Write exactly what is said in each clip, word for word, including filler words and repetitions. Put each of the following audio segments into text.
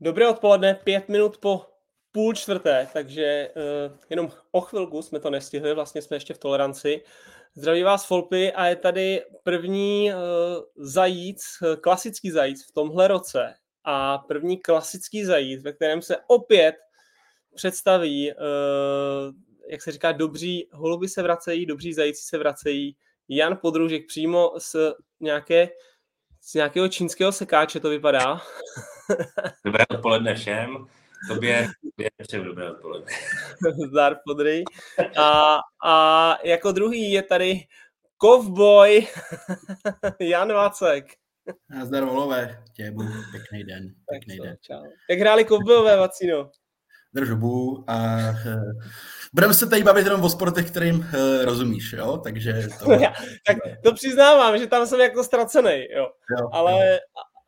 Dobré odpoledne, pět minut po půl čtvrté, takže uh, jenom o chvilku jsme to nestihli, vlastně jsme ještě v toleranci. Zdraví vás Folpy a je tady první uh, zajíc, klasický zajíc v tomhle roce a první klasický zajíc, ve kterém se opět představí, uh, jak se říká, dobří holuby se vracejí, dobří zajíci se vracejí. Jan Podroužek přímo z, nějaké, z nějakého čínského sekáče to vypadá. Dobré odpoledne všem. Tobě všem dobré odpoledne. Zdar, Podry. A, a jako druhý je tady kovboj Jan Vácek. Zdar, Volové. Těbu, pěkný den. Pěkný den. Čau. Jak hráli kovbojové, Vacino? Držbu a budeme se tady bavit jenom o sportech, kterým uh, rozumíš, jo, takže... To... Já, tak to přiznávám, že tam jsem jako ztracenej, jo, jo ale... Jo.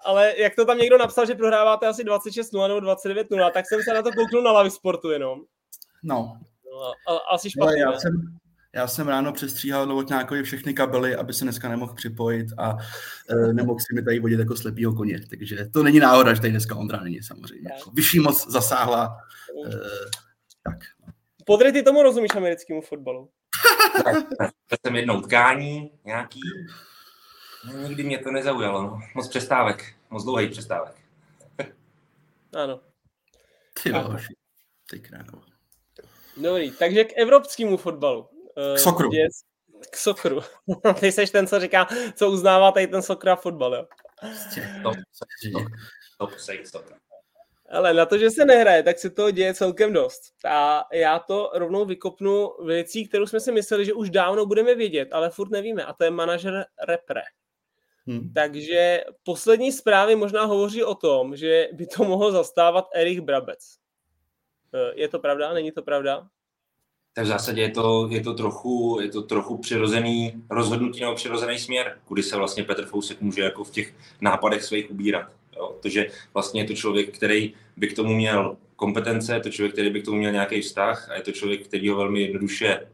Ale jak to tam někdo napsal, že prohráváte asi dvacet šest nula nebo dvacet devět nula, tak jsem se na to kouknul na Live Sportu jenom. No. no a, asi špatně. Já jsem, já jsem ráno přestříhal Novotňákovi všechny kabely, aby se dneska nemohl připojit a e, nemohl si mi tady vodit jako slepýho koně. Takže to není náhoda, že tady dneska Ondra není samozřejmě. Tak. Vyšší moc zasáhla. E, tak. Podry, ty tomu rozumíš americkému fotbalu? To jsem jedno utkání nějaký. Nikdy mě to nezaujalo. No. Moc přestávek. Moc dlouhých přestávek. Ano. Ty bože. Ty kráno. Dobrý, takže k evropskému fotbalu. K sokru. Děc, k sokru. Ty seš ten, co říká, co uznává tady ten sokra fotbal, jo? Top, top, top, top. Ale na to, že se nehraje, tak se to děje celkem dost. A já to rovnou vykopnu věcí, kterou jsme si mysleli, že už dávno budeme vědět, ale furt nevíme. A to je manažer repre. Hmm. Takže poslední zprávy možná hovoří o tom, že by to mohl zastávat Erich Brabec. Je to pravda? Není to pravda? Tak v zásadě je to, je to, trochu, je to trochu přirozený rozhodnutí nebo přirozený směr, kudy se vlastně Petr Fousek může jako v těch nápadech svých ubírat. Jo? Tože vlastně je to člověk, který by k tomu měl kompetence, je to člověk, který by k tomu měl nějaký vztah a je to člověk, který ho velmi jednoduše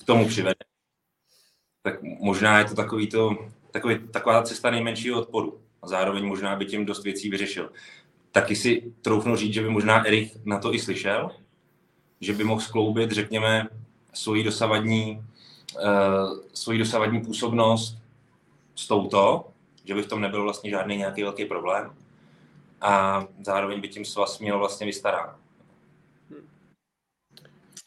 k tomu přivede. Tak možná je to takový to... Takový, taková cesta nejmenšího odporu a zároveň možná by tím dost věcí vyřešil. Taky si troufnu říct, že by možná Erich na to i slyšel, že by mohl skloubit, řekněme, svoji dosavadní, uh, svoji dosavadní působnost s touto, že by v tom nebyl vlastně žádný nějaký velký problém a zároveň by tím svaz měl vlastně vystaráno.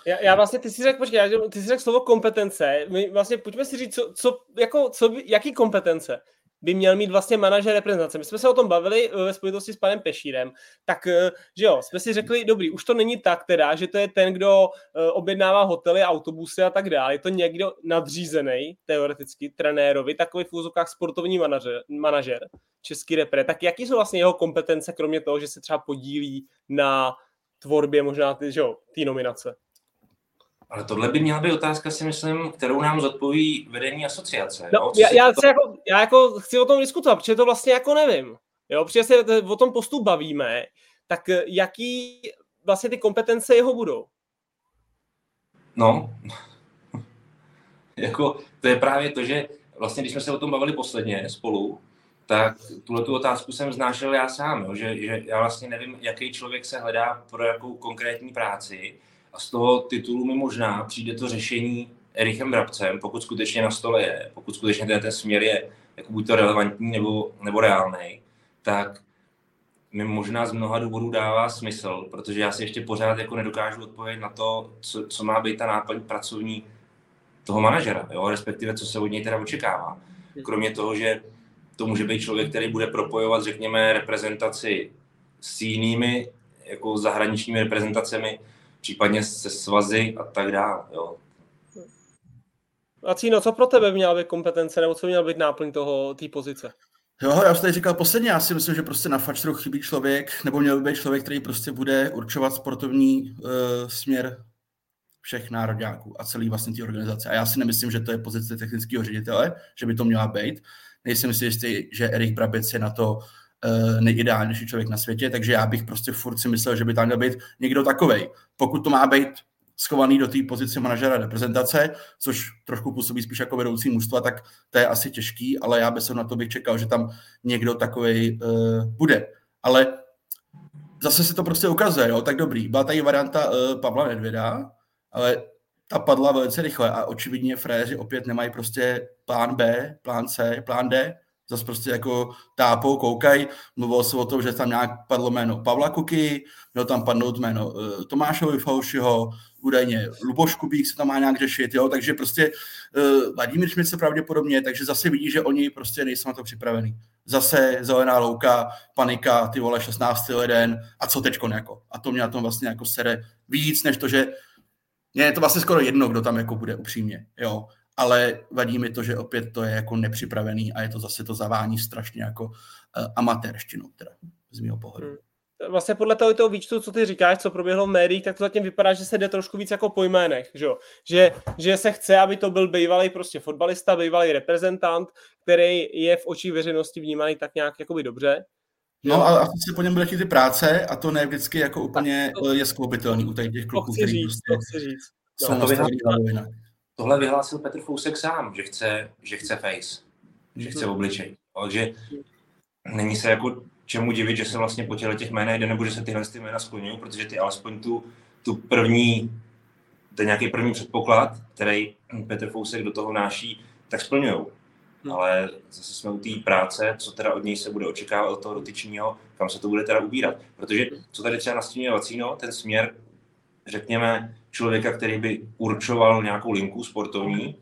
Já, já vlastně, ty jsi řekl, počkej, ty jsi řekl slovo kompetence, my vlastně pojďme si říct, co, co, jako, co by, jaký kompetence by měl mít vlastně manažer reprezentace. My jsme se o tom bavili ve spojitosti s panem Pešírem, tak že jo, jsme si řekli, dobrý, už to není tak teda, že to je ten, kdo objednává hotely, autobusy a tak dále, je to někdo nadřízený, teoreticky, trenérovi, takový v úzokách sportovní manažer, manažer český repre, tak jaký jsou vlastně jeho kompetence, kromě toho, že se třeba podílí na tvorbě možná ty, že jo, té nominace? Ale tohle by měla být otázka, si myslím, kterou nám zodpoví vedení asociace. No, já, já, to... jako, já jako chci o tom diskutovat, protože to vlastně jako nevím. Jo, protože se o tom postu bavíme, tak jaký vlastně ty kompetence jeho budou? No, jako to je právě to, že vlastně když jsme se o tom bavili posledně spolu, tak tuhle tu otázku jsem vznášel já sám, jo, že, že já vlastně nevím, jaký člověk se hledá pro jakou konkrétní práci, a z toho titulu mi možná přijde to řešení Erichem Brabcem, pokud skutečně na stole je, pokud skutečně ten, ten směr je jako buď to relevantní nebo, nebo reálnej, tak mi možná z mnoha důvodů dává smysl, protože já si ještě pořád jako nedokážu odpovědět na to, co, co má být ta náplň pracovní toho manažera, jo? Respektive co se od něj teda očekává. Kromě toho, že to může být člověk, který bude propojovat, řekněme, reprezentaci s jinými jako zahraničními reprezentacemi, případně se svazy a tak dále, jo. A Cíno, co pro tebe měla být kompetence, nebo co měla být náplň toho, té pozice? Jo, já už tady říkal posledně, já si myslím, že prostě na fačru chybí člověk, nebo měl by být člověk, který prostě bude určovat sportovní uh, směr všech nároďáků a celý vlastně té organizace. A já si nemyslím, že to je pozice technického ředitele, že by to měla být. Nejsem si jistý, že Erich Brabec je na to nejideálnější člověk na světě, takže já bych prostě furt si myslel, že by tam měl být někdo takovej. Pokud to má být schovaný do té pozice manažera reprezentace, což trošku působí spíš jako vedoucí mužstva, tak to je asi těžký, ale já bych se na to bych čekal, že tam někdo takovej uh, bude. Ale zase se to prostě ukazuje, jo, tak dobrý. Byla tady varianta uh, Pavla Nedvěda, ale ta padla velice rychle a očividně frajeři opět nemají prostě plán B, plán C, plán D. Zase prostě jako tápou, koukají. Mluvilo se o tom, že tam nějak padlo jméno Pavla Kuky, mělo tam padnout jméno uh, Tomášovi Faušiho, údajně Luboš Kubík se tam má nějak řešit, jo, takže prostě uh, Vladimír Šmice pravděpodobně, takže zase vidí, že oni prostě nejsou na to připravený. Zase zelená louka, panika, ty vole šestnáctý leden a co teďkon jako. A to mě na tom vlastně jako sere víc, než to, že mě je to vlastně skoro jedno, kdo tam jako bude upřímně, jo. Ale vadí mi to, že opět to je jako nepřipravený a je to zase to zavání strašně jako uh, amatérštinou, teda z mýho pohledu. Hmm. Vlastně podle toho, toho výčtu, co ty říkáš, co proběhlo v médiích, tak to zatím vypadá, že se jde trošku víc jako po jménech, že jo? Že, že se chce, aby to byl bývalý prostě fotbalista, bývalý reprezentant, který je v očích veřejnosti vnímaný tak nějak jakoby dobře. No a se po něm bude ty práce a to ne vždycky jako úplně to, je skloubitelný u těch kluků, který prostě jsou nastavili hlavou. Tohle vyhlásil Petr Fousek sám, že chce, že chce face, že chce obličej. Takže není se jako čemu divit, že se vlastně po těle těch jména jde, nebo že se tyhle ty jména skloňují, protože ty alespoň tu, tu první, ten nějaký první předpoklad, který Petr Fousek do toho náší, tak splňujou. Ale zase jsme u té práce, co teda od něj se bude očekávat, od toho dotyčního, kam se to bude teda ubírat. Protože co tady třeba nastínil Vacino, ten směr, řekněme, člověka, který by určoval nějakou linku sportovní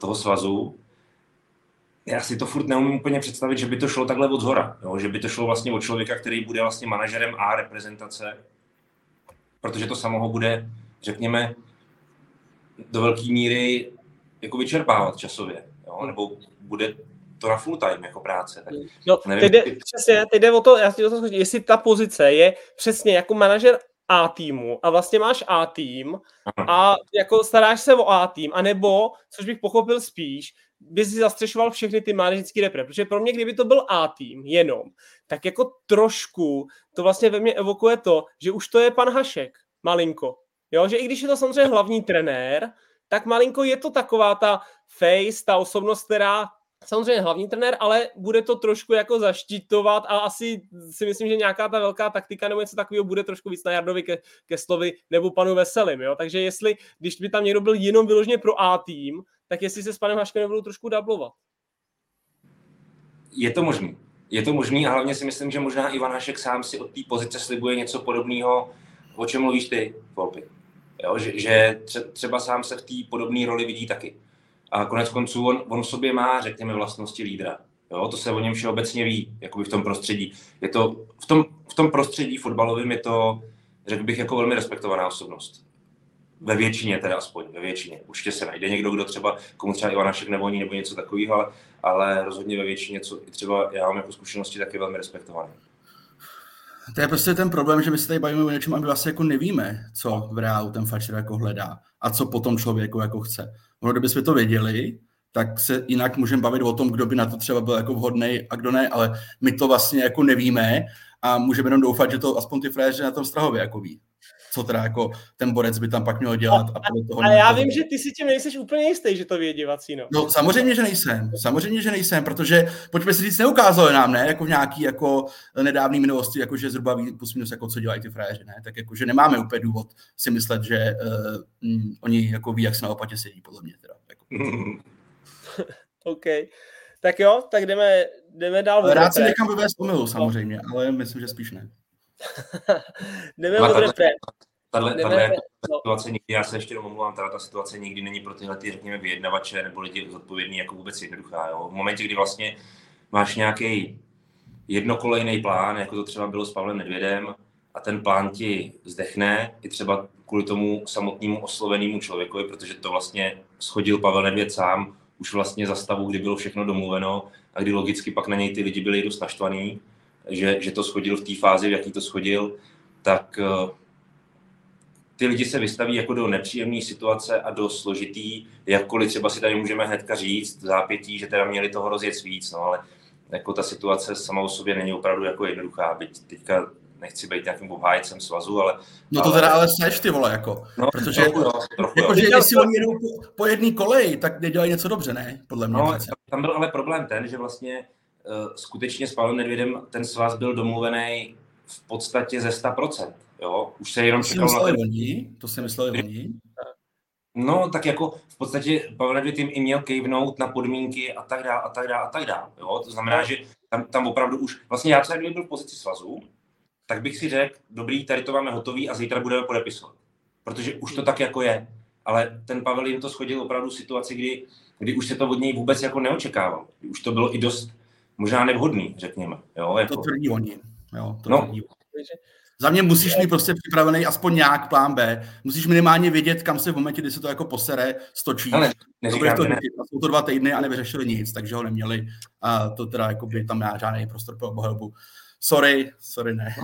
toho svazu. Já si to furt neumím úplně představit, že by to šlo takhle od zhora, jo? Že by to šlo vlastně od člověka, který bude vlastně manažerem a reprezentace, protože to samo ho bude, řekněme, do velké míry jako vyčerpávat časově, jo? Nebo bude to na full time jako práce. Tak no, nevím, teď jde, ty... přesně, teď jde o to, já si to zkusil, jestli ta pozice je přesně jako manažer A týmu a vlastně máš A tým a jako staráš se o A tým, anebo, což bych pochopil spíš, by si zastřešoval všechny ty manažerský repre, protože pro mě, kdyby to byl A tým jenom, tak jako trošku to vlastně ve mně evokuje to, že už to je pan Hašek, malinko, jo, že i když je to samozřejmě hlavní trenér, tak malinko je to taková ta face, ta osobnost, která samozřejmě hlavní trenér, ale bude to trošku jako zaštitovat a asi si myslím, že nějaká ta velká taktika nebo něco takového bude trošku víc na Jardovi ke, ke Slovi nebo panu Veselým, jo? Takže jestli, když by tam někdo byl jenom vyloženě pro A tým, tak jestli se s panem Haškem nebudou trošku dublovat. Je to možný. Je to možný a hlavně si myslím, že možná Ivan Hašek sám si od té pozice slibuje něco podobného, o čem mluvíš ty, Volpi. Jo? Že, že třeba sám se v té podobné roli vidí taky. A konec konců on, on v sobě má, řekněme, vlastnosti lídra. Jo, to se o něm všeobecně ví, jakoby v tom prostředí. Je to, v, tom, v tom prostředí fotbalovým je to, řekl bych, jako velmi respektovaná osobnost. Ve většině teda aspoň, ve většině. Určitě se najde někdo, kdo třeba, komu třeba Ivan Hašek nevoní nebo něco takového, ale, ale rozhodně ve většině, co třeba já mám jako zkušenosti, tak je velmi respektovaný. To je prostě ten problém, že my se tady bavíme o něčem a my vlastně jako nevíme, co v reálu ten fašer jako hledá a co po tom člověku jako chce. Ono, kdybychom to věděli, tak se jinak můžeme bavit o tom, kdo by na to třeba byl jako vhodnej a kdo ne, ale my to vlastně jako nevíme a můžeme jenom doufat, že to aspoň ty frajeři na tom Strahově jako ví. Co teda jako ten borec by tam pak měl dělat. A, a, toho a já vím, že ty si tím nejseš úplně jistý, že to vědí Vacino. No samozřejmě, že nejsem. Samozřejmě, že nejsem, protože pojďme si říct, neukázalo nám, ne, jako v nějaký jako nedávný minulosti, jakože zhruba plus minus, jako co dělají ty frajeři, ne, tak jakože nemáme úplně důvod si myslet, že uh, m, oni jako ví, jak se na opatě sedí, podle mě teda. Jako. OK. Tak jo, tak jdeme, jdeme dál. Rád si nechám vyvést omylu samozřejmě, ale myslím, že spíš ne. Jdeme od repre. Tato, tato jako situace nikdy, já se ještě domluvám, ta situace nikdy není pro tyhle ty, řekněme, vyjednavače nebo lidi zodpovědní jako vůbec jednoduchá. Jo? V momentě, kdy vlastně máš nějaký jednokolejný plán, jako to třeba bylo s Pavlem Nedvědem, a ten plán ti zdechne i třeba kvůli tomu samotnému oslovenému člověkovi, protože to vlastně schodil Pavel Nedvěd sám už vlastně za stavu, kdy bylo všechno domluveno a kdy logicky pak na něj ty lidi byli dost naštvaný, že, že to schodil v té fázi, v jaký to schodil, tak ty lidi se vystaví jako do nepříjemné situace a do složitý, jakkoliv třeba si tady můžeme hnedka říct v zápětí, že teda měli toho rozjet víc, no, ale jako ta situace sama o sobě není opravdu jako jednoduchá, byť teďka nechci být nějakým obhájcem svazu, ale... No to ale... teda ale seš, ty vole, jako, no, protože trochu, no, trochu, jako, že jestli oni jedou po, po jedné koleji, tak nedělají něco dobře, ne? Podle mě. No, tam byl ale problém ten, že vlastně uh, skutečně s Pavlem Nedvědem ten svaz byl domluvený v podstatě ze sta procent. Jo? Už se jenom čekalo na ten... To si mysleli oni? No, tak jako v podstatě Pavel Nedvěd jim i měl kejvnout na podmínky a tak dále, a tak dále, a tak dále. Jo? To znamená, že tam, tam opravdu už... Vlastně já třeba, kdyby byl v pozici svazu, tak bych si řekl, dobrý, tady to máme hotový a zítra budeme podepisovat. Protože už to tak jako je. Ale ten Pavel jim to schodil opravdu v situaci, kdy, kdy už se to od něj vůbec jako neočekával. Už to bylo i dost možná nevhodný, řekněme. Jo, jako... To tvrdí oni. Jo, to no. tvrdí. Za mě musíš mít prostě připravený aspoň nějak plán B. Musíš minimálně vědět, kam se v momentě, kdy se to jako posere, stočí. Ale neříkám, to ne. Jsou to dva týdny a nevyřešili nic, takže ho neměli. A to teda jako by tam já žádný prostor pro obhajobu. Sorry, sorry, ne.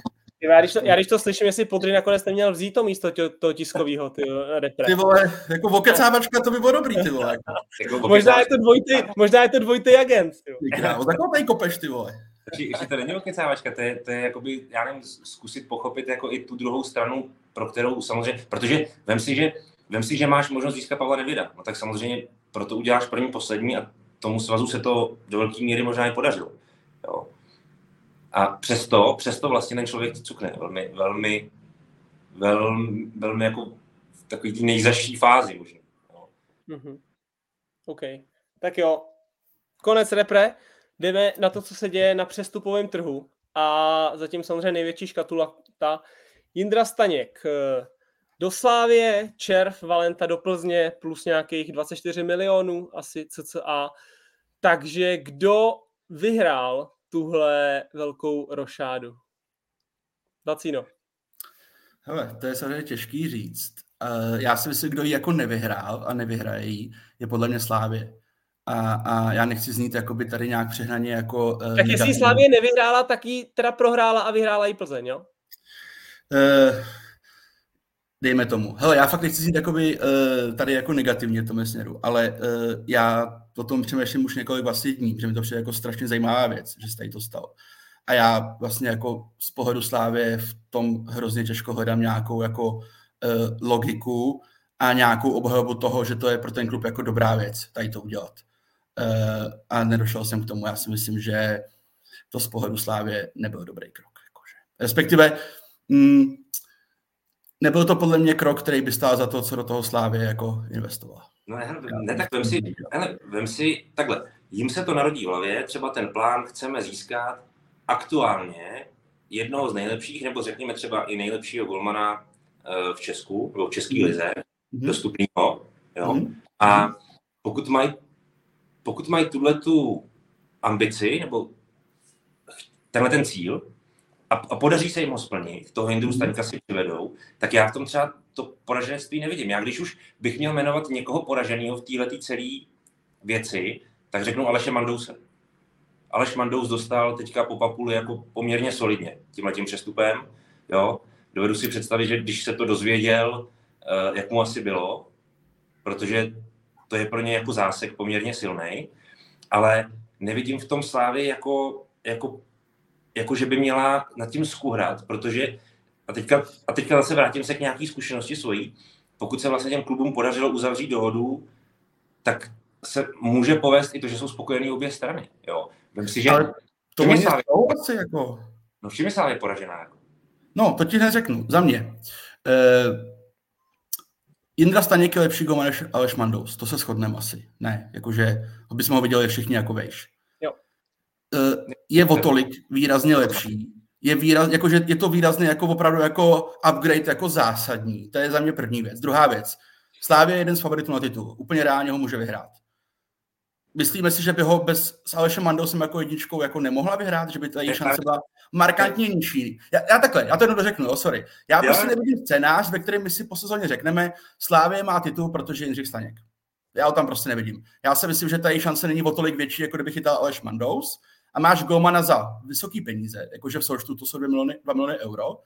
Já když, to, já když to slyším, jestli Podry nakonec neměl vzít to místo tě, toho tiskovýho, ty repre. Ty vole, jako vokecávačka, to by bylo dobrý, ty vole. Jako. možná, je to dvojitý, možná je to dvojitý agent. Ty krávo, tak ho tady kopeš, ty vole. Ještě to není vokecávačka, to je, to je jakoby, já nevím, zkusit pochopit jako i tu druhou stranu, pro kterou samozřejmě, protože vem si, že, vem si, že máš možnost získat Pavla Nedvěda, no tak samozřejmě proto uděláš první, poslední a tomu svazu se to do velké míry možná i podařilo, jo. A přesto, přesto vlastně ten člověk cukne velmi, velmi, velmi, velmi jako v takový tý nejzaší fázi možná. No. Mm-hmm. OK. Tak jo. Konec repre. Jdeme na to, co se děje na přestupovém trhu. A zatím samozřejmě největší škatula ta Jindra Staněk. Do Slávie, Červ, Valenta do Plzně plus nějakých dvacet čtyři milionů asi cca. Takže kdo vyhrál tuhle velkou rošádu? Vacíno. Hele, to je samozřejmě těžký říct. Já si myslím, kdo ji jako nevyhrál a nevyhraje ji, je podle mě Slávě. A, a já nechci znít jakoby tady nějak přehnaně jako... Tak negativní. Jestli Slávě nevyhrála, tak ji teda prohrála a vyhrála ji Plzeň, jo? Uh, dejme tomu. Hele, já fakt nechci znít jakoby uh, tady jako negativně v tomhle směru, ale uh, já... Potom přemýšlím už několik vlastně dní, protože mi to přijde jako strašně zajímavá věc, že se tady to stalo. A já vlastně jako z pohledu Slávy v tom hrozně těžko hledám nějakou jako uh, logiku a nějakou obhajobu toho, že to je pro ten klub jako dobrá věc tady to udělat. Uh, a nedošel jsem k tomu. Já si myslím, že to z pohledu Slávy nebyl dobrý krok. Jakože. Respektive mm, nebyl to podle mě krok, který by stál za to, co do toho Slávy jako investovala. No ne, ne, tak vem si, hele, vem si, takhle, jim se to narodí v hlavě, třeba ten plán chceme získat aktuálně jednoho z nejlepších, nebo řekněme třeba i nejlepšího golmana v Česku, nebo v České lize, mm-hmm. dostupného, jo, mm-hmm. a pokud mají, pokud mají tuhletu ambici, nebo tenhle ten cíl, a, a podaří se jim ho splnit, toho Jindru Staňka si přivedou, tak já v tom třeba to poraženství nevidím. Já když už bych měl jmenovat někoho poraženého v této celé věci, tak řeknu Aleše Mandouse. Aleš Mandous dostal teďka po papuli jako poměrně solidně tímhletím přestupem. Jo? Dovedu si představit, že když se to dozvěděl, jak mu asi bylo, protože to je pro ně jako zásek poměrně silný, ale nevidím v tom Slávy jako, jako, jako že by měla nad tím skuhrat, protože A teďka, a teďka zase vrátím se k nějaký zkušenosti svojí. Pokud se vlastně těm klubům podařilo uzavřít dohodu, tak se může povést i to, že jsou spokojený obě strany. Jo. Vem si, že... Ale to může Slávě... asi jako... No v čem je Slávě poražená? Jako? No, to ti neřeknu. Za mě. Uh, Jindra Staněk je lepší gol než Aleš Mandous. To se shodneme asi. Ne, jakože bychom ho viděli všichni jako vejš. Jo. Uh, je o tolik výrazně lepší. Je, výraz, jakože je to výrazně jako opravdu jako upgrade, jako zásadní. To je za mě první věc. Druhá věc. Slávia je jeden z favoritů na titul. Úplně reálně ho může vyhrát. Myslíme si, že by ho bez s Alešem Mandousem jako jedničkou jako nemohla vyhrát, že by ta její šance byla markantně nižší. Já, já takhle, já to jednou dořeknu, jo, sorry. Já prostě nevidím scénář, ve kterém my si po sezóně řekneme, Slávia má titul, protože Jindřich Staněk. Já ho tam prostě nevidím. Já si myslím, že ta její šance není o tolik větší, jako kdyby chytal Aleš Mandous. A máš golmana za vysoký peníze, jakože v součtu to jsou dva miliony euro,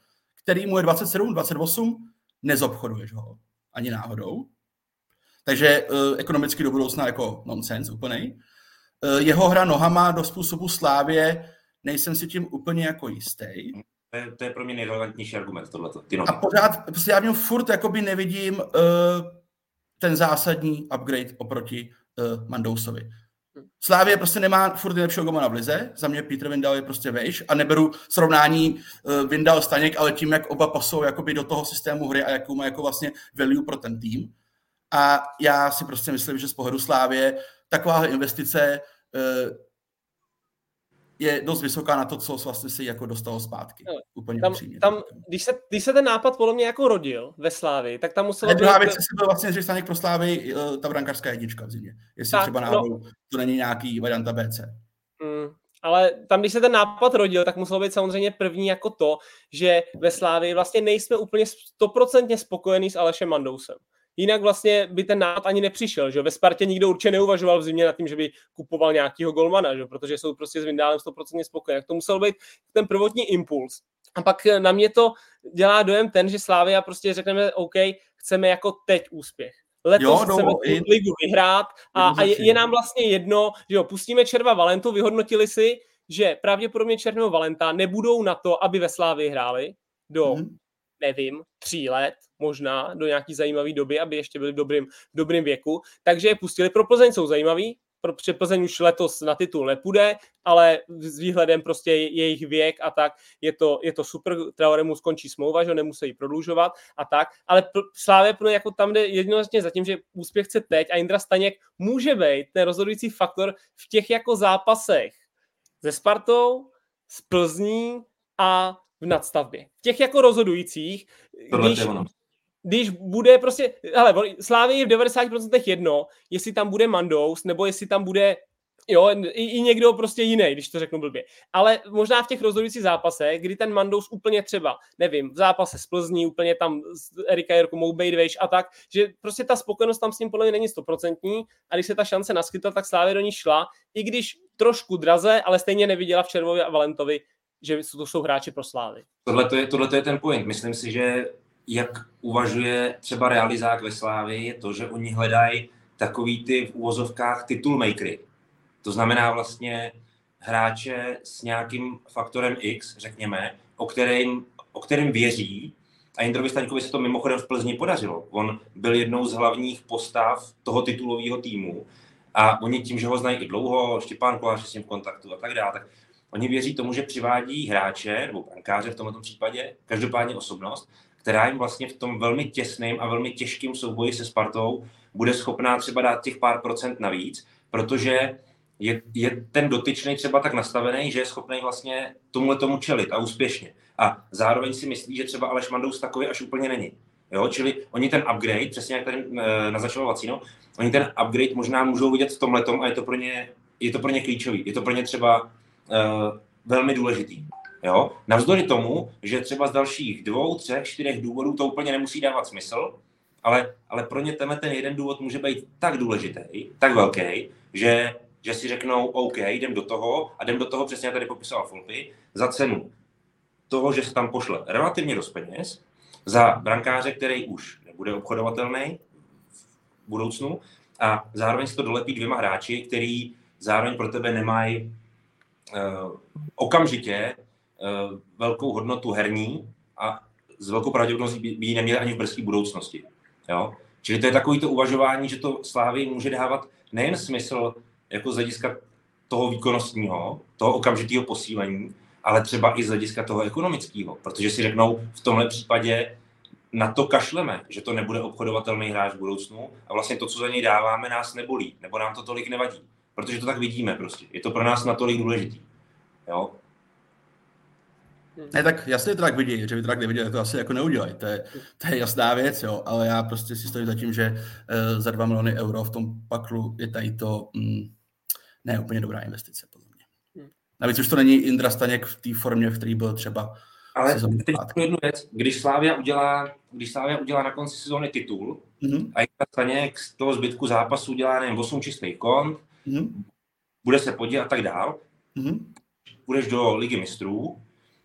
který mu je dvacet sedm, dvacet osm, nezobchoduješ ho ani náhodou. Takže uh, ekonomicky do budoucna jako nonsense úplnej. Uh, jeho hra nohama do způsobu Slávě nejsem si tím úplně jako jistý. To je, to je pro mě nejrelevantnější argument tohleto. A pořád, prostě já v něm furt jakoby nevidím uh, ten zásadní upgrade oproti uh, Mandousovi. Slávie prostě nemá furt nejlepšího gólmana v lize. Za mě Petr Vindal je prostě vejš a neberu srovnání Vindal Staněk, ale tím, jak oba pasou jakoby do toho systému hry a jakou má jako vlastně value pro ten tým. A já si prostě myslím, že z pohledu Slávie takováhle investice je dost vysoká na to, co vlastně si jako dostalo zpátky. No, úplně tam, tam, když, se, když se ten nápad podle mě jako rodil ve Slávii, tak tam muselo... A druhá věc, jestli byl vlastně Jindřich Staněk pro Slávii, ta brankářská jednička v zimě. Jestli tak, třeba náhodou no. To není nějaký varianta B C. Mm, ale tam, když se ten nápad rodil, tak muselo být samozřejmě první jako to, že ve Slávii vlastně nejsme úplně stoprocentně spokojení s Alešem Mandousem. Jinak vlastně by ten nápad ani nepřišel, že ve Spartě nikdo určitě neuvažoval v zimě nad tím, že by kupoval nějakýho golmana, že? Protože jsou prostě s Vindálem stoprocentně spokojení. To musel být ten prvotní impuls. A pak na mě to dělá dojem ten, že Slavia prostě řekneme, OK, chceme jako teď úspěch. Letos jo, no, chceme i... ligu vyhrát a, a je, je nám vlastně jedno, že jo, pustíme Červa Valentu, vyhodnotili si, že pravděpodobně Černého Valenta nebudou na to, aby ve Slavii hráli do... Mm-hmm. nevím, tří let, možná do nějaký zajímavý doby, aby ještě byli v dobrým, dobrým věku, takže je pustili. Pro Plzeň jsou zajímavý, protože Plzeň už letos na titul nepůjde, ale s výhledem prostě jejich věk a tak, je to, je to super, Traoré mu skončí smlouva, že ho nemusí prodlužovat a tak, ale Slávě jako tam jde jednoznačně za tím, že úspěch chce teď a Jindra Staněk může být ten rozhodující faktor v těch jako zápasech se Spartou, s Plzní a v nadstavbě. V těch jako rozhodujících, když, když bude prostě, hele, Slávii je v devadesát procent jedno, jestli tam bude Mandous, nebo jestli tam bude, jo, i, i někdo prostě jiný, když to řeknu blbě. Ale možná v těch rozhodujících zápasech, kdy ten Mandous úplně třeba, nevím, v zápase s Plzní, úplně tam Erika Jirku mohou být vejš a tak, že prostě ta spokojenost tam s ním podle mě není stoprocentní a když se ta šance naskytla, tak Slávie do ní šla, i když trošku draze, ale stejně neviděla v Červovi a Valentovi, že to jsou hráči pro Slávy. Tohle to je, tohle je ten point. Myslím si, že jak uvažuje třeba realizák ve Slávii, je to, že oni hledají takový ty v uvozovkách titulmakery. To znamená vlastně hráče s nějakým faktorem X, řekněme, o kterém, o kterém věří. A Jindrovi Staňkovi se to mimochodem v Plzni podařilo. On byl jednou z hlavních postav toho titulového týmu. A oni tím, že ho znají i dlouho, Štěpán Kolář je s ním v kontaktu a tak dále, tak oni věří tomu, že přivádí hráče, nebo brankáře v tomto případě, každopádně osobnost, která jim vlastně v tom velmi těsném a velmi těžkém souboji se Spartou bude schopná třeba dát těch pár procent navíc, protože je, je ten dotyčný třeba tak nastavený, že je schopný vlastně tomhle tomu čelit a úspěšně. A zároveň si myslí, že třeba Aleš Mandous takový až úplně není. Jo? Čili oni ten upgrade, přesně jak tady naznačoval Vacino, oni ten upgrade možná můžou vidět v tomhletom a je to pro ně, je to pro ně klíčový. Je to pro ně třeba Uh, velmi důležitý. Jo? Navzdory tomu, že třeba z dalších dvou, třech, čtyřech důvodů to úplně nemusí dávat smysl, ale, ale pro ně tenhle ten jeden důvod může být tak důležitý, tak velký, že, že si řeknou OK, jdem do toho a jdem do toho, přesně tady popisoval Fulpy, za cenu toho, že se tam pošle relativně dost peněz, za brankáře, který už nebude obchodovatelný v budoucnu a zároveň se to dolepí dvěma hráči, který zároveň pro tebe nemají Uh, okamžitě uh, velkou hodnotu herní a s velkou pravděpodobností by, by ji neměli ani v brzké budoucnosti. Jo? Čili to je takové to uvažování, že to Slávy může dávat nejen smysl jako z hlediska toho výkonnostního, toho okamžitého posílení, ale třeba i z hlediska toho ekonomického, protože si řeknou v tomhle případě na to kašleme, že to nebude obchodovatelný hráč v budoucnu a vlastně to, co za něj dáváme, nás nebolí, nebo nám to tolik nevadí. Protože to tak vidíme prostě. Je to pro nás natolik důležitý. Jo? Ne, tak jasně to tak vidí, že by to tak neviděli, to asi jako neudělají. To je, to je jasná věc, jo. Ale já prostě si stojím za tím, že uh, za dva miliony euro v tom paklu je tady to mm, ne úplně dobrá investice, podle mě. Hmm. Navíc už to není Jindra Staněk v té formě, v který byl třeba... Ale teď jednu věc, když Slavia udělá, když Slavia udělá na konci sezóny titul mm-hmm. a Jindra Staněk z toho zbytku zápasu udělá nevím, osm čistých kont, Mm-hmm. bude se podívat a tak dál, mm-hmm. budeš do Ligy mistrů,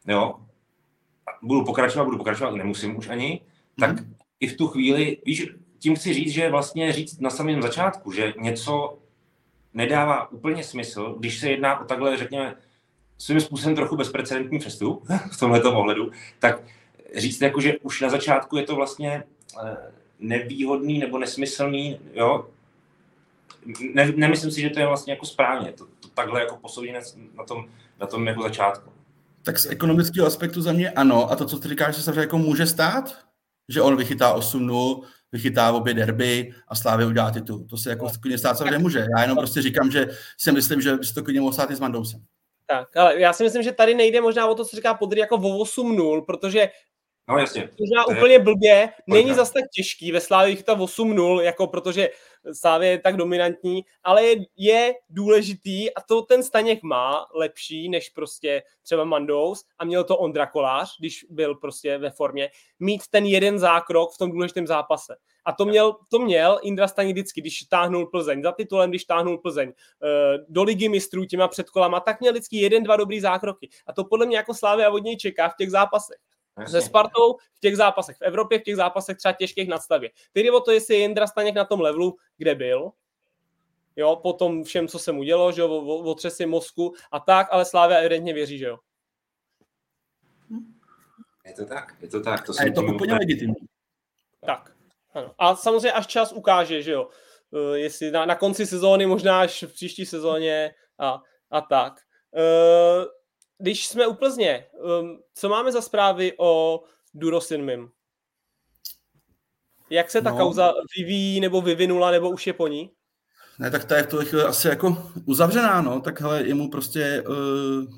jo, budu pokračovat, budu pokračovat, nemusím už ani, tak mm-hmm. i v tu chvíli, víš, tím chci říct, že vlastně říct na samém začátku, že něco nedává úplně smysl, když se jedná o takhle, řekněme, svým způsobem trochu bezprecedentní přestup v tomhletom ohledu, tak říct jako, že už na začátku je to vlastně nevýhodný nebo nesmyslný, jo, ne, nemyslím si, že to je vlastně jako správně, to, to takhle jako posoudíme na tom, na tom jako začátku. Tak z ekonomického aspektu za mě ano, a to, co ty říkáš, se samozřejmě jako může stát, že on vychytá osm nula, vychytá obě derby a Slávě udělá titul. To se jako klidně stát samozřejmě nemůže. Já jenom prostě říkám, že si myslím, že by se to klidně mohl stát i s Mandousem. Tak, ale já si myslím, že tady nejde možná o to, co říká Podry, jako o osm nula, protože no, jasně. Možná úplně blbě, není zas tak těžký ve Slávě vychytat osm nula, jako protože Slávě je tak dominantní, ale je, je důležitý a to ten Staněk má lepší než prostě třeba Mandous a měl to Ondra Kolář, když byl prostě ve formě, mít ten jeden zákrok v tom důležitém zápase. A to měl, to měl Indra Staněk vždycky, když táhnul Plzeň za titulem, když táhnul Plzeň do Ligy mistrů těma předkolama, tak měl vždycky jeden, dva dobrý zákroky. A to podle mě jako Slávia od něj čeká v těch zápasech. Se Spartou v těch zápasech v Evropě, v těch zápasech třeba těžkých nadstavě. Tedy o to, jestli je Jindra Staněk na tom levelu, kde byl, jo, po tom všem, co se mu dělo, že jo, otřesy mozku a tak, ale Slávia evidentně věří, že jo. Je to tak, je to tak. To a je to úplně legitimní. Tak, ano. A samozřejmě až čas ukáže, že jo, jestli na, na konci sezóny, možná až v příští sezóně a, a tak. E- Když jsme u Plzně, co máme za zprávy o Durosinmim? Jak se ta no. kauza vyvíjí nebo vyvinula, nebo už je po ní? Ne, tak ta je v tuhle chvíli asi jako uzavřená, no. Tak hele, jemu prostě uh,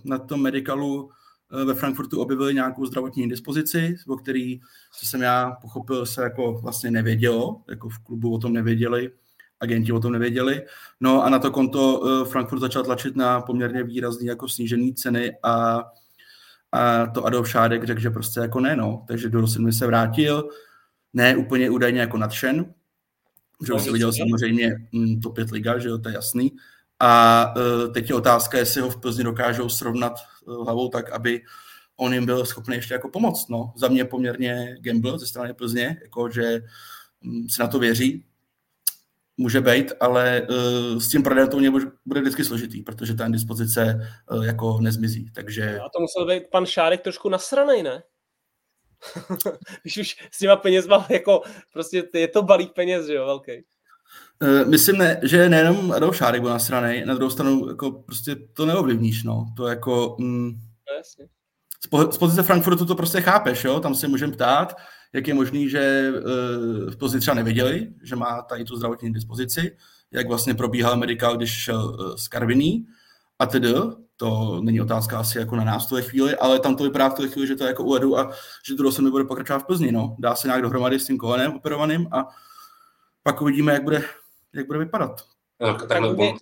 na tom medicalu uh, ve Frankfurtu objevili nějakou zdravotní indispozici, o který, co jsem já pochopil, se jako vlastně nevědělo, jako v klubu o tom nevěděli. Agenti o tom nevěděli. No a na to konto Frankfurt začal tlačit na poměrně výrazný jako snížený ceny a, a to Adolf Šádek řekl, že prostě jako ne, no. Takže Durosinmi se vrátil, ne úplně údajně jako nadšen, že už se viděl samozřejmě to pět liga, že jo, to je jasný. A teď je otázka, jestli ho v Plzni dokážou srovnat hlavou tak, aby on jim byl schopný ještě jako pomoct, no. Za mě poměrně gamble ze strany Plzně, jako že se na to věří, může být, ale uh, s tím prodejem to mě bude vždycky složitý, protože ta dispozice uh, jako nezmizí, takže... A to musel být pan Šárek trošku nasranej, ne? Když už s těma penězma, jako prostě je to balík peněz, že jo, velký. Uh, myslím, ne, že nejenom Adolf Šárek byl nasranej, na druhou stranu jako prostě to neovlivníš, no, to jako... Mm, no, jasně. Z, po, z pozice Frankfurtu to prostě chápeš, jo, tam se můžeme ptát, jak je možný, že v Plzni třeba nevěděli, že má tady tu zdravotní dispozici, jak vlastně probíhal medical, když šel z Karviní a tedy, to není otázka asi jako na nás v tuhle chvíli, ale tam to vypadá v tuhle chvíli, že to jako ujedu a že to se nebude pokračovat v Plzni, no. Dá se nějak dohromady s tím kolenem operovaným a pak uvidíme, jak bude, jak bude vypadat. Tak, takhle by...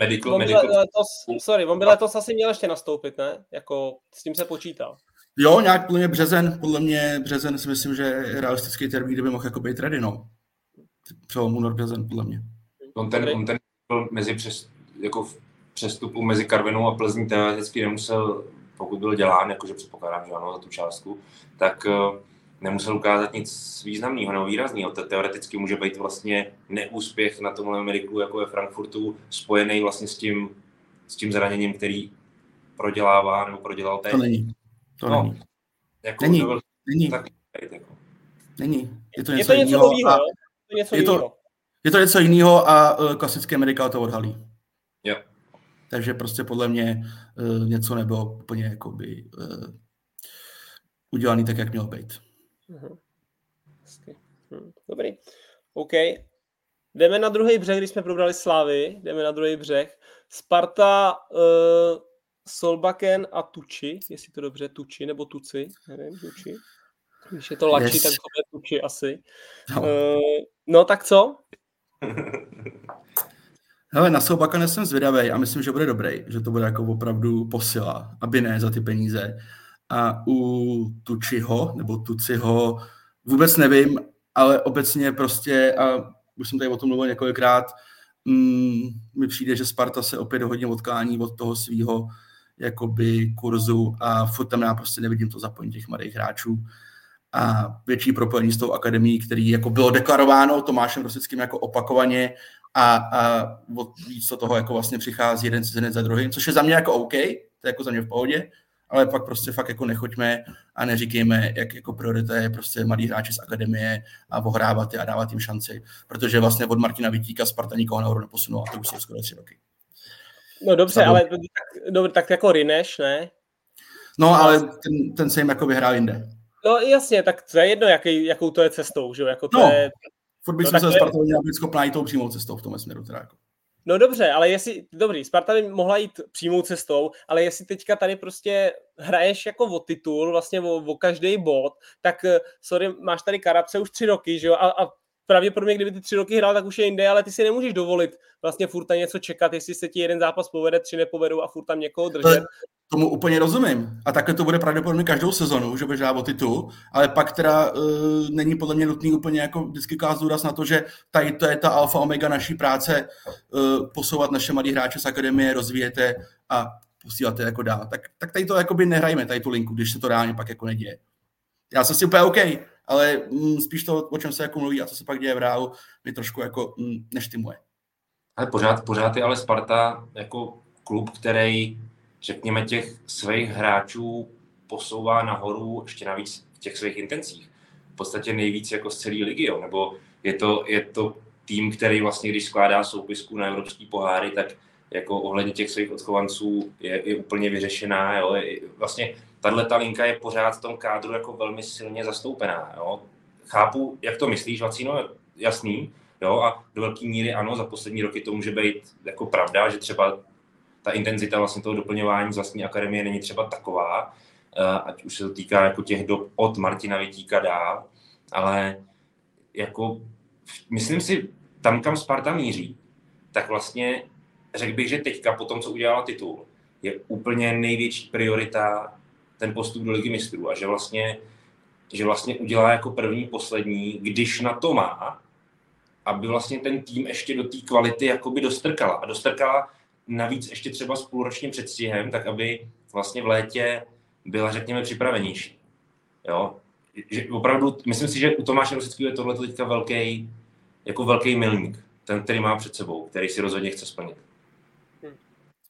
Medical, on medical. Letos, sorry, on by letos asi měl ještě nastoupit, ne? Jako s tím se počítal. Jo, nějak podle mě březen, podle mě březen si myslím, že je realistický termín, kde by mohl jako být ready, no. Přelom únor březen, podle mě. On ten, on ten mezi přes, jako v přestupu mezi Karvinou a Plzní teoreticky nemusel, pokud byl dělán, jakože předpokládám, že ano, za tu částku, tak nemusel ukázat nic významného nebo výrazného. To teoreticky může být vlastně neúspěch na tomhle mediku jako ve Frankfurtu spojený vlastně s tím, s tím zraněním, který prodělává nebo prodělal teď. To není. To no, není. Jako není. Byl... Není. Tak, jako. Není. Je to něco jiného. Je, je to něco jiného a uh, klasické medical to odhalí. Jo. Takže prostě podle mě uh, něco nebylo úplně jakoby, uh, udělaný tak, jak mělo být. Uhum. Dobrý. OK. Jdeme na druhý břeh, když jsme probrali Slávy. Jdeme na druhý břeh. Sparta, uh, Solbakken a Tuči, jestli to dobře, Tuči nebo Tuci, nevím, Tuči. Když je to Lači, yes. Tak to bude Tuči asi. No, uh, no tak co? Hele, na Solbakkena jsem zvědavej a myslím, že bude dobrý, že to bude jako opravdu posila, aby ne za ty peníze. A u Tučiho, nebo Tuciho, vůbec nevím, ale obecně prostě, a už jsem tady o tom mluvil několikrát, mm, mi přijde, že Sparta se opět hodně odklání od toho svýho jakoby kurzu a furt tam já prostě nevidím to zapojení těch mladých hráčů a větší propojení s tou akademií, který jako bylo deklarováno Tomášem Rosickým jako opakovaně a, a od víc toho jako vlastně přichází jeden cizinec za druhým, což je za mě jako OK, to je jako za mě v pohodě, ale pak prostě fakt jako nechoďme a neříkejme, jak jako priorita je prostě mladí hráči z akademie a ohrávat je a dávat jim šanci, protože vlastně od Martina Vitíka Sparta nikoho nahoru neposunula a to už jsou skoro tři roky. No dobře, Sadu. ale tak, dobře, tak jako Rineš, ne? No, ale ten, ten se jim jako vyhrál jinde. No jasně, tak to je jedno, jaký, jakou to je cestou, že jo? Jako to no, je... furt bych no, se Sparta měla být schopná jít tou přímou cestou v tomhle směru teda jako. No dobře, ale jestli, dobrý, Sparta by mohla jít přímou cestou, ale jestli teďka tady prostě hraješ jako o titul, vlastně o, o každý bod, tak sorry, máš tady Karabce už tři roky, že jo, a, a pravděpodobně, kdyby ty tři roky hrál, tak už je jinde, ale ty si nemůžeš dovolit vlastně furt tam něco čekat, jestli se ti jeden zápas povede, tři nepovedou a furt tam někoho držet. Tomu úplně rozumím. A takhle to bude pravděpodobně každou sezonu, že budeš hrát o titul, ale pak teda uh, není podle mě nutný úplně jako vždycky klást důraz na to, že tady to je ta alfa omega naší práce, uh, posouvat naše mladí hráče z akademie, rozvíjet je a posílat je jako dál. Tak, tak tady to jakoby nehrajme, tady tu linku, když se to reálně pak jako neděje. Já jsem si úplně OK, ale mm, spíš to, o čem se jako mluví a co se pak děje v reálu, mi trošku jako mm, neštimuje. Ale pořád, pořád je ale Sparta jako klub, který řekněme těch svých hráčů posouvá nahoru ještě navíc v těch svých intencích. V podstatě nejvíc jako z celé ligy, jo. Nebo je to, je to tým, který vlastně, když skládá soupisku na evropský poháry, tak jako ohledně těch svých odchovanců je, je úplně vyřešená, jo. Vlastně tato linka je pořád v tom kádru jako velmi silně zastoupená, jo. Chápu, jak to myslíš, Vacino, jasný, jo. A do velké míry ano, za poslední roky to může být jako pravda, že třeba ta intenzita vlastně toho doplňování z vlastní akademie není třeba taková, ať už se to týká jako těch dob od Martina Vitíka dál, ale jako myslím si, tam, kam Sparta míří, tak vlastně řekl bych, že teďka po tom, co udělala titul, je úplně největší priorita ten postup do Ligy mistrů a že vlastně, že vlastně udělá jako první, poslední, když na to má, aby vlastně ten tým ještě do té kvality jakoby dostrkala a dostrkala navíc ještě třeba s půlročním předstihem, tak aby vlastně v létě byla, řekněme, připravenější. Jo? Že opravdu, myslím si, že u Tomáše Rosického je tohle teďka velký, jako velký milník, ten, který má před sebou, který si rozhodně chce splnit. Hmm.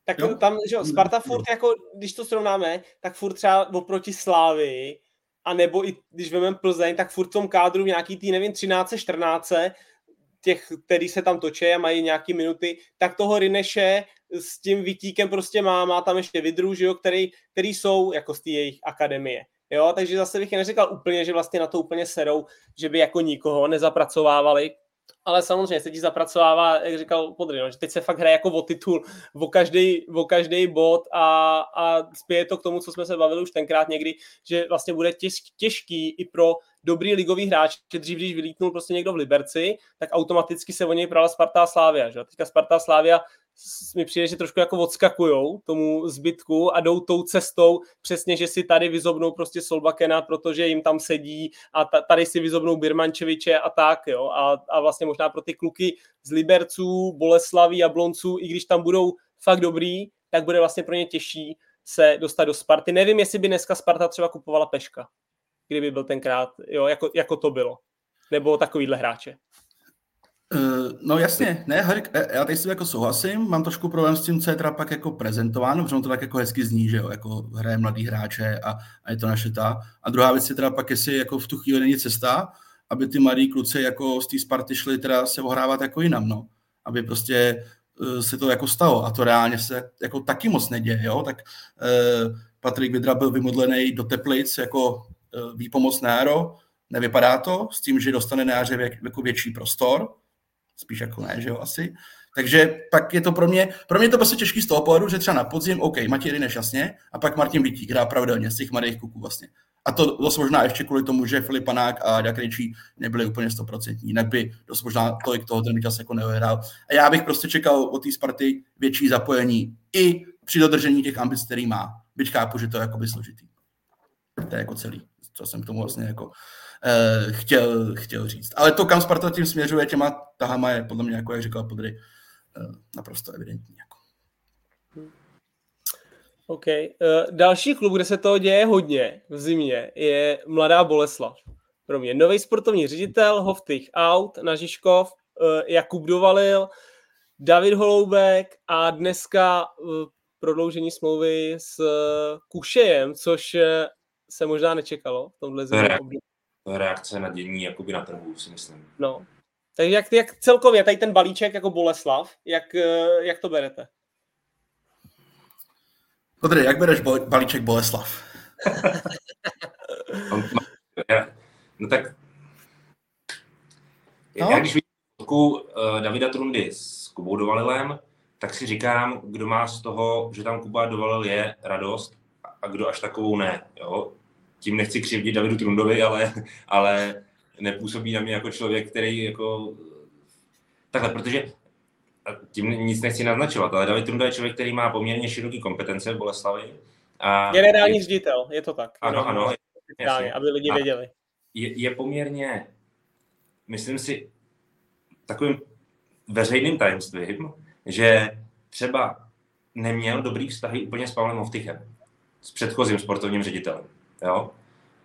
Tak no. Tam, že Sparta furt, jako, když to srovnáme, tak furt třeba oproti Slávy, a nebo i když vememe Plzeň, tak furt v tom kádru nějaký tý, nevím, třináct čtrnáct těch, který se tam točí a mají nějaký minuty, tak toho Rineše s tím Vitíkem prostě má, má tam ještě Vidru, že jo, který, který jsou jako z té jejich akademie. Jo, takže zase bych neřekal úplně, že vlastně na to úplně serou, že by jako nikoho nezapracovávali, ale samozřejmě se ti zapracovává, jak říkal Podry, že teď se fakt hraje jako o titul, o každý, o každý bod a, a spěje to k tomu, co jsme se bavili už tenkrát někdy, že vlastně bude těž, těžký i pro dobrý ligový hráč, že dřív, když vylítnul prostě někdo v Liberci, tak automaticky se o něj brala Sparta a Slávia, že? Teďka Sparta a Slávia mi přijde, že trošku jako odskakujou tomu zbytku a jdou tou cestou přesně, že si tady vyzobnou prostě Solbakena, protože jim tam sedí a ta, tady si vyzobnou Birmančeviče a tak, jo, a, a vlastně možná pro ty kluky z Liberců, Boleslaví, Jablonců, i když tam budou fakt dobrý, tak bude vlastně pro ně těžší se dostat do Sparty. Nevím, jestli by dneska Sparta třeba kupovala Peška, kdyby byl tenkrát, jo, jako, jako to bylo, nebo takovýhle hráče. No jasně, ne, Harik, já tady si jako souhlasím, mám trošku problém s tím, co je teda pak jako prezentováno, protože on to tak jako hezky zní, že jo, jako hraje mladý hráče a, a je to naše ta. A druhá věc je teda pak, jestli jako v tu chvíli není cesta, aby ty mladí kluci jako z té Sparty šli teda se ohrávat jako jinam, no. Aby prostě uh, se to jako stalo a to reálně se jako taky moc neděje, jo, tak uh, Patrik Vidra byl vymodlený do Teplic jako uh, výpomoc na jaro, nevypadá to, s tím, že dostane na jaře vě, jako větší prostor, spíš jako ne, že jo, asi. Takže pak je to pro mě, pro mě to prostě těžký z toho pohledu, že třeba na podzim, OK, Matěj Rineš jasně, a pak Martin Vitík hrá pravidelně z těch mladých kluků vlastně. A to dost možná ještě kvůli tomu, že Filip Panák a Dakryčí nebyli úplně stoprocentní, jinak by dost možná tolik toho ten čas jako neohrál. A já bych prostě čekal od té Sparty větší zapojení i při dodržení těch ambic, který má. Byť chápu, že to je jakoby složitý. To je jako celý, co jsem k tomu vlastně jako... Uh, chtěl, chtěl říct. Ale to, kam Sparta tím směřuje, těma tahama je podle mě, jako jak říkal Podry, uh, naprosto evidentní. Jako. OK. Uh, další klub, kde se toho děje hodně v zimě, je Mladá Boleslav. Pro mě nový sportovní ředitel, Hoftych out, na Žižkov, uh, Jakub Dovalil, David Holoubek a dneska uh, prodloužení smlouvy s Kušejem, což se možná nečekalo v tomhle období. Reakce na dění jakoby na trhu, si myslím. No. Takže jak, jak celkově tady ten balíček jako Boleslav, jak, jak to berete? Ondřej, jak bereš balíček Boleslav? No tak no. Já když vidím fotku Davida Trundy s Kubou Dovalilem, tak si říkám, kdo má z toho, že tam Kuba Dovalil je, radost a kdo až takovou ne. Jo? Tím nechci křivdit Davidu Trundovi, ale, ale nepůsobí na mě jako člověk, který jako... Takhle, protože tím nic nechci naznačovat, ale David Trunda je člověk, který má poměrně široké kompetence v Boleslavi. A generální ředitel, je to tak. Ano, ano. ano jasně, aby lidi věděli. Je, je poměrně, myslím si, takovým veřejným tajemstvím, že třeba neměl dobrý vztahy úplně s Pavlem Hovtychem, s předchozím sportovním ředitelem. Jo?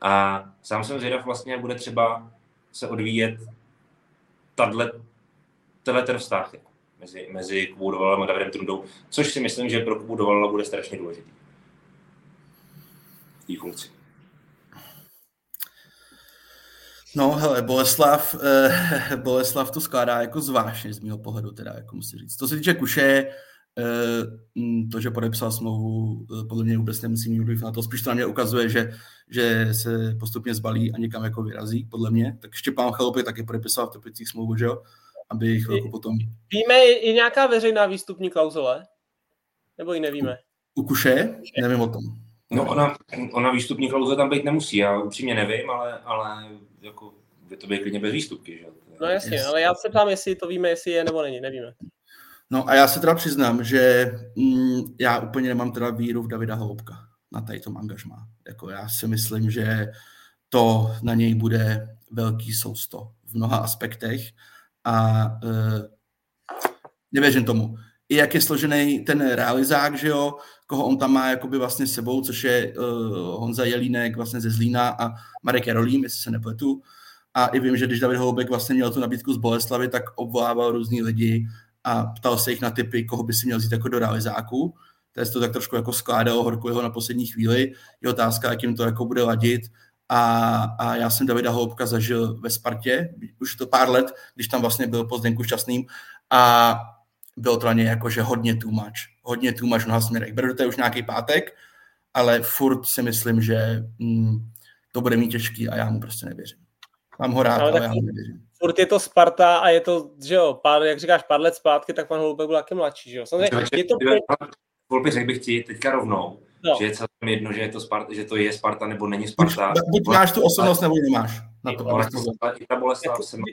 A sám jsem zvědav vlastně, bude třeba se odvíjet tenhle vztah mezi, mezi Kubou Dovalilem a Davidem Trundou, což si myslím, že pro Kubu Dovalila bude strašně důležitý. Tý funkci. No hele, Boleslav, eh, Boleslav to skládá jako zvláštně z mýho pohledu, teda jako musím říct. To se týče Kuše, eh, to, že podepsal smlouvu, eh, podle mě vůbec nemusí mít vliv na to, spíš to na mě ukazuje, že, že se postupně zbalí a někam jako vyrazí, podle mě. Tak Štěpán Chalupek taky podepisal v Teplicích smlouvu, že jo, aby chvilku potom... Víme, je nějaká veřejná výstupní klauzule? Nebo ji nevíme? U, u Kuše? Nevím o tom. No ona, ona výstupní klauze tam být nemusí, já upřímně nevím, ale, ale jako by to být klidně bez výstupky, že? No jasně, yes. Ale já se ptám, jestli to víme, jestli je nebo není, nevíme. No a já se teda přiznám, že mm, já úplně nemám teda víru v Davida Holoubka na tady tom angažmá. Jako já si myslím, že to na něj bude velký sousto v mnoha aspektech a e, nevěřím tomu. I jak je složený ten realizák, že jo, koho on tam má jakoby vlastně sebou, což je uh, Honza Jelínek vlastně ze Zlína a Marek Jarolím, jestli se nepletu. A i vím, že když David Holoubek vlastně měl tu nabídku z Boleslavy, tak obvolával různý lidi a ptal se jich na tipy, koho by si měl vzít jako do realizáku. Takže to tak trošku jako skládalo Horkujho na poslední chvíli. Je otázka, jak jim to jako bude ladit. A, a já jsem Davida Holoubka zažil ve Spartě už to pár let, když tam vlastně byl po Zdenku Šťastným a bylo to na něj jako, že hodně too much. Hodně too much v mnoha směrech. Beru, to je už nějaký pátek, ale furt si myslím, že mm, to bude mít těžký a já mu prostě nevěřím. Mám ho rád, ale, ale já mu nevěřím. Furt je to Sparta a je to, že jo, pár, jak říkáš, pár let zpátky, tak pan Holoubek byl taky mladší, že jo. Samozřejmě, je to... Volpi, řekl bych ti teďka rovnou, no. Že je celkem jedno, že, je to Sparta, že to je Sparta nebo není Sparta. Buď máš tu osobnost, nebo nemáš. Na to, ale ta Boleslav se má...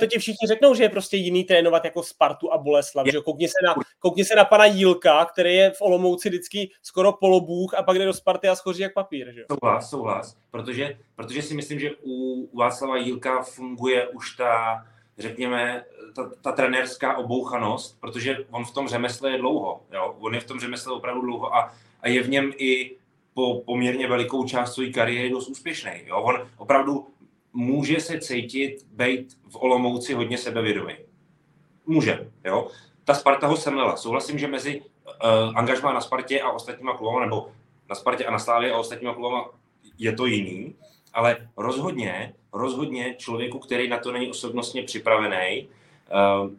To ti všichni řeknou, že je prostě jiný trénovat jako Spartu a Boleslav. Že? Koukni, se na, koukni se na pana Jílka, který je v Olomouci vždycky skoro polobůh a pak jde do Sparty a schoří jak papír. Že? Souhlas, souhlas. Protože, protože si myslím, že u Václava Jílka funguje už ta, řekněme, ta, ta trenérská obouchanost, protože on v tom řemesle je dlouho. Jo? On je v tom řemesle opravdu dlouho a, a je v něm i po poměrně velikou část své kariéry dost úspěšný. Jo? On opravdu může se cítit být v Olomouci hodně sebevědomý. Může. Jo? Ta Sparta ho semlela. Souhlasím, že mezi uh, angažmá na Spartě a ostatníma klubama, nebo na Spartě a na Slávě a ostatníma klubama je to jiný, ale rozhodně, rozhodně člověku, který na to není osobnostně připravený, uh,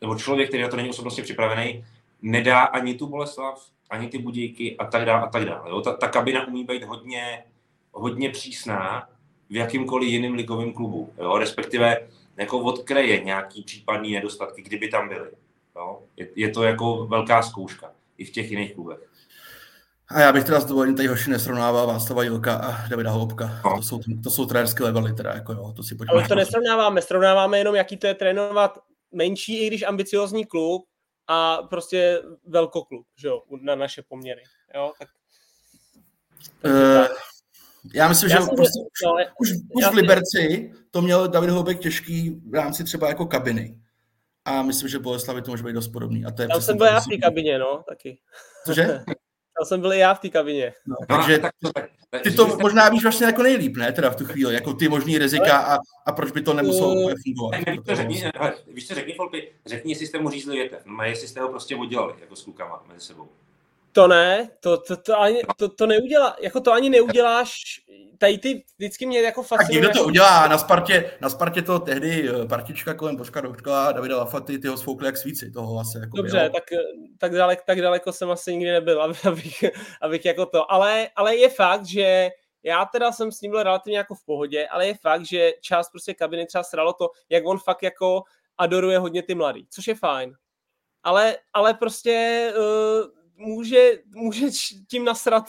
nebo člověk, který na to není osobnostně připravený, nedá ani tu Boleslav, ani ty Budějky a tak dále a tak dále. Ta, ta kabina umí být hodně, hodně přísná v jakýmkoliv jiným ligovém klubu, jo? Respektive jako odkreje nějaký případný nedostatky, kdyby tam byly. Jo? Je, je to jako velká zkouška i v těch jiných klubech. A já bych teda s dovolením tady hoši nesrovnával Václava Jílka a Davida Holoubka. No. To jsou, to jsou trenérské levely, teda jako jo, to si pojďme. Ale to nesrovnáváme, srovnáváme jenom, jaký to je trénovat menší, i když ambiciózní klub, a prostě velkoklub, že jo, na naše poměry, jo, tak... Uh, já myslím, já že jsem, prostě no, už, už, už v Liberci to měl David Holoubek těžký v rámci třeba jako kabiny. A myslím, že v Boleslavi to může být dost podobný. A to je já jsem byl já v té kabině, no, taky. Cože? Já jsem byl i já v té kabině. No, takže ty to možná víš vlastně jako nejlíp, ne, teda v tu chvíli, jako ty možný rizika a, a proč by to nemuselo úplně fungovat. Víš co, řekni, Folpi, řekni, jestli jste mu řízli větev, no, jestli jste ho prostě udělali, jako s klukama mezi sebou. To ne, to, to, to, ani, to, to neudělá, jako to ani neuděláš, tady ty vždycky mě jako fascinuje. Tak někdo to udělá, na Spartě, na Spartě to tehdy partička kolem Bořka Dočkala, Davida Lafaty, ty ho svoukli jak svíci, toho asi jako dobře, bylo. tak, tak, dalek, tak daleko jsem asi nikdy nebyl, abych, abych jako to, ale, ale je fakt, že já teda jsem s ním byl relativně jako v pohodě, ale je fakt, že část prostě kabiny třeba sralo to, jak on fakt jako adoruje hodně ty mladý, což je fajn, ale, ale prostě... Uh, Může, může tím nasrat,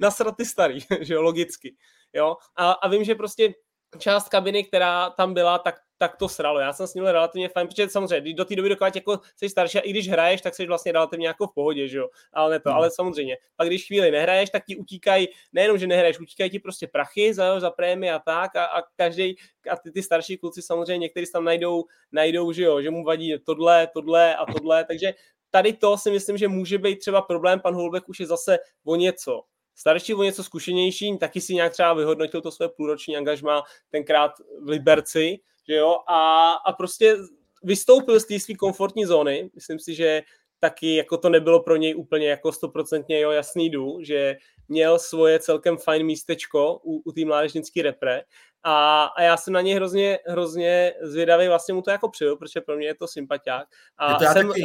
nasrat ty starý, že jo, logicky. Jo? A, a vím, že prostě část kabiny, která tam byla, tak, tak to sralo. Já jsem s ním relativně fajn, protože samozřejmě do té doby, dokud jako jsi starší a i když hraješ, tak jsi vlastně relativně jako v pohodě, že jo. Ale, ne to, hmm. ale samozřejmě, pak když chvíli nehraješ, tak ti utíkají, nejenom, že nehraješ, utíkají ti prostě prachy za, za prémii a tak a, a každý, a ty, ty starší kluci samozřejmě někteří tam najdou, najdou, že jo, že mu vadí tohle, tohle a tohle, takže tady to si myslím, že může být třeba problém, pan Holoubek už je zase o něco starší, o něco zkušenější, taky si nějak třeba vyhodnotil to své půlroční angažmá tenkrát v Liberci, že jo, a, a prostě vystoupil z té své komfortní zóny, myslím si, že taky jako to nebylo pro něj úplně jako stoprocentně, jo, jasný jdu, že měl svoje celkem fajn místečko u, u té mládežnické repre a, a já jsem na něj hrozně, hrozně zvědavý, vlastně mu to jako přijel, protože pro mě je to sympatiák a to jsem... Taky...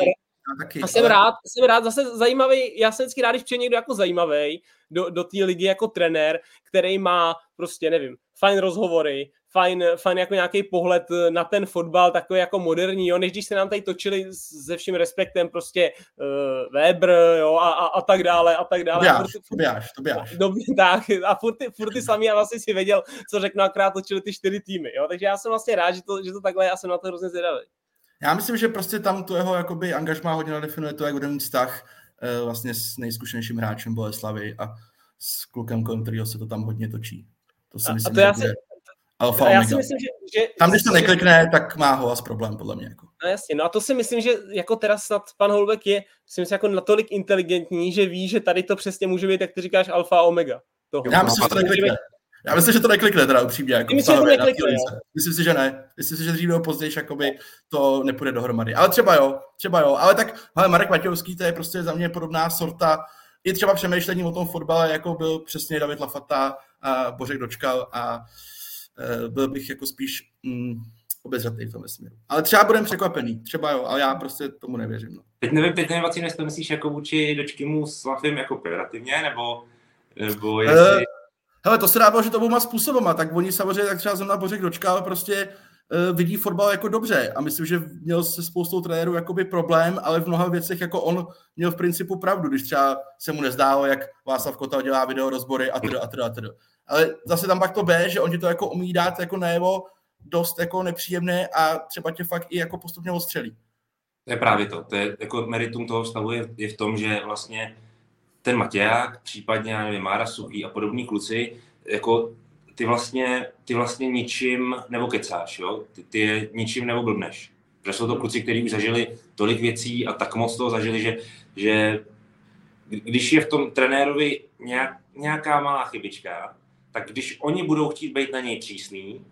Taky, a jsem ale... rád, jsem rád, zase zajímavý, já jsem vždycky rád, když přijde někdo jako zajímavý do, do té ligy jako trenér, který má prostě, nevím, fajn rozhovory, fajn, fajn jako nějaký pohled na ten fotbal, takový jako moderní, jo, než když se nám tady točili se vším respektem prostě uh, Weber, jo, a, a, a tak dále, a tak dále. Tobiáš, Tobiáš, Tobiáš. Dobře, tak, a furt ty, furt ty samý, já vlastně si věděl, co řeknu, akorát točili ty čtyři týmy, jo, takže já jsem vlastně rád, že to, že to takhle, já jsem na to hrozně zvědavý. Já myslím, že prostě tam to jeho jakoby angažmá hodně nadefinuje to, jak bude mít vztah e, vlastně s nejzkušenějším hráčem Boleslavy a s klukem, kolem kterého se to tam hodně točí. To si myslím, a to já si, že bude alfa omega. Já si myslím, že, že, tam, když to neklikne, tak má ho as problém, podle mě. Jako. No jasně, no a to si myslím, že jako teda snad pan Holoubek je, myslím si, jako natolik inteligentní, že ví, že tady to přesně může být, jak ty říkáš, alfa omega. Toho. Já myslím, že to neklikne. Já myslím, že to neklikne teda upřímně. Jako myslím, že to neklikne, myslím si, že ne. Myslím si, že dřív nebo později jakoby to nepůjde dohromady. Ale třeba jo, třeba jo. Ale tak, hele, Marek Matějovský, to je prostě za mě podobná sorta. I třeba přemýšlení o tom fotbale, jako byl přesně David Lafata a Bořek Dočkal a e, byl bych jako spíš mm, obezřetný v tomhle směru. Ale třeba budem překvapený, třeba jo, ale já prostě tomu nevěřím. No. Teď nevím, teď nevím, Vacím, jestli to myslíš jako vůči Dočkymu s Lafim jako pejorativně, nebo, nebo jestli... E... Hele, to se dávalo, že to obouma způsobama, tak oni samozřejmě, tak třeba zrovna Bořek Dočkal prostě e, vidí fotbal jako dobře a myslím, že měl se spoustou trenérů jakoby problém, ale v mnoha věcech jako on měl v principu pravdu, když třeba se mu nezdálo, jak Václav Kotal dělá videorozbory a teda a teda a teda. Ale zase tam pak to B, že oni to jako umí dát jako najevo dost jako nepříjemné a třeba tě fakt i jako postupně odstřelí. To je právě to, to je jako meritum toho stavu je, je v tom, že vlastně ten Matěják, případně, já nevím, Mára Suchý a podobní kluci, jako ty vlastně, ty vlastně ničím nebo kecáš, jo? Ty, ty je ničím nebo blbneš. Protože jsou to kluci, kteří už zažili tolik věcí a tak moc toho zažili, že, že když je v tom trenérovi nějak, nějaká malá chybička, tak když oni budou chtít být na něj přísný,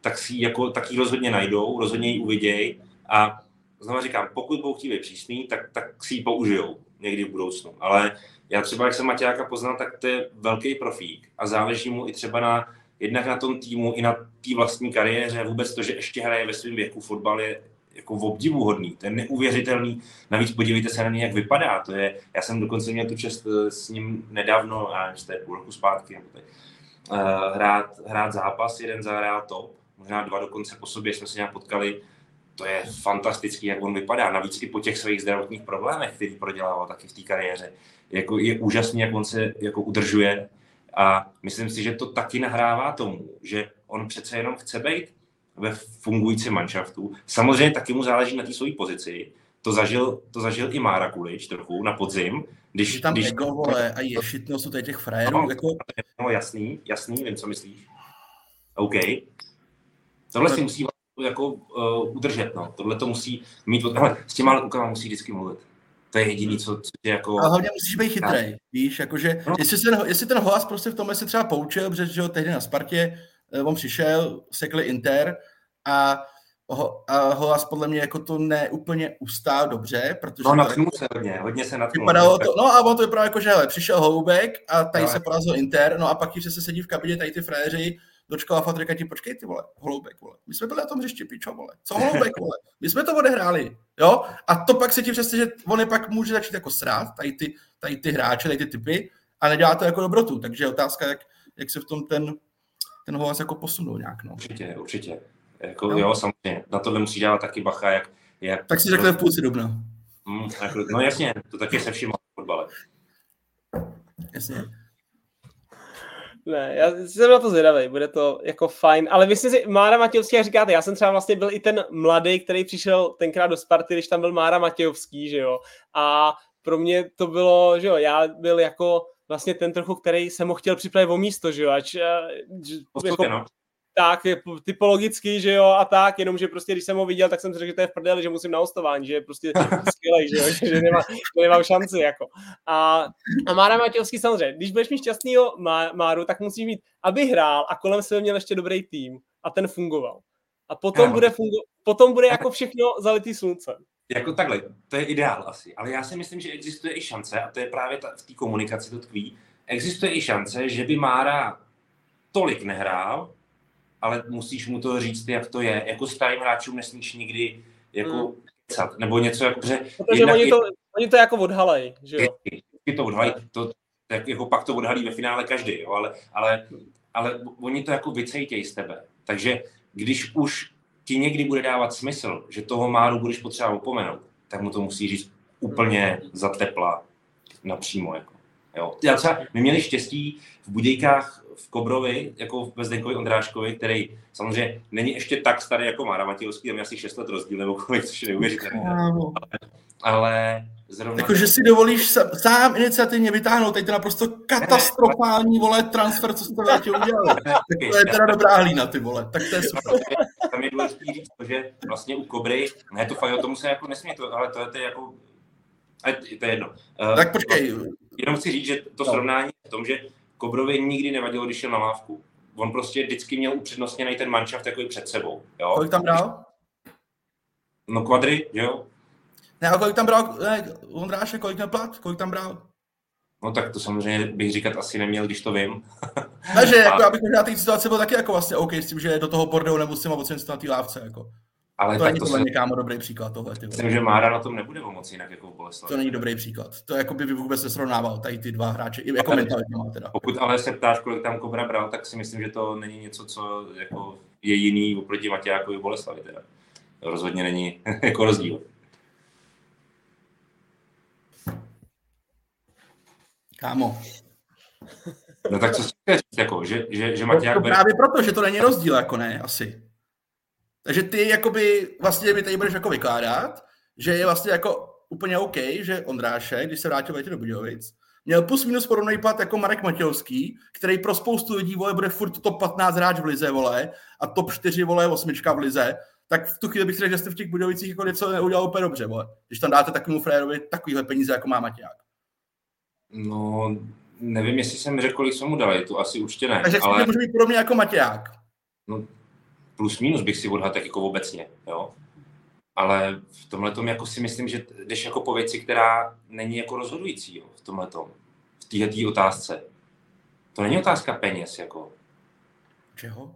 tak si jako, tak ji rozhodně najdou, rozhodně ji uvidějí a znamená říkám, pokud budou chtít být přísný, tak, tak si ji použijou někdy v budoucnu, ale já třeba, jak jsem Matějáka poznal, tak to je velký profík a záleží mu i třeba na, jednak na tom týmu, i na té vlastní kariéře. Vůbec to, že ještě hraje ve svém věku fotbal, je jako obdivuhodný, to je neuvěřitelný. Navíc podívejte se na něj, jak vypadá. To je, já jsem dokonce měl tu čest s ním nedávno, já to je půl roku zpátky, hrát, hrát zápas, jeden zahrál top, možná dva dokonce po sobě jsme se nějak potkali. To je fantastický, jak on vypadá. Navíc i po těch svých zdravotních problémech, který prodělával taky v té kariéře. Jako je úžasný, jak on se jako udržuje. A myslím si, že to taky nahrává tomu, že on přece jenom chce být ve fungujícím manšaftu. Samozřejmě taky mu záleží na té své pozici. To zažil, to zažil i Mára Kulič trochu na podzim. Když, tam když... ego, vole, a ješitno jsou tady těch frajerů. No, jako... no, jasný, jasný, vím, co myslíš. OK. Tohle si musí jako uh, udržet, no. Tohle to musí mít, ale s těma klukama musí vždycky mluvit. To je jediný, co, co tě jako... A hlavně musíš být chytrej, víš, jakože, no. jestli, ten, jestli ten hlas prostě v tomhle se třeba poučil, protože tehdy na Spartě on přišel, sekli Inter a ho, Holas podle mě jako to neúplně ustál dobře, protože... No, natchnul se hodně, hodně se natchnul. Vypadalo to, no a ono to vypadalo jako, že hele, přišel Holoubek a tady no, se porazil Inter, no a pak, když se sedí v kabině tady ty frajeři, Dočkal a Fatrika ti, počkej ty vole, Holoubek, vole, my jsme byli na tom hřišti, pičo, vole, co Holoubek, vole, my jsme to odehráli, jo, a to pak se ti přesně, že on pak může začít jako srát, tady ty, tady ty hráče, tady ty typy, a nedělá to jako dobrotu, takže otázka, jak, jak se v tom ten, ten Holas jako posunul nějak, no. Určitě, určitě. Jako, no. Jo, samozřejmě, na tohle musí dávat taky bacha, jak... jak tak si řekne v půlci dubna. Mm, jako, no jasně, to taky se všimá v fotbale. Jasně. Ne, já jsem na to zvědavý, bude to jako fajn, ale vy jste si Mára Matějovský, jak říkáte, já jsem třeba vlastně byl i ten mladý, který přišel tenkrát do Sparty, když tam byl Mára Matějovský, že jo, a pro mě to bylo, že jo, já byl jako vlastně ten trochu, který jsem ho chtěl připravit o místo, že jo, ač... Postupně, jako, no. Tak, typologicky, že jo, a tak, jenomže prostě, když jsem ho viděl, tak jsem si řekl, že to je v prdeli, že musím na hostování, že je prostě skvělej, že jo, že nemá, nemám šanci, jako. A, a Mára Matějovský samozřejmě, když budeš mít šťastnýho Máru, tak musíš mít, aby hrál a kolem sebe měl ještě dobrý tým a ten fungoval. A potom no. bude fungo- potom bude jako všechno zalitý sluncem. Jako takhle, to je ideál asi, ale já si myslím, že existuje i šance, a to je právě ta, v té komunikaci to tkví, existuje i šance, že by Mára tolik nehrál, ale musíš mu to říct, jak to je. Jako starým hráčům nesmíš nikdy jako mm. kecat, nebo něco jako... Protože, protože oni, to, je, oni to jako odhalají, že jo? Je, to odhalají, to, tak jako pak to odhalí ve finále každý, jo, ale, ale, ale oni to jako vycejtějí z tebe. Takže když už ti někdy bude dávat smysl, že toho Máru budeš potřeba opomenout, tak mu to musíš říct úplně mm. za tepla, napřímo jako. Jo. Já třeba, my měli štěstí v Budějkách, v Kobrovi, jako ve Zdenkovi Ondráškovi, který samozřejmě není ještě tak starý jako Mára Matějovský, tam je asi šest let rozdíl, nebo kolik, což je neuvěřitelné. Ale, ale zrovna... Jako, že si dovolíš sám iniciativně vytáhnout, tady to naprosto katastrofální, vole, transfer, co jsi to vrátil udělal. To je teda dobrá hlína, ty vole, tak to je super. Tam je důležitý říct, že vlastně u Kobry, ne to fakt, o tomu se jako nesmí, to, ale to je to jako... To je jedno. Tak počkej. Jenom chci říct, že to srovnání v tom, že Kobrovi nikdy nevadilo, když šel na lávku. On prostě vždycky měl upřednostněnej ten manšaft takový před sebou. Jo? Kolik tam dál? No kvadry, jo. Ne, a kolik tam bral, ne, Ondráše, kolik neplat, kolik tam bral? No tak to samozřejmě bych říkat asi neměl, když to vím. Takže a... jako, abych možná té situace byl taky jako vlastně OK s tím, že do toho Bordeaux nemusím a odsím na té lávce, jako. Ale to není to se... kámo dobrý příklad tohle. Ty myslím, že Mára na tom nebude pomoci jinak jako v Boleslavi. To není dobrý příklad. To jako by vůbec nesrovnával tady ty dva hráče. I jako mentálně teda. Pokud ale se ptáš, kolik tam Kobra bral, tak si myslím, že to není něco, co jako je jiný oproti Matějákovi v Boleslavi teda. Rozhodně není jako rozdíl. Kámo. No tak co si říct, jako, že, že, že Matěják... No, právě bere... proto, že to není rozdíl, jako ne, asi. Takže ty jakoby, vlastně mi tady budeš jako vykládat, že je vlastně jako úplně OK, že Ondrášek, když se vrátil do Budějovic, měl plus minus podobný plat jako Marek Matějovský, který pro spoustu lidí, vole, bude furt top patnáct hráč v lize, vole, a top čtyři, vole, osmička v lize, tak v tu chvíli bych si řekl, že jste v těch Budějovicích jako něco neudělal úplně dobře, vole, když tam dáte takovému frajerovi takovýhle peníze, jako má Matěják. No, nevím, jestli jsem řekl, kolik jsme mu dali, to asi určitě ne. Takže ale... může být podobně jako Matěják. No. Plus minus bych si odhadl tak jako obecně, jo. Ale v tomhletom jako si myslím, že jdeš jako po věci, která není jako rozhodující, jo, v tomhletom, v téhletý otázce. To není otázka peněz, jako. Čeho?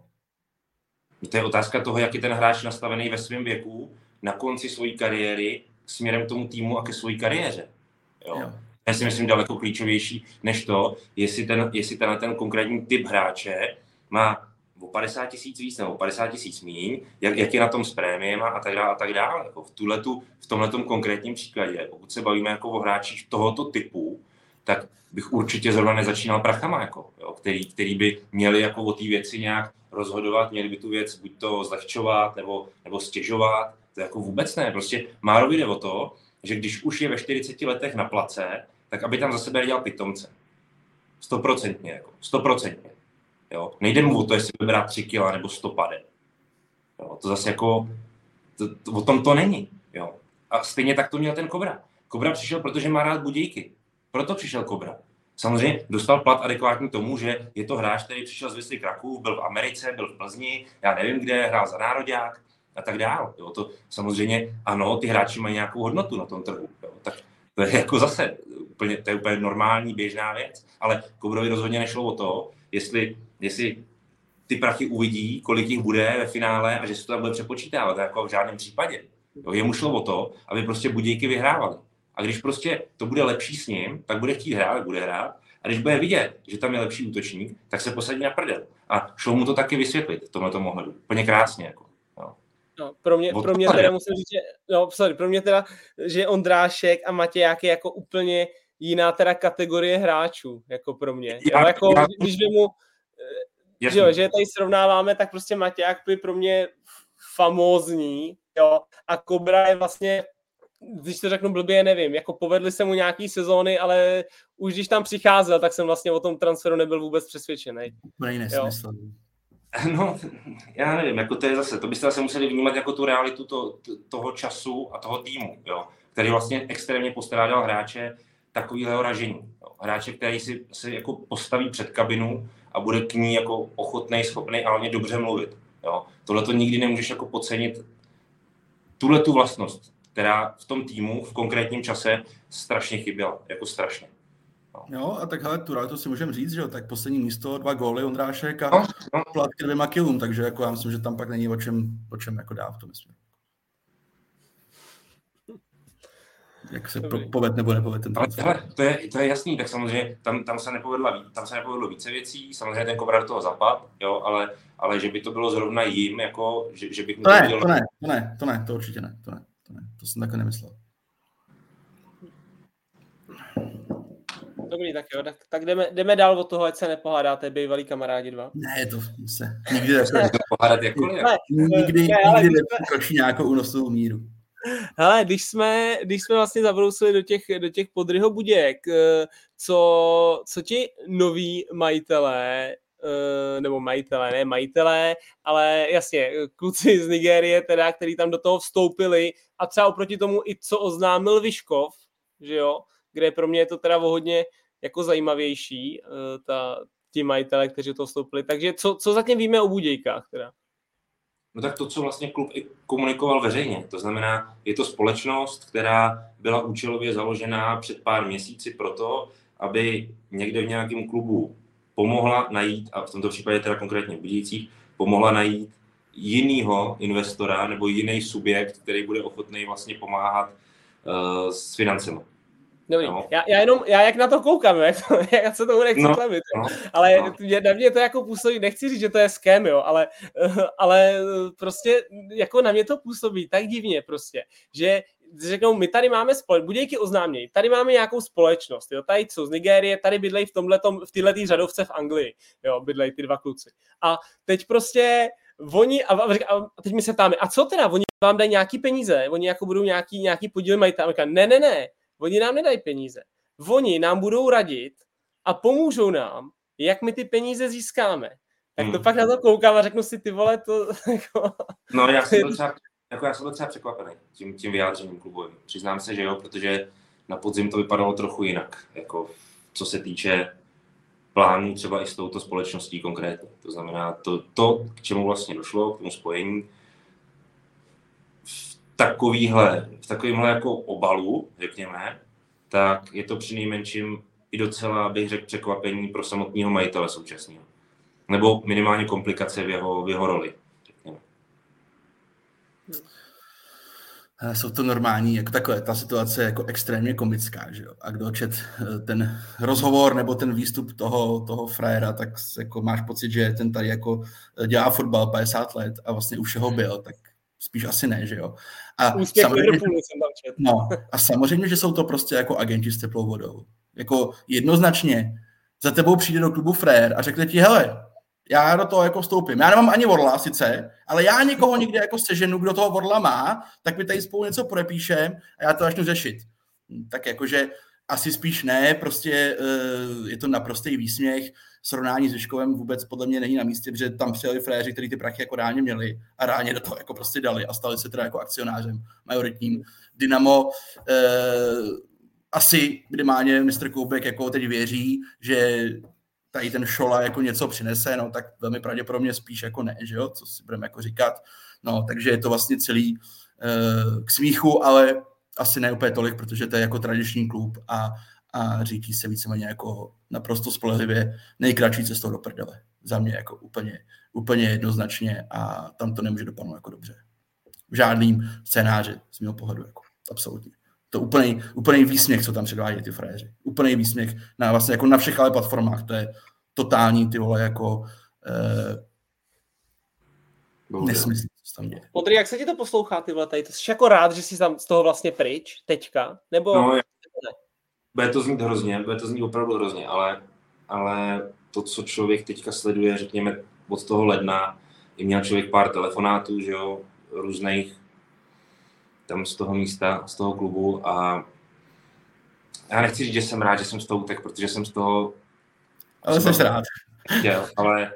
To je otázka toho, jak je ten hráč nastavený ve svém věku, na konci své kariéry, směrem k tomu týmu a ke své kariéře, jo. jo. Já si myslím daleko klíčovější, než to, jestli ten, jestli ten, ten konkrétní typ hráče má o padesát tisíc víc nebo padesát tisíc míň, jak, jak je na tom s prémiem a tak dále a tak dále. Jako v, tuhletu, v tomhletom konkrétním příkladě, pokud se bavíme jako o hráčích tohoto typu, tak bych určitě zrovna nezačínal prachama, jako, jo, který, který by měli jako o té věci nějak rozhodovat, měli by tu věc buď to zlehčovat nebo, nebo stěžovat, to jako vůbec ne. Prostě Márovi jde o to, že když už je ve čtyřiceti letech na place, tak aby tam za sebe dělal pitomce. Stoprocentně, jako, stoprocentně. Jo, nejde mu o to, jestli vybrá tři kila nebo sto padesát. Jo, to zase jako, to, to, o tom to není. Jo. A stejně tak to měl ten Kobra. Kobra přišel, protože má rád Budějky. Proto přišel Kobra. Samozřejmě dostal plat adekvátní tomu, že je to hráč, který přišel z Wisly Krakův, byl v Americe, byl v Plzni, já nevím kde, hrál za nároďák. a tak dál. Jo. To samozřejmě ano, ty hráči mají nějakou hodnotu na tom trhu. Jo. Tak to je jako zase úplně, to je úplně normální, běžná věc, ale Kobrovi rozhodně nešlo o to, jestli, jestli ty prachy uvidí, kolik jich bude ve finále a že se to tam bude přepočítávat, jako v žádném případě. Jo. Jemu šlo o to, aby prostě Budějky vyhrávali. A když prostě to bude lepší s ním, tak bude chtít hrát, bude hrát. A když bude vidět, že tam je lepší útočník, tak se posadí na prdel. A šlo mu to taky vysvětlit v tomhletomu ohledu. Plně krásně. Jako. No. No, pro, mě, pro mě teda musím říct, že, no, sorry, pro mě teda, že Ondrášek a Matěják je jako úplně jiná teda kategorie hráčů, jako pro mě. Já, no, jako, já, když by mu, že, jo, že tady srovnáváme, tak prostě Matěják by pro mě famózní, jo, a Kobra je vlastně, když to řeknu blbě, nevím, jako povedly se mu nějaký sezóny, ale už když tam přicházel, tak jsem vlastně o tom transferu nebyl vůbec přesvědčený. Úplně nesmysl. No, já nevím, jako to je zase, to byste zase museli vnímat jako tu realitu to, toho času a toho týmu, jo, který vlastně extrémně postrádal hráče takovýhleho ražení. Jo. Hráče, který si, si jako postaví před kabinu a bude k ní jako ochotnej, schopnej a hlavně dobře mluvit. Tohle to nikdy nemůžeš jako podcenit, tuhle tu vlastnost, která v tom týmu v konkrétním čase strašně chyběla, jako strašně. No, jo, a tak hele, tu rád to si můžeme říct, že jo, tak poslední místo, dva góly Ondrášek a no, no. Plátky dvěma kilům, takže jako já myslím, že tam pak není o čem, o čem jako dá v tom myslím. Jak se po, poved nebo nepoved ten transfer. Hele, to je, to je jasný, tak samozřejmě tam, tam, se nepovedla, tam se nepovedlo více věcí, samozřejmě ten Kobra do toho zapad, jo, ale, ale že by to bylo zrovna jim, jako, že, že bych... To ne, to ne, to ne, to ne, to určitě ne, to ne. Ne, to jsem takhle nemyslel. Dobrý, tak jo, tak, tak jdeme, jdeme dál od toho, ať se nepohádáte, bývalí kamarádi dva. Ne, to se nikdy nepohádat jakkoliv. Nikdy, ne, ale nikdy nepokročí nějakou únosovou míru. Hele, když jsme, když jsme vlastně zabrousili do těch, do těch Podryho Buděk, co, co ti noví majitelé nebo majitelé, ne majitelé, ale jasně, kluci z Nigérie teda, který tam do toho vstoupili a třeba oproti tomu i co oznámil Vyškov, že jo, kde pro mě je to teda hodně jako zajímavější, ta, ti majitelé, kteří do toho vstoupili. Takže co, co zatím víme o Budějkách teda? No tak to, co vlastně klub i komunikoval veřejně, to znamená, je to společnost, která byla účelově založená před pár měsíci proto, aby někde v nějakém klubu pomohla najít, a v tomto případě teda konkrétně v Budějcích, pomohla najít jinýho investora nebo jiný subjekt, který bude ochotný vlastně pomáhat uh, s financemi. Dobrý, no. já, já jenom, já jak na to koukám, jak, to, jak se to nechci no, klamit, no, ale no. Mě, na mě to jako působí, nechci říct, že to je ském, jo, ale, ale prostě jako na mě to působí tak divně prostě, že řeknou, my tady máme společnost, Budějky oznámějí, tady máme nějakou společnost, jo, tady jsou z Nigérie, tady bydlejí v tomhletom, v této řadovce v Anglii, jo, bydlejí ty dva kluci. A teď prostě oni, a, a teď my se ptáme, a co teda, oni vám dají nějaký peníze, oni jako budou nějaký, nějaký podíl mají tam, ne, ne, ne, oni nám nedají peníze, oni nám budou radit a pomůžou nám, jak my ty peníze získáme. Tak to hmm. pak na to koukám a řeknu si, ty vole, to jako... No, já si to třeba... Jako já jsem byl třeba překvapený tím, tím vyjádřením klubovým. Přiznám se, že jo, protože na podzim to vypadalo trochu jinak, jako co se týče plánů třeba i s touto společností konkrétně. To znamená to, to k čemu vlastně došlo, k tomu spojení, v takovýhle, v takovýmhle jako obalu, řekněme, tak je to přinejmenším i docela, bych řekl, překvapení pro samotného majitele současného. Nebo minimálně komplikace v jeho, v jeho roli. Hmm. Jsou to normální, jako takové, ta situace je jako extrémně komická, že jo, a kdo čet ten rozhovor nebo ten výstup toho, toho frajera, tak jako máš pocit, že ten tady jako dělá fotbal padesát let a vlastně už ho byl, tak spíš asi ne, že jo. A Úspěch samozřejmě, no, a samozřejmě, že jsou to prostě jako agenti s teplou vodou, jako jednoznačně za tebou přijde do klubu frajer a řekne ti, hele, já do toho jako vstoupím. Já nemám ani orla sice, ale já někoho někde jako seženu, kdo toho orla má, tak mi tady spolu něco podepíšem a já to začnu řešit. Tak jakože asi spíš ne, prostě je to naprostý výsměch. Srovnání s Vyškovem vůbec podle mě není na místě, protože tam přijeli fréři, kteří ty prachy jako reálně měli a reálně do toho jako prostě dali a stali se teda jako akcionářem majoritním. Dynamo eh, asi minimálně mistr Koubek jako teď věří, že tady ten Šola jako něco přinese, no tak velmi pravděpodobně spíš jako ne, že jo, co si budeme jako říkat. No, takže je to vlastně celý uh, k smíchu, ale asi ne úplně tolik, protože to je jako tradiční klub a, a řídí se víceméně jako naprosto spolehlivě nejkratší cestou do prdele. Za mě jako úplně, úplně jednoznačně a tam to nemůže dopadnout jako dobře. V žádným scénáři z mého pohledu, jako absolutně. To úplný, úplný výsměch, co tam předvádí ty frajeři. Úplný výsměch na vlastně jako na všech ale platformách. To je totální ty vole jako eh, nesmysl, co tam děje. Ondry, jak se ti to poslouchá, ty vole, tady? To jsi jako rád, že jsi tam z toho vlastně pryč teďka? Nebo... No, ne. Bude to znít hrozně, bude to znít opravdu hrozně, ale, ale to, co člověk teďka sleduje, řekněme, od toho ledna, i měl člověk pár telefonátů, že jo, různých tam z toho místa, z toho klubu a já nechci říct, že jsem rád, že jsem z toho utek, protože jsem z toho... Ale jsem rád. Chtěl, ale,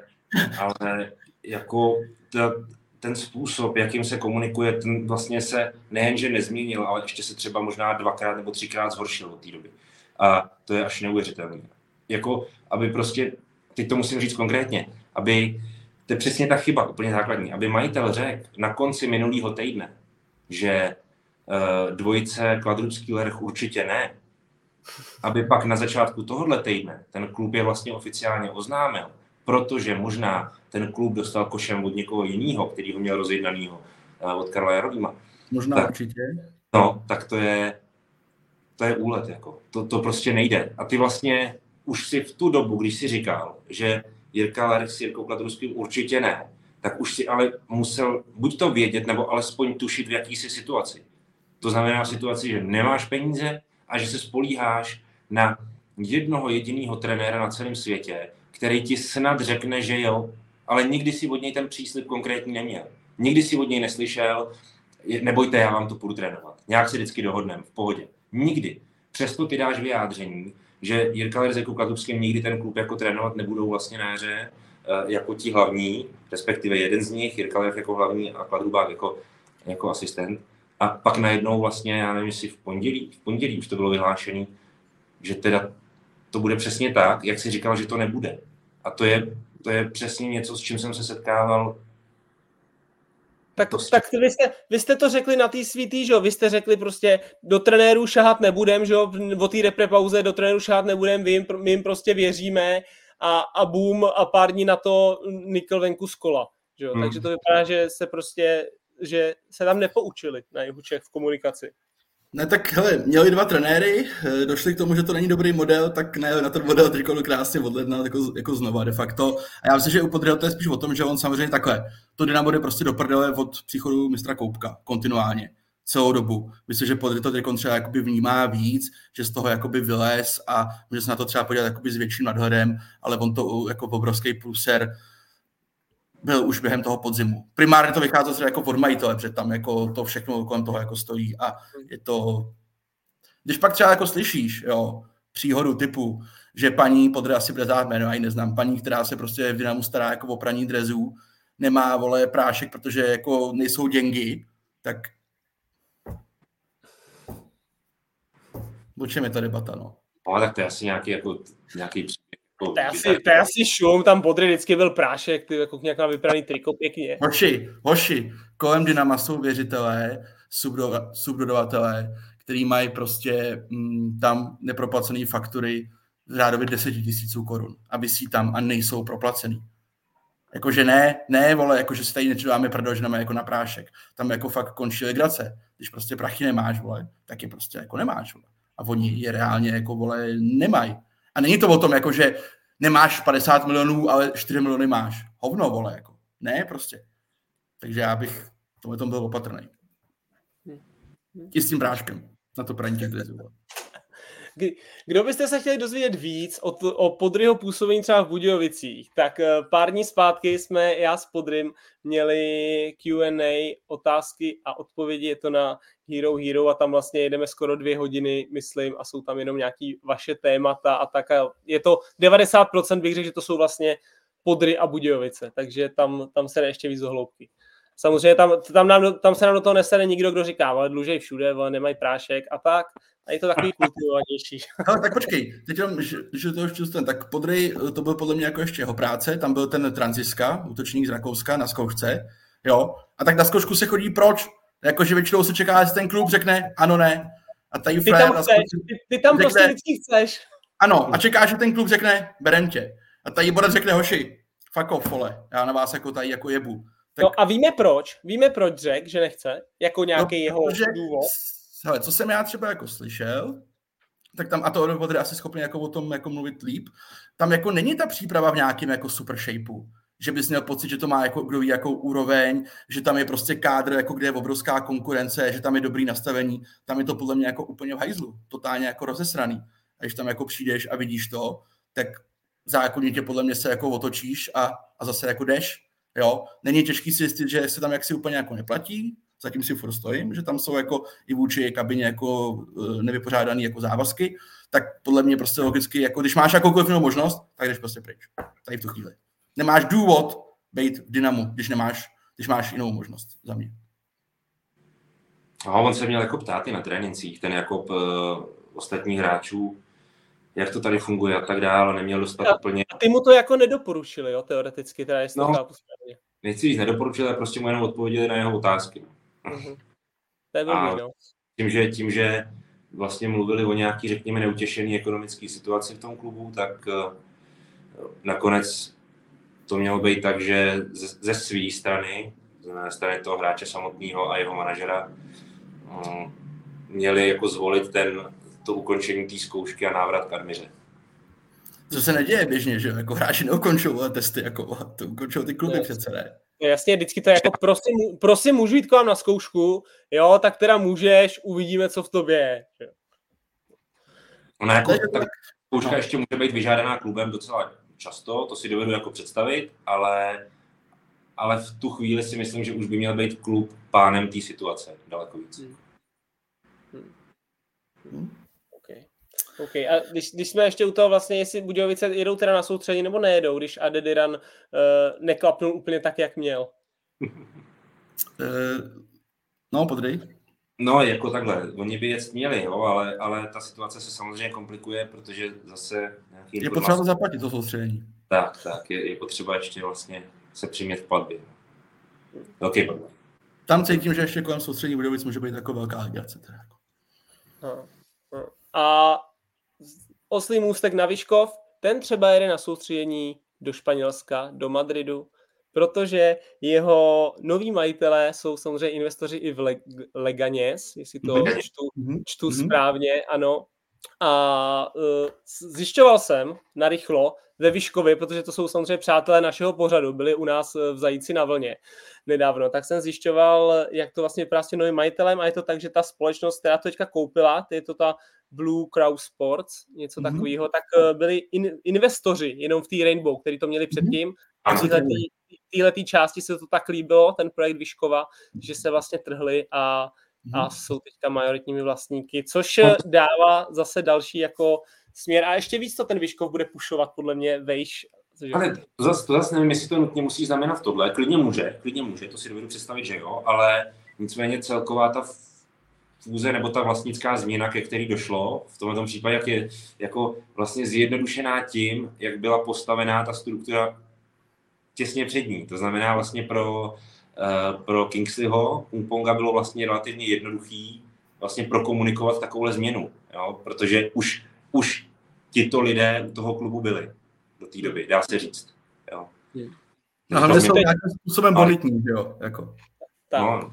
ale jako ta, ten způsob, jakým se komunikuje, ten vlastně se nejenže nezměnil, ale ještě se třeba možná dvakrát nebo třikrát zhoršil od té doby. A to je až neuvěřitelné. Jako, aby prostě, teď to musím říct konkrétně, aby, to je přesně ta chyba, úplně základní, aby majitel řekl na konci minulého týdne, že uh, dvojice Kladrubský Lerch určitě ne, aby pak na začátku tohohle týdne ten klub je vlastně oficiálně oznámil, protože možná ten klub dostal košem od někoho jiného, který ho měl rozjednanýho, uh, od Karla Jarolíma. Možná tak, určitě. No, tak to je, to je úlet, jako. To, to prostě nejde. A ty vlastně už si v tu dobu, když si říkal, že Jirka Lerch s Jirkou Kladrubským určitě ne, tak už si ale musel buď to vědět, nebo alespoň tušit, v jaký jsi situaci. To znamená v situaci, že nemáš peníze a že se spolíháš na jednoho jediného trenéra na celém světě, který ti snad řekne, že jo, ale nikdy si od něj ten příslib konkrétní neměl. Nikdy si od něj neslyšel, nebojte, já vám to půjdu trénovat. Nějak se vždycky dohodneme, v pohodě. Nikdy. Přesto ty dáš vyjádření, že Jirka Lerch s Jirkou Kladrubským nikdy ten klub jako trénovat nebudou vlastně na jaře, jako ti hlavní, respektive jeden z nich, Jirka Lerch jako hlavní a Kladrubák jako, jako asistent. A pak najednou vlastně, já nevím, jestli v pondělí, v pondělí už to bylo vyhlášené, že teda to bude přesně tak, jak jsi říkal, že to nebude. A to je, to je přesně něco, s čím jsem se setkával. Tak, tak vy, jste, vy jste to řekli na té svítý, že jo? Vy jste řekli prostě, do trenérů šahat nebudem, že jo? O té reprepauze do trenérů šahat nebudem, my jim, my jim prostě věříme. A, a boom, a pár dní na to Nikl venku z kola. Že jo? Hmm. Takže to vypadá, že se prostě, že se tam nepoučili na jihu Čech v komunikaci. Ne, tak hele, měli dva trenéry, došli k tomu, že to není dobrý model, tak ne, na ten model trikonu krásně odlednal jako, jako znova de facto. A já myslím, že u Podryho to je spíš o tom, že on samozřejmě takhle, to Dynamo jde prostě do prdele od příchodu mistra Koubka, kontinuálně, celou dobu. Myslím, že Podry to trikon třeba jakoby vnímá víc, že z toho jakoby vylez a může se na to třeba podívat jakoby s větším nadhledem, ale on to jako obrovský průser byl už během toho podzimu. Primárně to vycházelo třeba jako od majitele, protože tam jako to všechno kolem toho jako stojí a je to... Když pak třeba jako slyšíš, jo, příhodu typu, že paní Podry, asi bude znát jméno, já ji neznám, paní, která se prostě v Dynamu stará jako o praní drezů, nemá, vole, prášek, protože jako nejsou děngy, tak o čem je ta debata, no? No, tak to je asi nějaký, jako, nějaký... To je asi, to je asi šum, tam Podry vždycky byl prášek, ty jako nějaká vypraný triko, pěkně. Hoši, hoši, kolem Dynama jsou věřitelé, subdo, subdodavatelé, který mají prostě m, tam neproplacené faktury v řádově deset tisíc korun a visí tam a nejsou proplacený. Jakože ne, ne, vole, jakože si tady nedáme prdel, že jako na prášek. Tam jako fakt končí legrace. Když prostě prachy nemáš, vole, tak je prostě jako nemáš, vole. A oni je reálně jako, vole, nemají. A není to o tom, jako, že nemáš padesát milionů, ale čtyři miliony máš. Hovno, vole, jako. Ne, prostě. Takže já bych tomhle tom byl opatrný. I s tím bráškem. Na to praní těch drezů. Kdo byste se chtěli dozvědět víc o, t- o Podryho působení třeba v Budějovicích, tak pár dní zpátky jsme já s Podrym měli Q and A, otázky a odpovědi, je to na Hero Hero a tam vlastně jedeme skoro dvě hodiny, myslím, a jsou tam jenom nějaký vaše témata a tak. A je to devadesát procent bych řekl, že to jsou vlastně Podry a Budějovice, takže tam, tam se jde ještě víc do hloubky. Samozřejmě tam, tam, nám, tam se nám do toho nesede nikdo, kdo říká, ale dlužej všude, vole, nemají prášek a tak. A je to takový kultivovanější. Ale tak počkej, teď jenom, že, že to ještě zůstane, tak Podrej, to byl podle mě jako ještě jeho práce, tam byl ten Tranziska, útočník z Rakouska na zkoušce, jo, a tak na zkoušku se chodí proč? Jakože většinou se čeká, jestli ten klub řekne ano, ne. A tady ty tam, chceš, ty, ty tam řekne, prostě vždycky chceš. Ano, a čeká, že ten klub řekne, berem tě. A tady Bodec řekne, hoši, fuck off, vole, já na vás jako tady jako jebu. Tak... No a víme proč, víme proč řekl, že nechce, jako nějaký no, jeho protože, důvod. Hele, co jsem já třeba jako slyšel, tak tam, a to Bodec asi schopný jako o tom jako mluvit líp, tam jako není ta příprava v nějakém jako super shapeu, že bys měl pocit, že to má jako, kdo ví, jakou úroveň, že tam je prostě kádr, jako kde je obrovská konkurence, že tam je dobrý nastavení, tam je to podle mě jako úplně v hajzlu, totálně jako rozesraný. A když tam jako přijdeš a vidíš to, tak zákonitě podle mě se jako otočíš a, a zase jako jdeš. Jo? Není těžký si zjistit, že se tam jaksi úplně jako neplatí, zatím si furt stojím, že tam jsou jako i vůči kabině jako nevypořádaný jako závazky, tak podle mě prostě logicky, jako když máš jakoukoliv možnost, tak jdeš prostě pryč. Tady v tu chvíli. Nemáš důvod být v Dynamu, když nemáš, když máš jinou možnost za mě. A on se měl jako ptát i na trénincích, ten Jakub uh, ostatních hráčů, jak to tady funguje a tak dále, neměl dostat a, úplně... A ty mu to jako nedoporučili, jo, teoreticky, teda jestli no, chápu správně. Nechci říct, nedoporučili, ale prostě mu jenom odpověděli na jeho otázky. Mm-hmm. To je velmi, no. Tím že, tím, že vlastně mluvili o nějaký, řekněme, neutěšený ekonomický situaci v tom klubu, tak uh, nakonec to mělo být tak, že ze své strany, ze strany toho hráče samotného a jeho manažera, měli jako zvolit ten, to ukončení té zkoušky a návrat k armiře. Co se neděje běžně, že jako hráči neukončují testy, jako to ukončují ty kluby přece, ne? Jasně, vždycky to je jako prosím, prosím, můžu jít k vám na zkoušku, jo, tak teda můžeš, uvidíme, co v tobě je. Ona jako tak zkouška ještě může být vyžádaná klubem docela často, to si dovedu jako představit, ale, ale v tu chvíli si myslím, že už by měl být klub pánem té situace daleko víc. Hmm. Hmm. Okay. Okay. A když, když jsme ještě u toho vlastně, jestli Budějovice jedou teda na soustředění nebo nejedou, když Adediran uh, neklapnul úplně tak, jak měl? No, Podrej. No, jako takhle. Oni by jet měli, jo, ale, ale ta situace se samozřejmě komplikuje, protože zase... Je potřeba to zaplatit, to soustředění. Tak, tak. Je, je potřeba ještě vlastně se přimět v platbě. Velký problém. Tam cítím, že ještě kolem soustředění Budějovic může být taková velká legrace. A oslý můstek na Vyškov, ten třeba jede na soustředění do Španělska, do Madridu, protože jeho noví majitelé jsou samozřejmě investoři i v Leg- Leganes, jestli to čtu, čtu mm-hmm. správně, ano. A uh, zjišťoval jsem narychlo ve Vyškově, protože to jsou samozřejmě přátelé našeho pořadu, byli u nás v Zajíci na vlně nedávno, tak jsem zjišťoval, jak to vlastně vypadá s tím novým majitelem, a je to tak, že ta společnost, která to teďka koupila, je to ta Blue Crow Sports, něco mm-hmm. takového, tak uh, byli in- investoři jenom v té Rainbow, který to měli předtím, takže mm-hmm. v této části se to tak líbilo, ten projekt Vyškova, že se vlastně trhli a, a jsou teďka majoritními vlastníky, což dává zase další jako směr. A ještě víc to ten Vyškov bude pušovat, podle mě, vejš. Ale to zase, to zase nevím, jestli to nutně musí znamenat tohle. Klidně může, klidně může, to si dovedu představit, že jo, ale nicméně celková ta fúze nebo ta vlastnická změna, ke který došlo, v tomto případě jak je jako vlastně zjednodušená tím, jak byla postavená ta struktura těsně před ní. To znamená vlastně pro, uh, pro Kingsleyho Pumponga bylo vlastně relativně jednoduchý vlastně prokomunikovat takovouhle změnu, jo? Protože už, už tito lidé u toho klubu byli do té doby, dá se říct. Jo? No hlavně jsou nějakým způsobem bonitní, jo? Jako. Tak. No.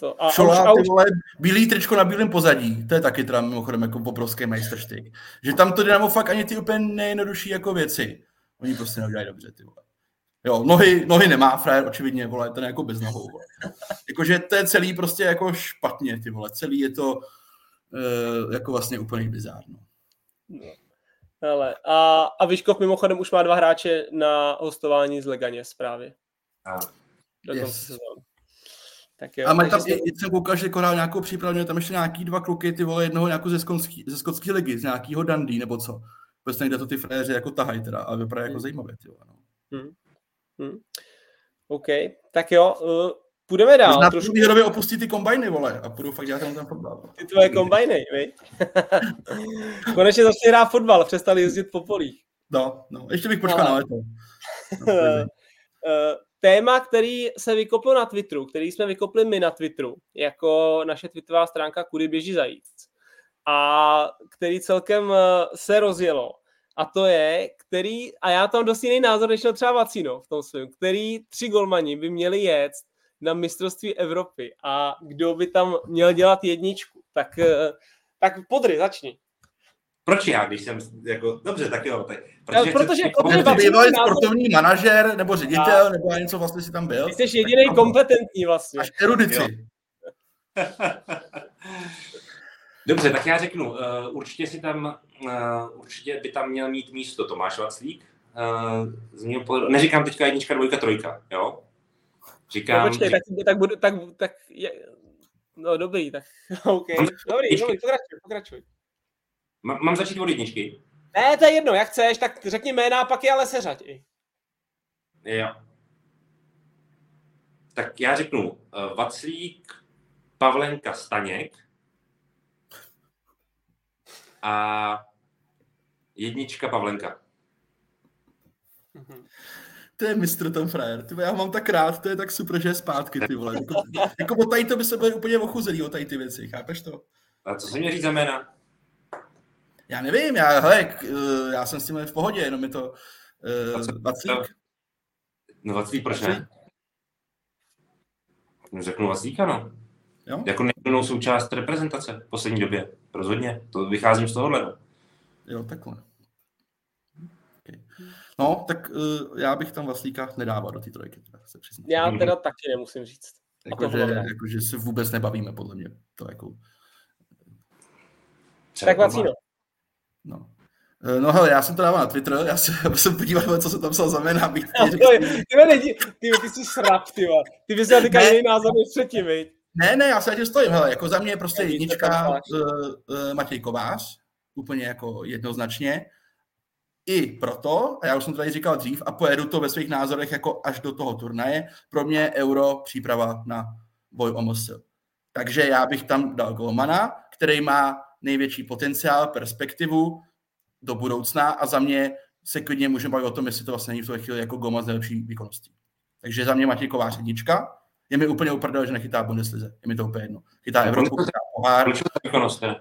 To, a Šola, už, ty vole, bílý tričko na bílém pozadí, to je taky teda mimochodem jako obrovský majstrštyk. Že tam to Dynamo fakt ani ty úplně nejjednodušší jako věci. Oni prostě neudělají dobře, ty vole. Jo, nohy, nohy nemá frajer, očividně, vole, ten jako bez nohou, vole. Jakože to je celý prostě jako špatně, ty vole, celý je to uh, jako vlastně úplně bizárno. No. Hele, a, a Vyškov mimochodem už má dva hráče na hostování z Leganes právě. A. Yes. Tak jo. A tam, jste... jsem koukal, že konal nějakou přípravu, tam ještě nějaký dva kluky, ty vole, jednoho nějakou ze, skonský, ze skotský ligy, z nějakýho Dundee, nebo co. Prostě někde to ty fréři jako tahají teda, ale vypadá jako zajímavé, tyjo, ano. Hmm. Hmm. OK, tak jo, uh, půjdeme dál. Na trošku době opustí ty kombajny, vole, a půjdu fakt dělat ten fotbal. Ty tvoje kombajny, viď? Konečně začne hrát fotbal, přestali jezdit po polích. No, no, ještě bych počkal na léto. Téma, který se vykoplo na Twitteru, který jsme vykopli my na Twitteru, jako naše twitterová stránka Kudy běží zajíc, a který celkem se rozjelo. A to je, který, a já tam dost jiný názor, než třeba Vacino v tom svém, který tři golmani by měli jet na mistrovství Evropy a kdo by tam měl dělat jedničku. Tak, tak Podry, začni. Proč já, když jsem, jako, dobře, tak jo. Tak, protože protože bývalý sportovní manažer, nebo ředitel, a, nebo něco vlastně si tam byl. Ty jsi jedinej kompetentní vlastně. Až erudici. Dobře, tak já řeknu, uh, určitě, si tam, uh, určitě by tam měl mít místo Tomáš Vaclík. Uh, pohledu, neříkám teďka jednička, dvojka, trojka, jo? Říkám... No, počkej, tak, tak budu, tak, tak je, no dobrý, tak, OK. Dobrý, ještě. dobrý, pokračuj, pokračuj. Mám, mám začít od jedničky? Ne, to je jedno, jak chceš, tak řekni jména a pak je ale seřaď i. Jo. Tak já řeknu uh, Vaclík, Pavlenka, Staněk. A jednička Pavlenka. To je mistr ten frajer. Ty, já mám tak rád, to je tak super, že je zpátky, ty vole. Jako, jako o tady to by se byly úplně ochuzelý, o tady ty věci, chápeš to? A co se mě říct za jména? Já nevím, já, hele, já jsem s tím v pohodě, jenom je to uh, Vaclík. No Vaclík, proč ne? Řeknu Vaclíka, no. Jo? Jako nejplnou součást reprezentace v poslední době. Rozhodně. To vycházím z tohohle. Jo, takhle. Okay. No, tak uh, já bych tam Vaclíka nedával do té trojky. Teda, se já teda mm-hmm. taky nemusím říct. Jakože jako, se vůbec nebavíme, podle mě. To jako... Tak Vacíno. No. No hele, já jsem to dával na Twitter, já jsem, jsem podíval, co se tam psal za jména. Ty, ty, ty jsi srap, ty vole. Ty bys měl týká jiný názor než předtím, viď? Ne, ne, já se tím stojím, hele, jako za mě je prostě jednička uh, uh, Matěj Kovář, úplně jako jednoznačně, i proto, a já už jsem to tady říkal dřív, a pojedu to ve svých názorech jako až do toho turnaje, pro mě euro příprava na boj o M S L. Takže já bych tam dal golmana, který má největší potenciál, perspektivu do budoucna a za mě se klidně můžeme bavit o tom, jestli to vlastně není v té chvíli jako golman s nejlepší výkonností. Takže za mě Matěj Kovář jednička. Je mi úplně uprdel, že nechytá Bundeslize. Je mi to úplně jedno. Chytá Evropu, chytá pohár. Podle čeho ta výkonnost teda?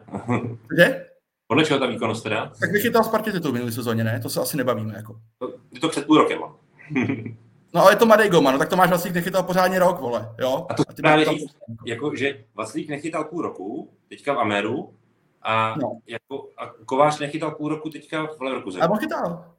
Kde? Podle čeho ta výkonnost teda? Tak vychytal Spartě titul minulý sezóně, ne? To se asi nebavíme, jako. To, je to před půl rokem. No ale je to mladý golman, no tak Tomáš Vaclík nechytal pořádně rok, vole, jo? A to je právě tam... jako, že Vaclík nechytal půl roku, teďka v Ameru, a, no. jako, a Kovář nechytal půl roku, teďka v Leverkusen. A on chytal.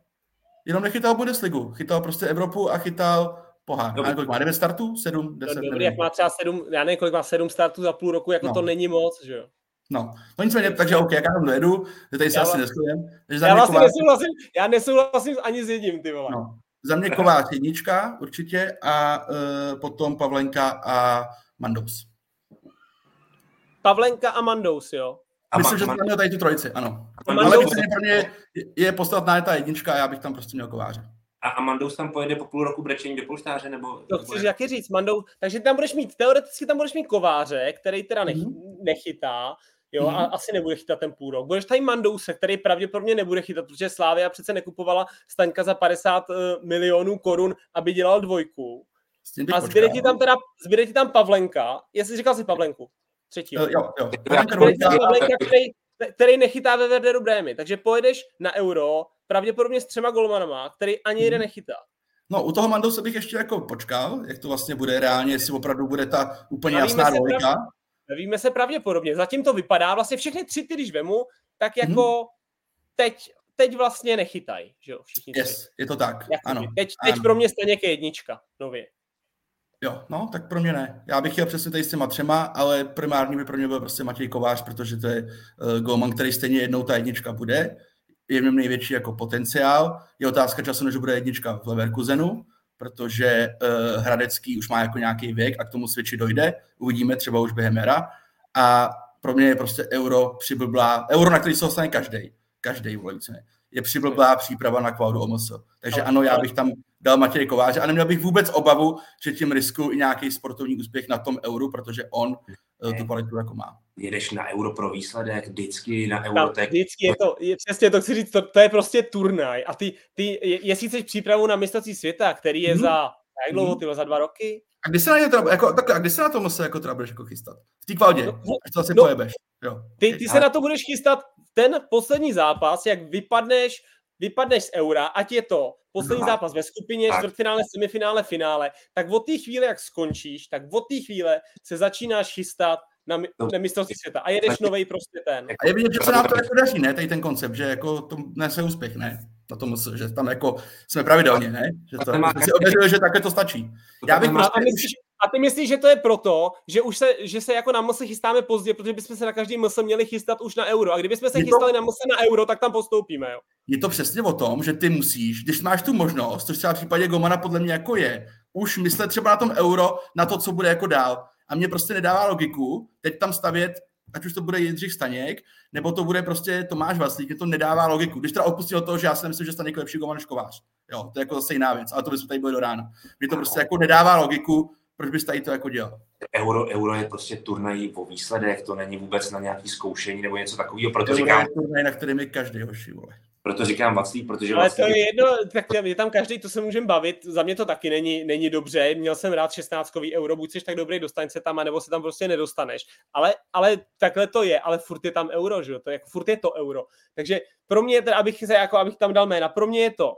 Jenom nechytal Bundesligu. Chytal prostě Evropu a chytal pohár. Dobrý. A kolik má? devět startů? sedm, deset? Dobrý, jak má třeba sedm, já nevím, kolik má sedm startů za půl roku, jako no. To není moc, že jo? No, no nicméně, takže OK, jak já tam dojedu, že tady se já asi neslujem. Já vlastně Kovář... nesouhlasím, já nesouhlasím ani s jedním, ty vole. No. Za mě Kovář jednička, určitě, a uh, potom Pavlenka a Mandous. Pavlenka a Mandous, jo? A myslím, že jsem měl tady tu trojici, ano. Ale myslím, že pro mě je podstatná ta jednička a já bych tam prostě měl Kováře. A Mandous tam pojede po půl roku brečení do polštáře, nebo... To chceš taky říct, Mandous... Takže tam budeš mít, teoreticky tam budeš mít Kováře, který teda nech, mm. nechytá, jo, mm. a asi nebude chytat ten půl rok. Budeš tady Mandouse, který pravděpodobně nebude chytat, protože Slávia přece nekupovala Staňka za padesát milionů korun, aby dělal dvojku. A zbyde ti tam teda, zbyde ti tam Pavlenka, jestli říkal si Pavlenku, třetí. Jo, jo, jo. Pavlenka, který, který nechytá ve Werderu Brémy, takže pojedeš na euro... Pravděpodobně s třema golmanama, který ani jeden nechytá. No, u toho Mandouse bych ještě jako počkal, jak to vlastně bude reálně, jestli opravdu bude ta úplně nevíme jasná dvojka. Nevíme se pravděpodobně. Zatím to vypadá, vlastně všechny tři, ty když vemu, tak jako hmm. teď, teď vlastně nechytají, že jo, všichni tři. Yes, je to tak, jak ano. Teď, teď ano. Pro mě Staněk je jednička, nově. Jo, no, tak pro mě ne. Já bych chtěl přesně tady s těma třema, ale primární by pro mě byl prostě Matěj Kovář, protože to je uh, golman, který stejně jednou ta jednička bude. Je v něm největší jako potenciál. Je otázka času, než bude jednička v Leverkusenu, protože uh, Hradecký už má jako nějaký věk a k tomu svědči dojde. Uvidíme třeba už během era. A pro mě je prostě euro přiblblá, euro, na který se dostane každej, každej volice. Je přiblblá příprava na kvaldu o M S. Takže ano, já bych tam dal Matěj Kováře a neměl bych vůbec obavu, že tím riskuju i nějaký sportovní úspěch na tom euru, protože on ne. tu kvalitu jako má. Jedeš na euro pro výsledek, vždycky na euro. Tak, vždycky je to, je, přesně to chci říct, to, to je prostě turnaj. A ty, ty jestli chceš přípravu na mistrovství světa, který je hmm. za jak dlouho, hmm. tylo, za dva roky? A kdy se na, to, jako, tak, a kdy se na to musí jako, budeš jako chystat? V té kvaldě, no, až to asi no, pojebeš. Jo. Ty, ty ale... se na to budeš chystat ten poslední zápas, jak vypadneš, vypadneš z eura, ať je to poslední no, zápas ve skupině, čtvrtfinále, semifinále, finále, tak od té chvíle, jak skončíš, tak od té chvíle se začínáš chystat na, no, na mistrovství světa a jedeš novej prostě ten. A je vidět, že se nám to jako daří, ne? Tady ten koncept, že jako to nese úspěch, ne? Na tom, že tam jako jsme pravidelně, ne? Že to, to si objeřuje, že takhle to stačí. Já bych prostě... A ty myslíš, že to je proto, že už se, že se jako na M S chystáme pozdě, protože bychom se na každý M S měli chystat už na euro. A kdybychom se je chystali to... na M S na euro, tak tam postoupíme, jo? Je to přesně o tom, že ty musíš, když máš tu možnost, což třeba v případě Gomana podle mě jako je, už myslet třeba na tom euro, na to, co bude jako dál. A mě prostě nedává logiku teď tam stavět, ať už to bude Jindřich Staněk, nebo to bude prostě Tomáš Vaclík, je to nedává logiku. Když teda odpustil toho, že já si myslím, že Staněk je lepší Goman než Kovář. Jo, to je jako zase jiná věc, ale to bychom tady byli do rána. Mě to prostě jako nedává logiku, proč bys tady to jako dělal. Euro, euro je prostě turnaj o výsledech, to není vůbec na nějaké zkoušení nebo něco takového, proto euro říkám... turnaj, na kterém je každý hoši, vole. Proto říkám Vaclík, protože ale Vaclík... to je jedno, tak je tam každý, to se můžeme bavit, za mě to taky není, není dobře, měl jsem rád šestnáctkový euro, buď jsi tak dobrý, dostaň se tam, anebo se tam prostě nedostaneš, ale, ale takhle to je, ale furt je tam euro, že jo, to je, furt je to euro, takže pro mě, teda, abych, se, jako, abych tam dal jména, pro mě je to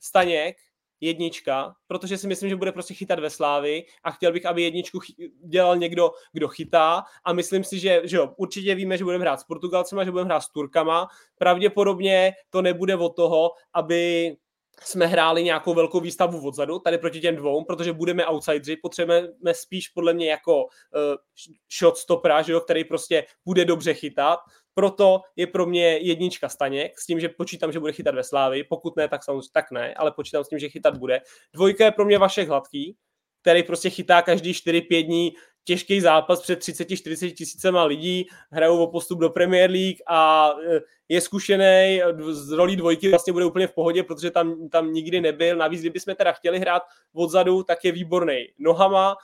Staněk, jednička, protože si myslím, že bude prostě chytat ve Slávi a chtěl bych, aby jedničku dělal někdo, kdo chytá a myslím si, že, že jo, určitě víme, že budeme hrát s Portugalcema, že budeme hrát s Turkama, pravděpodobně to nebude od toho, aby jsme hráli nějakou velkou výstavu odzadu, tady proti těm dvou, protože budeme outsideri, potřebujeme spíš podle mě jako uh, shotstopera, že jo, který prostě bude dobře chytat, proto je pro mě jednička Staněk, s tím, že počítám, že bude chytat ve Slávii, pokud ne, tak samozřejmě tak ne, ale počítám s tím, že chytat bude. Dvojka je pro mě Vašek Hladký, který prostě chytá každý čtyři pět dní těžký zápas před třicet čtyřicet tisícema lidí, hrajou o postup do Premier League a je zkušený, z rolí dvojky vlastně bude úplně v pohodě, protože tam, tam nikdy nebyl. Navíc, kdybychom teda chtěli hrát odzadu, tak je výborný nohama,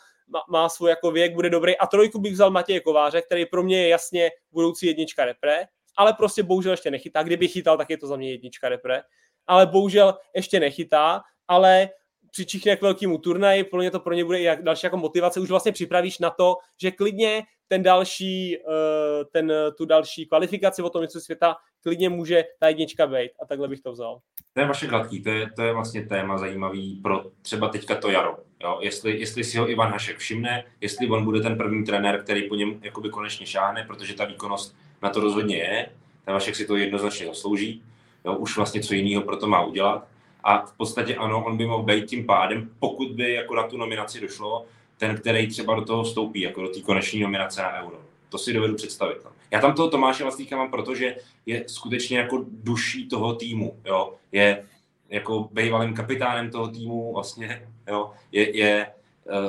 má svůj jako věk, bude dobrý. A trojku bych vzal Matěje Kováře, který pro mě je jasně budoucí jednička repre, ale prostě bohužel ještě nechytá. Kdyby chytal, tak je to za mě jednička repre. Ale bohužel ještě nechytá, ale přičichne k velkému turnaji, pro ně to pro ně bude i další jako motivace, už vlastně připravíš na to, že klidně ten další, ten, tu další kvalifikaci o tom něco světa, klidně může ta jednička být a takhle bych to vzal. To je vaše Hladký, to je, to je vlastně téma zajímavý pro třeba teďka to jaro, jo? Jestli, jestli si ho Ivan Hašek všimne, jestli on bude ten první trenér, který po něm jakoby konečně šáhne, protože ta výkonnost na to rozhodně je, ten Vašek si to jednoznačně zaslouží, jo? Už vlastně co jiného pro to má udělat. A v podstatě ano, on by mohl být tím pádem, pokud by jako na tu nominaci došlo, ten, který třeba do toho vstoupí, jako do té koneční nominace na euro. To si dovedu představit. Já tam toho Tomáše Vaclíka mám, protože je skutečně jako duší toho týmu. Jo? Je jako bývalým kapitánem toho týmu vlastně, jo? Je, je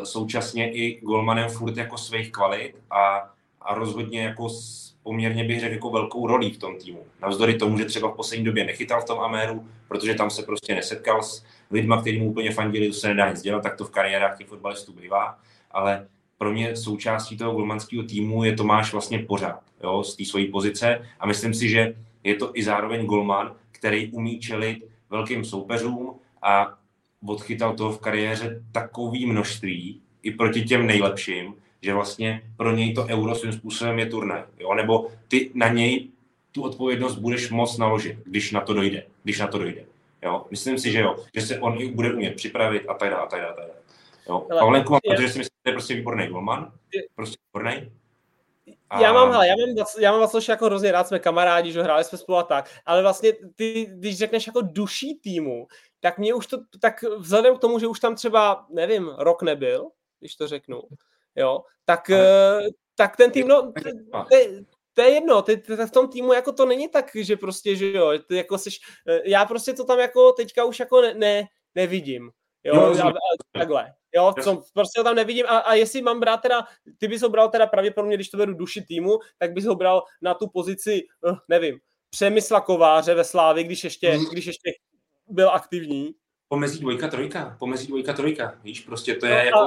současně i golmanem furt jako svých kvalit a, a rozhodně jako s, poměrně bych řekl jako velkou rolí v tom týmu. Navzdory tomu, že třeba v poslední době nechytal v tom Améru, protože tam se prostě nesetkal s lidma, který mu úplně fandili, to se nedá nic dělat, tak to v kariérách těch fotbalistů bývá, ale pro mě součástí toho golmanského týmu je Tomáš vlastně pořád, jo, z té své pozice a myslím si, že je to i zároveň golman, který umí čelit velkým soupeřům a odchytal toho v kariéře takový množství i proti těm nejlepším, že vlastně pro něj to euro svým způsobem je turnaj, jo? Nebo ty na něj tu odpovědnost budeš moc naložit, když na to dojde, když na to dojde, jo? Myslím si, že jo, že se on i bude umět připravit a tak dále, a tak dále, a tak dále, jo? Pavlenku mám, protože si myslím, že je prostě výborný golman, prostě výborný. A... Já mám, hele, já mám, já mám vlastně jako hrozně rád, jsme kamarádi, že hráli jsme spolu a tak, ale vlastně ty, když řekneš jako duší týmu, tak mě už to, tak vzhledem k tomu, že už tam třeba, nevím, rok nebyl, když to řeknu, jo, tak, tak ten tým, no, to je jedno, ty, ty, v tom týmu jako to není tak, že prostě, že jo, ty jako seš, já prostě to tam jako teďka už jako ne, ne, nevidím, jo, no, a, a, takhle, jo, co, prostě ho tam nevidím a, a jestli mám brát teda, ty bys ho bral teda pravděpodobně, když to vedu duši týmu, tak bys ho bral na tu pozici, nevím, Přemysla Kováře ve Slávě, když ještě, když ještě byl aktivní. pomezí dvojka, trojka, pomezí dvojka, trojka, víš, prostě to je no, jako... A,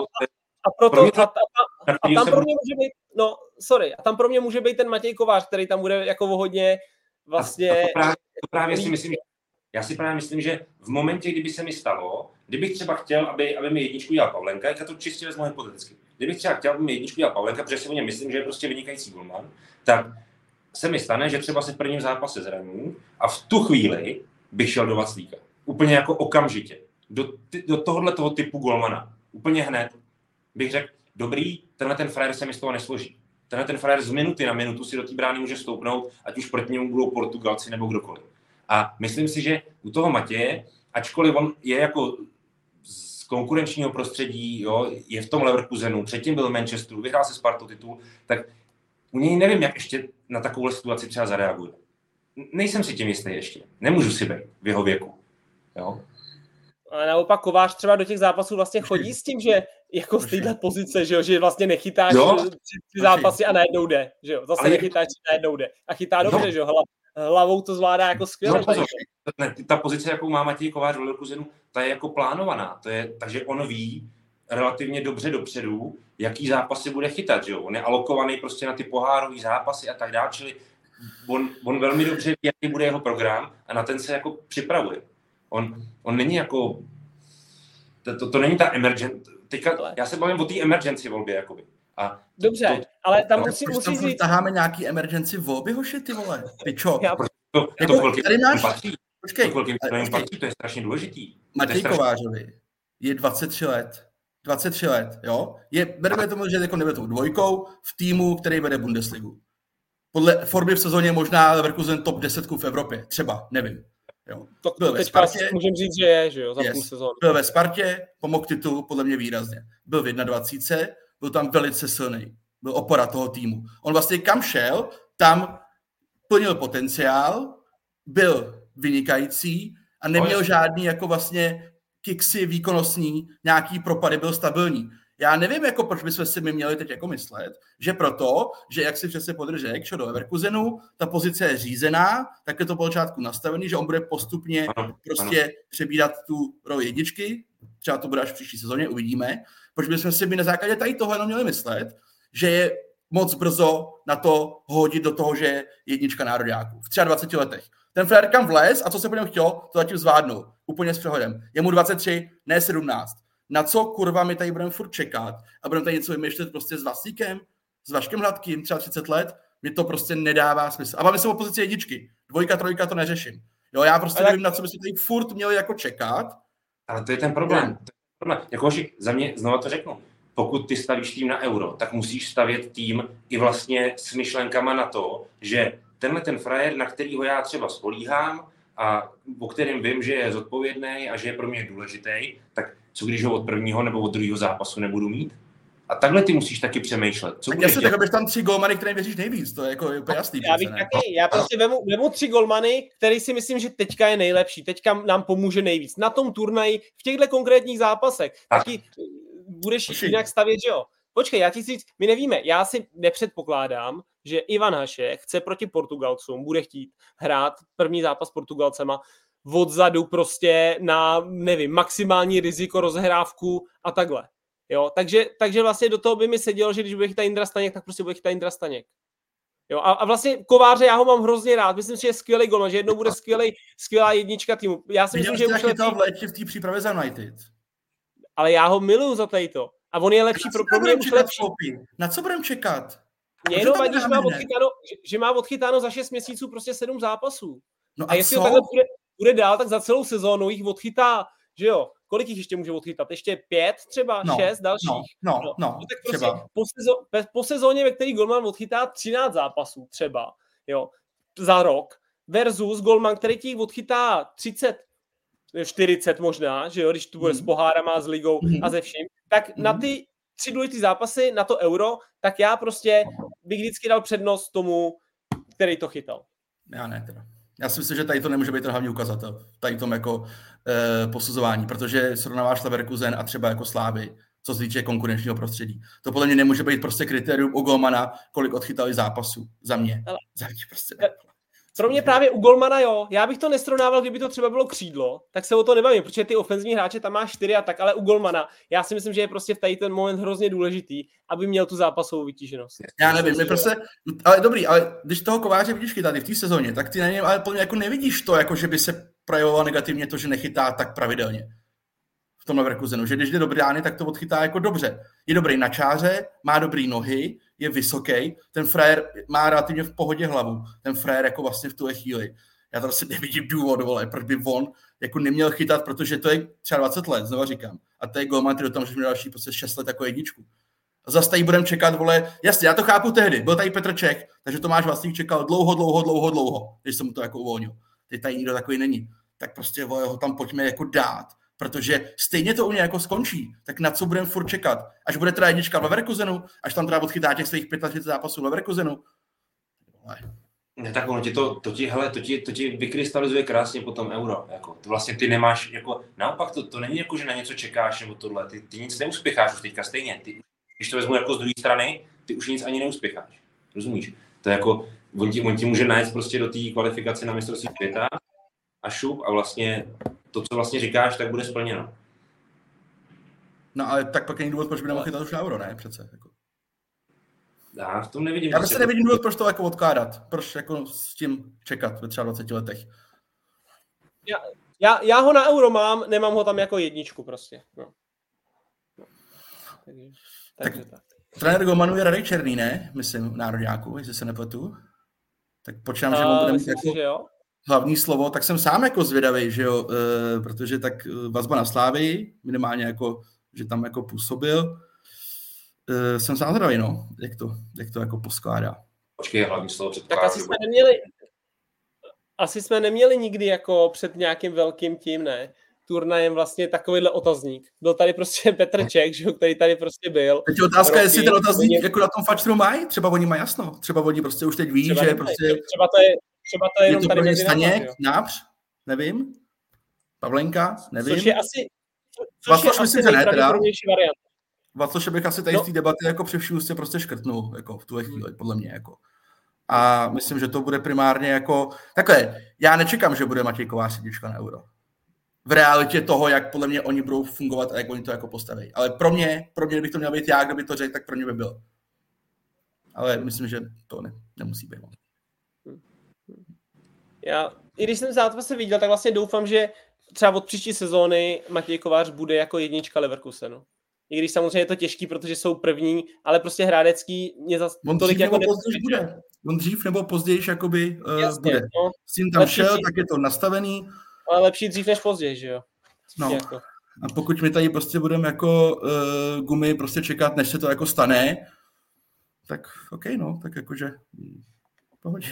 a, proto, pro mě, a, a, a, a tam pro mě může být, no, sorry, a tam pro mě může být ten Matěj Kovář, který tam bude jako hodně vlastně... A to právě, to právě si myslím, já si právě myslím, že v momentě, kdyby se mi stalo, kdybych třeba chtěl, aby, aby mi jedničku dělal Pavlenka, já to čistě vezmu hypoteticky, kdybych třeba chtěl, aby mi jedničku dělal Pavlenka, protože si o něm myslím, že je prostě vynikající golman, tak se mi stane, že třeba se v prvním zápase zraním a v tu chvíli bych šel do Vaclíka. Úplně jako okamžitě. Do, ty, do tohohle toho typu golmana. Úplně hned bych řekl, dobrý, tenhle ten frajer se mi z toho nesloží. Tenhle ten frajer z minuty na minutu si do té brány může stoupnout, ať už proti němu budou Portugalci nebo kdokoliv. A myslím si, že u toho Matěje, ačkoliv on je jako z konkurenčního prostředí, jo, je v tom Leverkusenu, předtím byl v Manchesteru, vyhrál se Spartou titul, tak u něj nevím, jak ještě na takovouhle situaci třeba zareaguje. Nejsem si tím jistý ještě. Nemůžu si být v jeho věku. Jo? A naopak Kovář třeba do těch zápasů vlastně chodí s tím, že jako z této pozice, že, jo, že vlastně nechytáš ty zápasy a najednou jde. Že jo? Zase ale nechytáš a najednou jde. A chytá dobře, jo. Že jo? Hlavou to zvládá jako skvěle. No, to, ne, ta pozice, jakou má Matěj Kovář do Leverkusenu, ta je jako plánovaná. To je, takže on ví relativně dobře dopředu, jaký zápasy bude chytat. Že jo? On je alokovaný prostě na ty pohárový zápasy a tak dále. Čili on, on velmi dobře ví, jaký bude jeho program a na ten se jako připravuje. On, on není jako, to, to, to není ta emergent, teďka, já se bavím o té emergency volbě, jakoby. A to, dobře, to, ale tam musí, musí tam říct. Taháme nějaký emergency volby, hoši, ty vole, pičo. Já... To, to velkým patří, patří, to je strašně důležitý. Matěj strašný... Kovářovi je dvacet tři let, dvacet tři let, jo? Je, bereme tomu, že jako nebude tou dvojkou v týmu, který vede Bundesligu. Podle Forby v sezóně možná Leverkusen top deset v Evropě, třeba, nevím. Jo. To, to byl ve Spartě, můžem říct, že je, že jo, za yes. půl sezóny. Byl ve Spartě, pomohl titulu podle mě výrazně. Byl v dvacet jedna, byl tam velice silný, byl opora toho týmu. On vlastně kam šel, tam plnil potenciál, byl vynikající a neměl no, žádný jako vlastně kiksy výkonnostní, nějaký propady, byl stabilní. Já nevím, jako proč bychom si my měli teď jako myslet, že proto, že jak si přesně podržek šel do Leverkusenu, ta pozice je řízená, tak je to po začátku nastavený, že on bude postupně ano, prostě ano. přebírat tu roli jedničky, třeba to bude až v příští sezóně, uvidíme, proč bychom si my na základě tady toho jenom měli myslet, že je moc brzo na to hodit do toho, že je jednička nároďáků v dvaceti třech letech. Ten frajer kam vlez a co se po něm chtělo, to zatím zvládnou, úplně s přehodem. Je mu dvacet tři, ne sedmnáct. Na co, kurva, my tady budeme furt čekat a budeme tady něco vymýšlet prostě s Vaclíkem, s Vaškem Hladkým, třeba třicet let, mi to prostě nedává smysl. A bavím se o pozici jedničky, dvojka, trojka, to neřeším. Jo, já prostě ale nevím, na co bychom tady furt měli jako čekat. Ale to je ten problém. No. To je ten problém. Jako hoši, za mě, znova to řeknu, pokud ty stavíš tým na euro, tak musíš stavět tým i vlastně s myšlenkama na to, že tenhle ten frajer, na kterýho já třeba spolíhám a o kterém vím, že je zodpovědný a že je pro mě důležitý, tak co když ho od prvního nebo od druhého zápasu nebudu mít? A takhle ty musíš taky přemýšlet. Co tak jasně, tak abyš tam tři golmany, kterým věříš nejvíc, to je jako úplně jasný. Já bych taky, já prostě vemu, vemu tři golmany, který si myslím, že teďka je nejlepší, teďka nám pomůže nejvíc. Na tom turnaji, v těchto konkrétních zápasech, tak. taky budeš Počkej. jinak stavět, že jo? Počkej, já ti říct, my nevíme, já si nepředpokládám, že Ivan Hašek chce proti Portugalcům, bude chtít hrát první zápas s Portugalcema, odzadu prostě na, nevím, maximální riziko, rozhrávku a takhle. Jo, takže, takže vlastně do toho by mi sedělo, že když bude chytat Jindra Staněk, tak prostě bude chytat Jindra Staněk. Jo, a, a vlastně Kováře, já ho mám hrozně rád, myslím si, že je skvělý gol, že jednou bude skvělej, skvělá jednička týmu. Já si myslím, že už je v létě v té přípravě za United. Ale já ho miluju za tejto. A on je lepší pro mě už lepší. Na co budeme čekat? Mě jenom vadí, že, že, že má odchytáno za šest měsíců prostě sedm zápasů. No a, a jestli takhle bude, bude dál, tak za celou sezónu jich odchytá, že jo? Kolik jich ještě může odchytat? Ještě pět třeba, no, šest dalších? No, no, no. no, no tak prostě po, sezó- po sezóně, ve který golman odchytá třináct zápasů třeba, jo, za rok, versus golman, který ti odchytá třicet, čtyřicet možná, že jo, když tu bude mm. s pohárama, s ligou mm. a ze vším, tak mm. na ty tři důležitý zápasy, na to euro, tak já prostě bych vždycky dal přednost tomu, který to chytal. Já ne teda. Já si myslím, že tady to nemůže být ten hlavní ukazatel, tady tom jako e, posuzování, protože srovnáváš Leverkusen a třeba jako Slávy, co se týče konkurenčního prostředí. To podle mě nemůže být prostě kritérium u golmana, kolik odchytali zápasů za mě. Ale, za mě prostě. Pro mě právě u golmana jo, já bych to nesrovnával, kdyby to třeba bylo křídlo, tak se o to nebavím, protože ty ofenzivní hráče tam má čtyři a tak, ale u golmana, já si myslím, že je prostě v tady ten moment hrozně důležitý, aby měl tu zápasovou vytíženost. Já nevím, my prostě, ale dobrý, ale když toho Kováře vidíš chytat v té sezóně, tak ty na něm ale plně jako nevidíš to, jako že by se projevovalo negativně to, že nechytá tak pravidelně. V tomhle Verkusenu, že když jde do brány, tak to odchytá jako dobře. Je dobrý na čáře, má dobrý nohy, je vysoký, ten frajer má relativně v pohodě hlavu, ten frajer jako vlastně v tuhle chvíli. Já tam si nevidím důvod, vole, proč by on jako neměl chytat, protože to je třeba dvacet let, znova říkám. A to je golman, který tam už měl další prostě šest let jako jedničku. A zase tady budeme čekat, vole, jasně, já to chápu tehdy, byl tady Petr Čech, takže Tomáš Vaclík čekal dlouho, dlouho, dlouho, dlouho, když jsem mu to jako uvolnil. Teď tady nikdo takový není. Tak prostě, vole, ho tam pojďme jako dát. Protože stejně to u něj jako skončí, tak na co budeme furt čekat? Až bude teda jednička v Leverkusenu, až tam teda odchytá těch svých třicet pět zápasů v Leverkusenu. Ne, tak ono ti to, to ti, hele, to ti, to ti vykrystalizuje krásně potom euro. Jako, to vlastně ty nemáš, jako, naopak to, to není jako, že na něco čekáš nebo tohle, ty, ty nic neuspěcháš už teďka stejně. Ty, když to vezmu jako z druhé strany, ty už nic ani neuspěcháš, rozumíš? To je jako, on ti, on ti může najít prostě do té kvalifikace na mistrovství světa a šup a vlastně to, co vlastně říkáš, tak bude splněno. No ale tak pak není důvod, proč by nemohl chytat už na euro, ne? Přece. Jako. Já v tom nevidím. Já prostě nevidím důvod, proč to jako odkládat. Proč jako s tím čekat ve třeba dvaceti letech. Já, já, já ho na euro mám, nemám ho tam jako jedničku prostě. No. No. Takže, takže tak, tak. Trenér golmanů je Radek Černý, ne? Myslím, národňáku, jestli se nepletu. Tak počítám, že on bude mít jako... Že jo? Hlavní slovo, tak jsem sám jako zvědavý, že jo, e, protože tak vazba na Slávii, minimálně jako, že tam jako působil, e, jsem sám zvědavý, no, jak to, jak to jako poskládá. Počkej, hlavní slovo předpokládá. Tak asi jsme neměli, asi jsme neměli nikdy jako před nějakým velkým tím, ne, turnajem vlastně takovýhle otazník. Byl tady prostě Petr Čech, že jo, který tady prostě byl. Teď otázka je, jestli ten otazník mě... jako na tom fačru mají, třeba oni mají jasno, třeba oni prostě už teď ví, třeba že nemají. Prostě... Třeba to je... Třeba to je jenom je to tady Staněk, Nábř, nevím, Pavlenka, nevím. Což je asi, což je asi nejpravděpodobnější variant. Václav bych asi tady no. Z té debaty jako při vší ústě prostě škrtnul, jako v tuhle chvíli, podle mě, jako. A myslím, že to bude primárně jako, takhle, já nečekám, že bude Matěj Kovář sedmička na euro. V realitě toho, jak podle mě oni budou fungovat a jak oni to jako postaví. Ale pro mě, pro mě, kdybych to měl být já, kdo by to řekl, tak pro mě by bylo. Ale myslím, že to ne, nemusí být. Já, i když jsem zápase viděl, tak vlastně doufám, že třeba od příští sezóny Matěj Kovář bude jako jednička Leverkusenu. I když samozřejmě je to těžký, protože jsou první, ale prostě Hrádecký mě zase tolik jako nepůjde. On dřív nebo později jakoby uh, jasně, bude. No. S tím tam lepší šel, dřív. Tak je to nastavený. Ale lepší dřív než později, že jo? No. Jako. A pokud my tady prostě budeme jako uh, gumy prostě čekat, než se to jako stane, tak ok, no, tak jakože pohodě.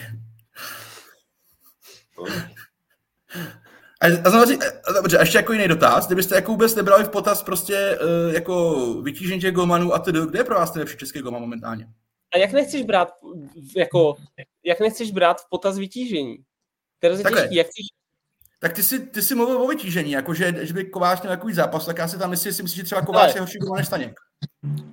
A, a, znamená, a, dobře, a ještě jako jiný dotaz, kdybyste jako vůbec nebrali v potaz prostě uh, jako vytížení těch golmanů a tedy, kde je pro vás ten lepší český golman momentálně? A jak nechceš brát jako, jak nechceš brát v potaz vytížení? Těžký, jak chceš... Tak ty si, ty si mluvil o vytížení, jakože že by Kovář měl takový zápas, tak já si tam myslím, si myslím, že třeba Kovář ale, je horší golman než Staněk.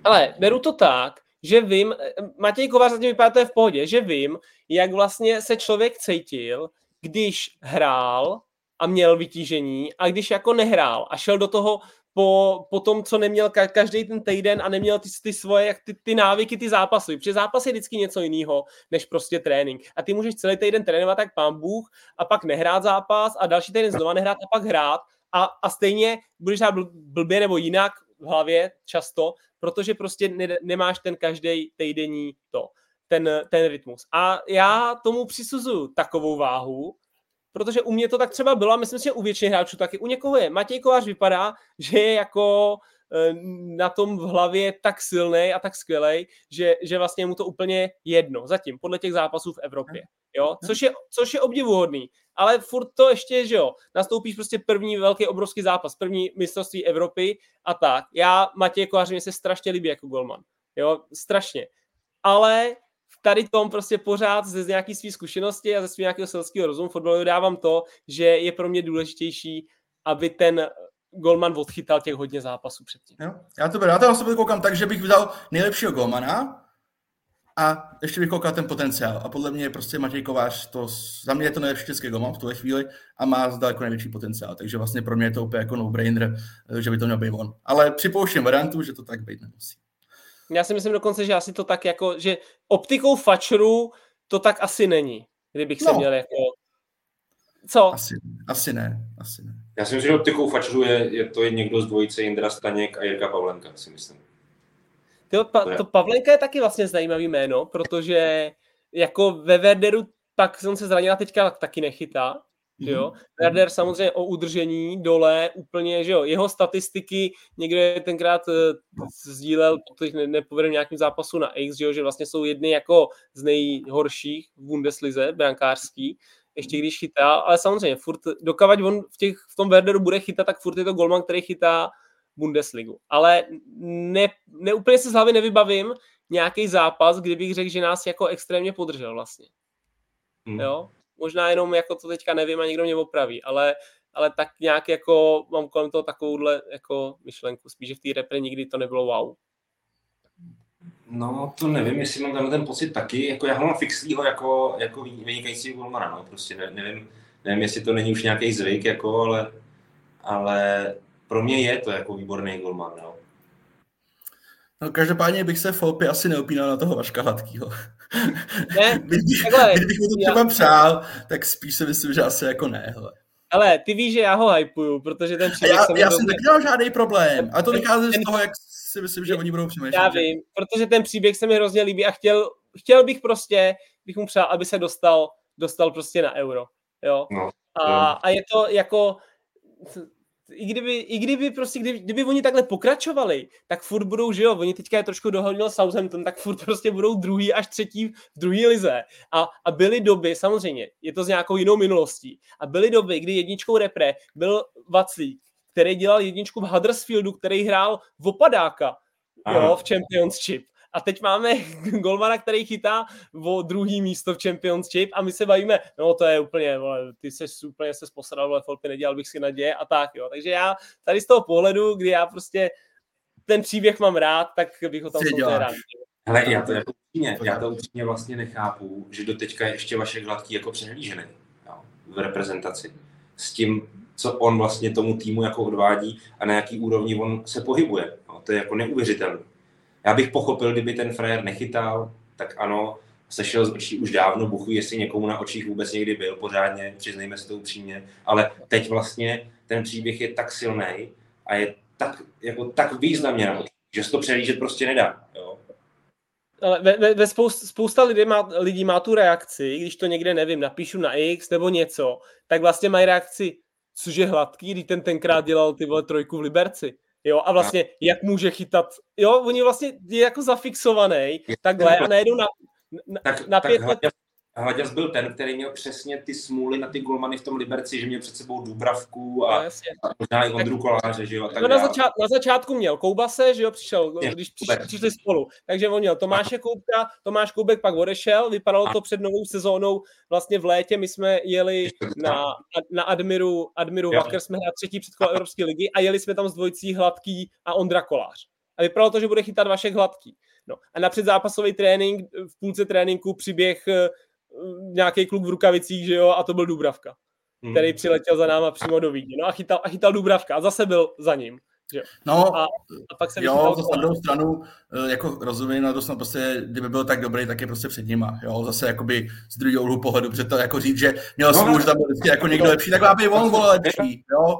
Ale beru to tak, že vím, Matěj Kovář zatím vypadá, to je v pohodě, že vím, jak vlastně se člověk cítil, když hrál a měl vytížení a když jako nehrál a šel do toho po, po tom, co neměl ka- každý ten týden a neměl ty, ty svoje jak ty, ty návyky, ty zápasy. Protože zápas je vždycky něco jiného, než prostě trénink. A ty můžeš celý týden trénovat jak pán Bůh a pak nehrát zápas a další týden znova nehrát a pak hrát a, a stejně budeš hrát bl- blbě nebo jinak v hlavě často, protože prostě ne- nemáš ten každý týdenní to. Ten, ten rytmus. A já tomu přisuzuju takovou váhu, protože u mě to tak třeba bylo a myslím si, že u většiny hráčů taky. U někoho je. Matěj Kovář vypadá, že je jako na tom v hlavě tak silnej a tak skvělej, že, že vlastně mu to úplně jedno. Zatím, podle těch zápasů v Evropě. Jo? Což je, což je obdivuhodný. Ale furt to ještě, že jo, nastoupíš prostě první velký obrovský zápas, první mistrovství Evropy a tak. Já, Matěj Kovář, mě se strašně líbí jako golman. Jo? Strašně. Ale tady tom prostě pořád ze nějaký své zkušenosti a ze svého nějakého selského rozumu fotbalu dávám to, že je pro mě důležitější, aby ten golman odchytal těch hodně zápasů předtím. Jo, já to beru, já to na sebe koukám tak, že bych vzal nejlepšího golmana a ještě vykoukal ten potenciál. A podle mě je prostě Matěj Kovář, to, za mě je to nejlepší český golman v tuhle chvíli a má zdaleko největší potenciál. Takže vlastně pro mě je to úplně jako no-brainer, že by to měl být on. Ale připouštím variantu, že to tak být nemusí. Já si myslím dokonce, že asi to tak jako, že optikou fačru to tak asi není, kdybych no. se měl jako... Co? Asi, asi ne, asi ne. Já si myslím, že optikou fačru je, je to je někdo z dvojice Jindra Staněk a Jirka Pavlenka, si myslím. Tyjo, pa, to Pavlenka je taky vlastně zajímavý jméno, protože jako ve Werderu tak on se zranila teďka taky nechytá. Jo? Werder samozřejmě o udržení dole úplně, že jo, jeho statistiky někdo je tenkrát sdílel, protože nepovedl nějakým zápasu na X, že jo, že vlastně jsou jedny jako z nejhorších v Bundeslize brankářský, ještě když chytá, ale samozřejmě furt, dokavať on v, těch, v tom Werderu bude chytat, tak furt je to golman, který chytá Bundesligu. Ale ne, ne, úplně se z hlavy nevybavím nějaký zápas, kdybych řekl, že nás jako extrémně podržel vlastně. Hmm. Jo? Možná jenom jako to teďka nevím a někdo mě opraví, ale, ale tak nějak jako mám kolem toho takovouhle jako myšlenku. Spíš, že v té repre nikdy to nebylo wow. No to nevím, jestli mám tam ten pocit taky. Jako já ho mám fixlýho jako, jako vynikající golmana, no. Prostě ne, nevím, nevím, jestli to není už nějaký zvyk, jako, ale... ale... Pro mě je to jako výborný golman, no. No každopádně bych se v Folpě asi neopínal na toho Vaška Hladkýho. Ne, takhle. Kdybych mu to třeba já... přál, tak spíš se myslím, že asi jako ne, hele. Ale ty víš, že já ho hypuju, protože ten člověk... Já, já jsem taky dal žádný problém, ale to vychází z toho, jak si myslím, že je, oni budou přemýšlet. Já vím, že? Protože ten příběh se mi hrozně líbí a chtěl, chtěl bych prostě, bych mu přál, aby se dostal, dostal prostě na euro, jo. No, a, a je to jako... I kdyby, i kdyby prostě, kdyby, kdyby oni takhle pokračovali, tak furt budou, že jo, oni teďka je trošku dohodnil Southampton, tak furt prostě budou druhý až třetí v druhý lize. A, a byly doby, samozřejmě, je to s nějakou jinou minulostí, a byly doby, kdy jedničkou repre byl Vaclík, který dělal jedničku v Huddersfieldu, který hrál v opadáka, jo, v Championship. A teď máme golmana, který chytá o druhý místo v Championship a my se bavíme, no to je úplně, vole, ty se úplně se posral, vole, Folpy, nedělal bych si naděje a tak, jo. Takže já tady z toho pohledu, kdy já prostě ten příběh mám rád, tak bych ho tam samozřejmě rád. Hele, já to jako upřímně, já to upřímně vlastně nechápu, že doteďka je ještě Vašek Hladký jako přehlížený, jo, v reprezentaci. S tím, co on vlastně tomu týmu jako odvádí a na jaký úrovni on se pohybuje, jo. To je jako neuvěřitelné. Já bych pochopil, kdyby ten frajer nechytal, tak ano, sešel z očí už dávno, buchu, jestli někomu na očích vůbec někdy byl pořádně, přiznejme se to upřímně, ale teď vlastně ten příběh je tak silný a je tak, jako tak významně na očích, že se to přelížet prostě nedá. Jo? Ale ve, ve, ve spoust, spousta lidí má, lidí má tu reakci, když to někde, nevím, napíšu na X nebo něco, tak vlastně mají reakci, což je Hladký, když ten tenkrát dělal ty vole trojku v Liberci. Jo, a vlastně, jak může chytat, jo, oni vlastně je jako zafixovaný, takhle, a najednou na, na, tak, na pět let. Hlaďas byl ten, který měl přesně ty smůly na ty golmany v tom Liberci, že měl před sebou Dúbravku a možná i Ondru Koláře, že jo. Tak no na, začát, na začátku měl Koubase, že jo, přišel, když přišli, přišli spolu. Takže on měl Tomáše Koubka, Tomáš Koubek pak odešel, vypadalo to před novou sezónou, vlastně v létě my jsme jeli na, na Admiru, Admiru Wacker, jsme hráli třetí předkola Evropské ligy a jeli jsme tam s dvojicí Hladký a Ondra Kolář. A vypadalo to, že bude chytat Vašek Hladký. No a na předzápasový trénink, v půlce tréninku přiběh nějaký kluk v rukavicích, že jo, a to byl Dúbravka, který přiletěl za náma přímo do Vídně. No a chytal, a chytal Dúbravka a zase byl za ním. Že jo. No, a, a pak se jo, zase na druhou stranu, jako rozumím, na dost, prostě, kdyby byl tak dobrý, tak je prostě před nima, jo, zase jakoby z druhého úhlu pohledu, protože to jako říct, že měl no, smůž, tam byl vždycky jako někdo lepší, tak aby on byl lepší, jo.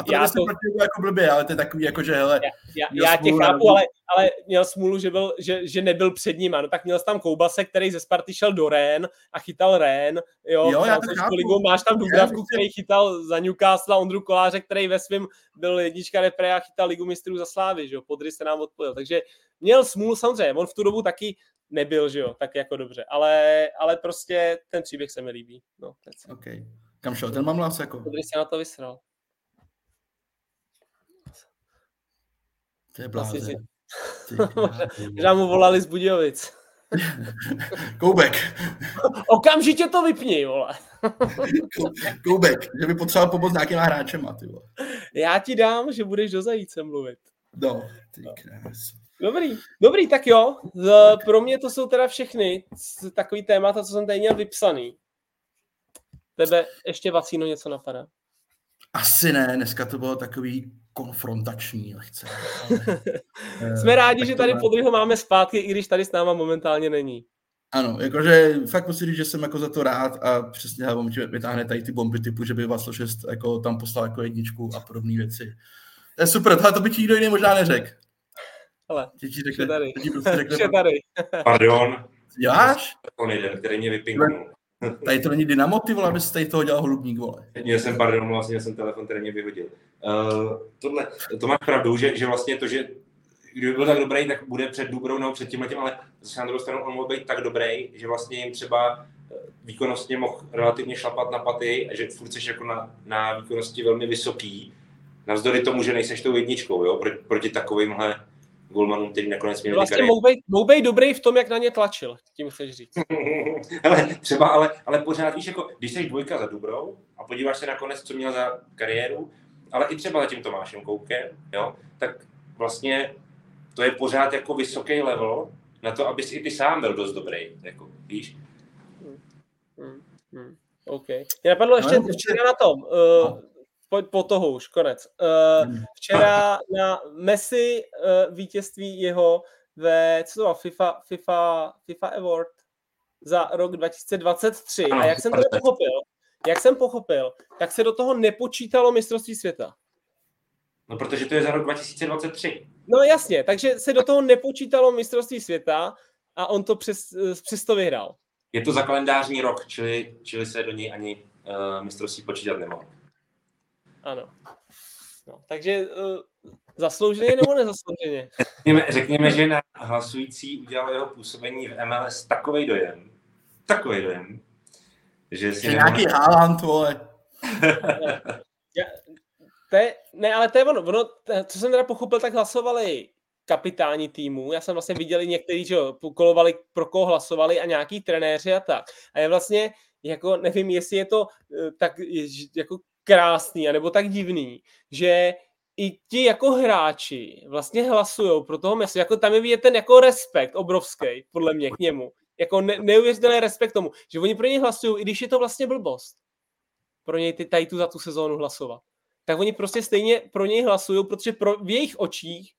A to já se to... proti jako blbě, ale to je takový jako, že hele... Já, já, já tě chápu, ale, ale měl smůlu, že, byl, že, že nebyl před ním, no tak měl jsi tam Koubase, který ze Sparty šel do Rennes a chytal Rennes, jo, jo já to chápu. Ligou, máš tam Dúbravku, je, který chytal za Newcastle a Ondru Koláře, který ve svým byl jednička repre a chytal Ligu mistrů za Slávy, že jo, Podry se nám odpojil, takže měl smůlu samozřejmě, on v tu dobu taky nebyl, že jo, tak jako dobře, ale, ale prostě ten příběh se mi líbí, no. Okay. Kam šel, ten mám lás jako. Podry se na to vysral. To je bláze. Možná mu volali z Budějovic. Koubek. Okamžitě to vypni, vole. Koubek, že by potřeboval pomoct nějakýma hráčema, ty vole. Já ti dám, že budeš do Zajíce mluvit. No, ty krás. Dobrý, dobrý, tak jo. Pro mě to jsou teda všechny takový témata, co jsem tady měl vypsaný. Tebe ještě, Vacíno, něco napadá? Asi ne, dneska to bylo takový konfrontační lehce. Ale... Jsme rádi, že tady má... Podruhého máme zpátky, i když tady s náma momentálně není. Ano, jakože fakt musím říct, že jsem jako za to rád a přesně hlavně že vytáhne tady ty bomby typu, že by Václav šest jako tam poslal jako jedničku a podobné věci. To je super, tohle to by ti nikdo jiný možná neřekl. Ale, je tady. Je tady. Pardon. Děláš? On jeden, který mě vypingnul. Tady to není Dynamo, ty vole, aby jsi tady toho dělal holubník, vole. Já jsem, pardon, vlastně já jsem telefon, který mě vyhodil. Uh, tohle, to máš pravdu, že, že vlastně to, že kdyby byl tak dobrý, tak bude před Dúbrou nebo před tímhletěm, ale zase na druhou stranu on mohl být tak dobrý, že vlastně jim třeba výkonnostně mohl relativně šlapat na paty a že furt jsi jako na, na výkonnosti velmi vysoký, navzdory tomu, že nejseš tou jedničkou, jo, proti, proti takovýmhle golmanům, který nakonec měl vlastně kariéru. Vlastně mohl být dobrý v tom, jak na ně tlačil, tím chceš říct. Hele, třeba, ale, ale pořád, víš, jako, když jsi dvojka za Dúbrou a podíváš se nakonec, co měl za kariéru, ale i třeba za tím Tomášem Koukem, jo, tak vlastně to je pořád jako vysoký level na to, abys i ty sám byl dost dobrý, jako, víš. Mm, mm, mm, OK. Mě napadlo ještě no, včera na tom, uh, po, po toho už, konec. Uh, včera na Messi uh, vítězství jeho ve, co to má, FIFA, FIFA, FIFA Award za rok dva tisíce dvacet tři. A jak jsem to pochopil, jak jsem pochopil, tak se do toho nepočítalo mistrovství světa. No, protože to je za rok dva tisíce dvacet tři. No jasně, takže se do toho nepočítalo mistrovství světa a on to přes, přesto vyhrál. Je to za kalendářní rok, čili, čili se do něj ani uh, mistrovství počítat nemohl. Ano. No, takže uh, zaslouženě nebo nezaslouženě? Řekněme, řekněme, že na hlasující udělalo jeho působení v M L S takovej dojem, takovej dojem, že si... Nějaký Haaland, vole. Te, ne, ale to je ono, ono, co jsem teda pochopil, tak hlasovali kapitáni týmu, já jsem vlastně viděl některý, že kolovali, pro koho hlasovali a nějaký trenéři a tak. A je vlastně, jako nevím, jestli je to tak jako krásný, anebo tak divný, že i ti jako hráči vlastně hlasujou pro toho Messi, jako tam je vidět ten jako respekt obrovský, podle mě, k němu. Jako ne, neuvěřitelný respekt tomu, že oni pro něj hlasují, i když je to vlastně blbost. Pro něj ty, tady tu za tu sezónu hlasovat. Tak oni prostě stejně pro něj hlasují, protože pro, v jejich očích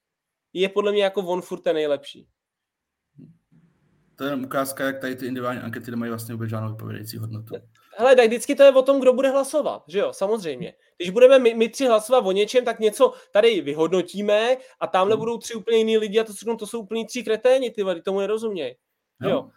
je podle mě jako on furt ten nejlepší. To je jenom ukázka, jak tady ty individuální ankety mají vlastně vůbec žádnou vypovědající hodnotu. Hele, tak vždycky to je o tom, kdo bude hlasovat, že jo, samozřejmě. Když budeme my, my tři hlasovat o něčem, tak něco tady vyhodnotíme a tamhle hmm. budou tři úplně jiný lidi a to, to jsou úplně tři kreténi, ty vady, tomu nerozumějí, jo. jo.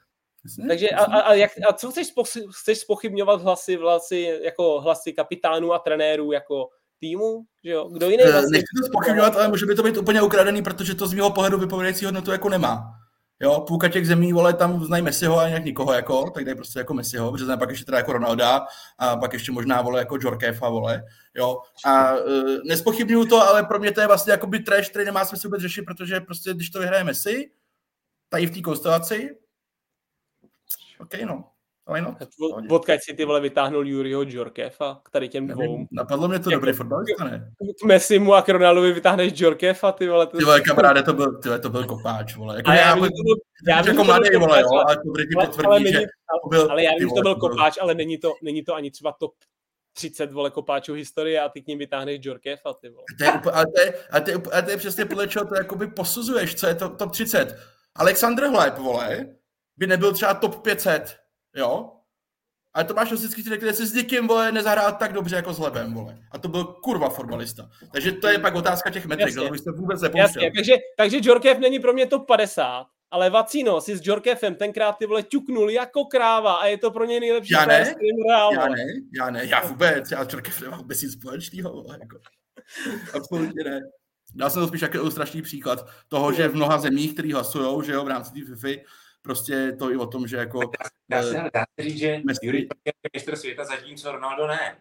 Jasně, takže jasně. A, a, jak, a co chceš, spo- chceš spochybňovat hlasy, hlasy, jako hlasy kapitánů a trenérů, jako týmu, že jo, kdo jiný vlastně... Nechci to zpochybňovat, ale může by to být úplně ukradený, protože to z mého pohledu vypovědající hodnotu jako nemá. Jo, půlka těch zemí, vole, tam znají Messiho a nějak nikoho, jako, tak dají prostě jako Messiho, protože pak ještě teda jako Ronalda a pak ještě možná, vole, jako Džorkéfa, vole, jo. A e, nespochybňuju to, ale pro mě to je vlastně jakoby trash, který nemá smysl vůbec řešit, protože prostě, když to vyhraje Messi, tady v té konstelaci, ok, no. Odkud si ty vole vytáhnul Juriho Džorkéfa k tady těm dvou. Napadlo mě to dobrý fotbalista, ne? K Messimu a k Ronaldovi vytáhneš Džorkéfa, ty vole. Ty vole, kamaráde, to byl, ty vole, to byl kopáč, vole. Jako, já vím, že jako mladý, vole, jo, ale to ti potvrdí, že to byl... Ale já vím, že to byl kopáč, ale není to, není to ani třeba top třicet, vole, kopáčů historie a ty k ním vytáhneš Džorkéfa, ty vole. A to je přesně podle čeho to jakoby posuzuješ, co je top třicet. Alexandr Hleb, vole, by nebyl třeba top pět set. Jo, ale Tomáš Vaclík, který se s někým, vole, nezahrál tak dobře jako s Lebem, vole. A to byl kurva fotbalista. Takže to je pak otázka těch metrik, ale byste vůbec nepouštěl. Takže, takže Džorkév není pro mě top padesát, ale Vacino si s Džorkéfem tenkrát, ty vole, ťuknul jako kráva a je to pro něj nejlepší. Já ne, hrál, já ne, já ne, já vůbec, já Džorkév nemám vůbec nic společného, vole, jako. Absolutně ne. Dal jsem to spíš jako strašný příklad toho, že v mnoha zemích, který hlasujou, že jo, v rámci té FIFA, prostě to i o tom, že jako... Dá se, dá se říct, že Jurij je mistr světa, zatímco Ronaldo ne.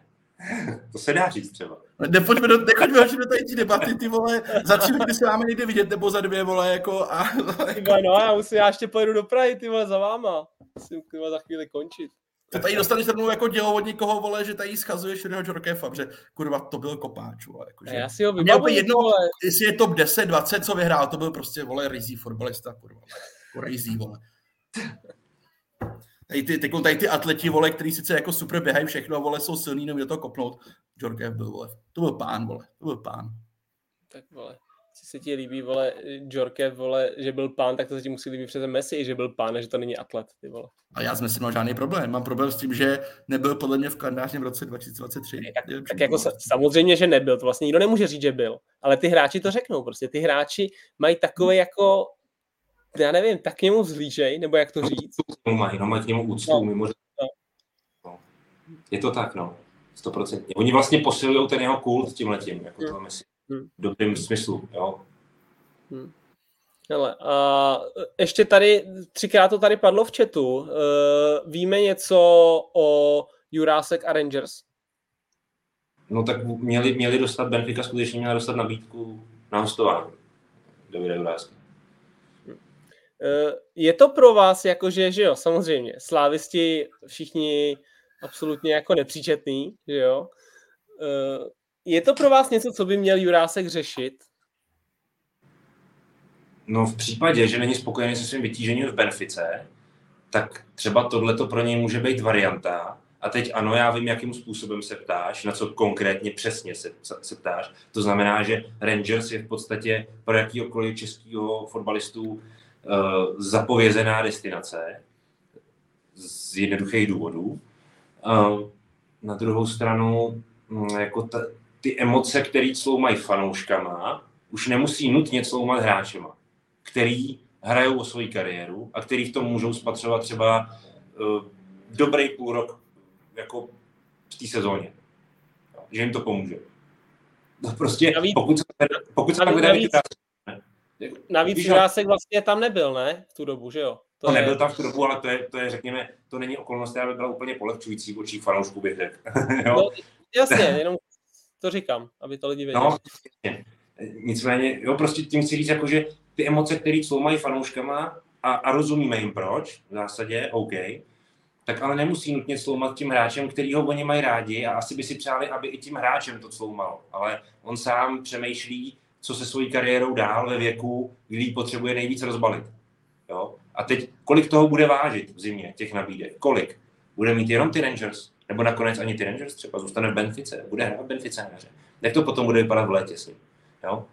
To se dá říct třeba. Nechoďme do, nechoďme do tady tí debaty, ty vole, za tři minuty se máme někde vidět, nebo za dvě, vole, jako a... Jako. No já musím, já ještě pojedu do Prahy, ty vole, za váma. Musím, ty vole, za chvíli končit. To tady dostali se mnou jako dělo od někoho, vole, že tady schazuje Širého Džorkefa, že kurva, to byl kopáč, vole. Jakože. Já si ho vybavuji, jedno, vole. Jestli je top deset, dvacet, co vyhrál, to byl prostě, vole, rizí fotbalista, kurva. Rizí, vole. Tady ty, ty, tady ty atleti, vole, který sice jako super běhají všechno, vole, jsou silný, neměl to kopnout. Džorkef byl, vole. To byl pán, vole. To byl pán. Tak, vole. Co se ti líbí, vole, Džorkev, vole, že byl pán, tak to se ti musí líbit přece Messi, že byl pán, a že to není atlet, ty vole. A já s Messi nemám žádný problém. Mám problém s tím, že nebyl podle mě v kalendářním roce dva tisíce dvacet tři. Tak, tak jako samozřejmě, že nebyl. To vlastně nikdo nemůže říct, že byl. Ale ty hráči to řeknou prostě. Ty hráči mají takové jako, já nevím, tak k němu vzlížej, nebo jak to říct. No, mají, no, mají k němu úctu, no, mimo, že... no. Je to tak, no. sto procent. Oni vlastně posilují ten jeho kult tímhletím, jako to Messi. Hmm. V dobrým smyslu, jo. Hmm. Hele, a ještě tady, třikrát to tady padlo v chatu, uh, víme něco o Jurásek a Rangers? No tak měli, měli dostat, Benfica skutečně měla dostat nabídku na hostování Davida Jurásky. Hmm. Uh, je to pro vás jakože, že jo, samozřejmě, slávisti všichni absolutně jako nepříčetný, že jo, uh, je to pro vás něco, co by měl Jurásek řešit? No v případě, že není spokojený se svým vytížením v Benfice, tak třeba tohleto pro něj může být varianta. A teď ano, já vím, jakým způsobem se ptáš, na co konkrétně přesně se, se ptáš. To znamená, že Rangers je v podstatě pro jakýhokoliv českého fotbalistu uh, zapovězená destinace z jednoduchých důvodů. Uh, na druhou stranu, mh, jako ta, ty emoce, které cloumají fanouškama, už nemusí nutně cloumat hráčema, který hrajou o svoji kariéru a který v tom můžou spatřovat třeba uh, dobrý půl rok jako v té sezóně. Že jim to pomůže. No prostě, navíc, pokud se, pokud se navíc, navíc, navíc, navíc Jurásek vlastně tam nebyl, ne? V tu dobu, že jo? To no, je... nebyl tam v tu dobu, ale to je, to je, řekněme, to není okolnost, která by byla úplně polehčující v očích fanoušků, bych řekl. No, jasně, jenom to říkám, aby to lidi věděli. No, nicméně, jo, prostě tím chci říct, jakože ty emoce, které cloumají fanouškama a, a rozumíme jim proč, v zásadě, OK, tak ale nemusí nutně cloumat tím hráčem, který ho oni mají rádi a asi by si přáli, aby i tím hráčem to cloumalo, ale on sám přemýšlí, co se svojí kariérou dál ve věku, kdy potřebuje nejvíc rozbalit. Jo? A teď, kolik toho bude vážit v zimě, těch nabídek, kolik? Bude mít jenom ty Rangers? Nebo nakonec ani ty Rangers třeba zůstane v Benfice, bude hrát v Benfice na hře. Jak to potom bude vypadat v létě s ním, jo?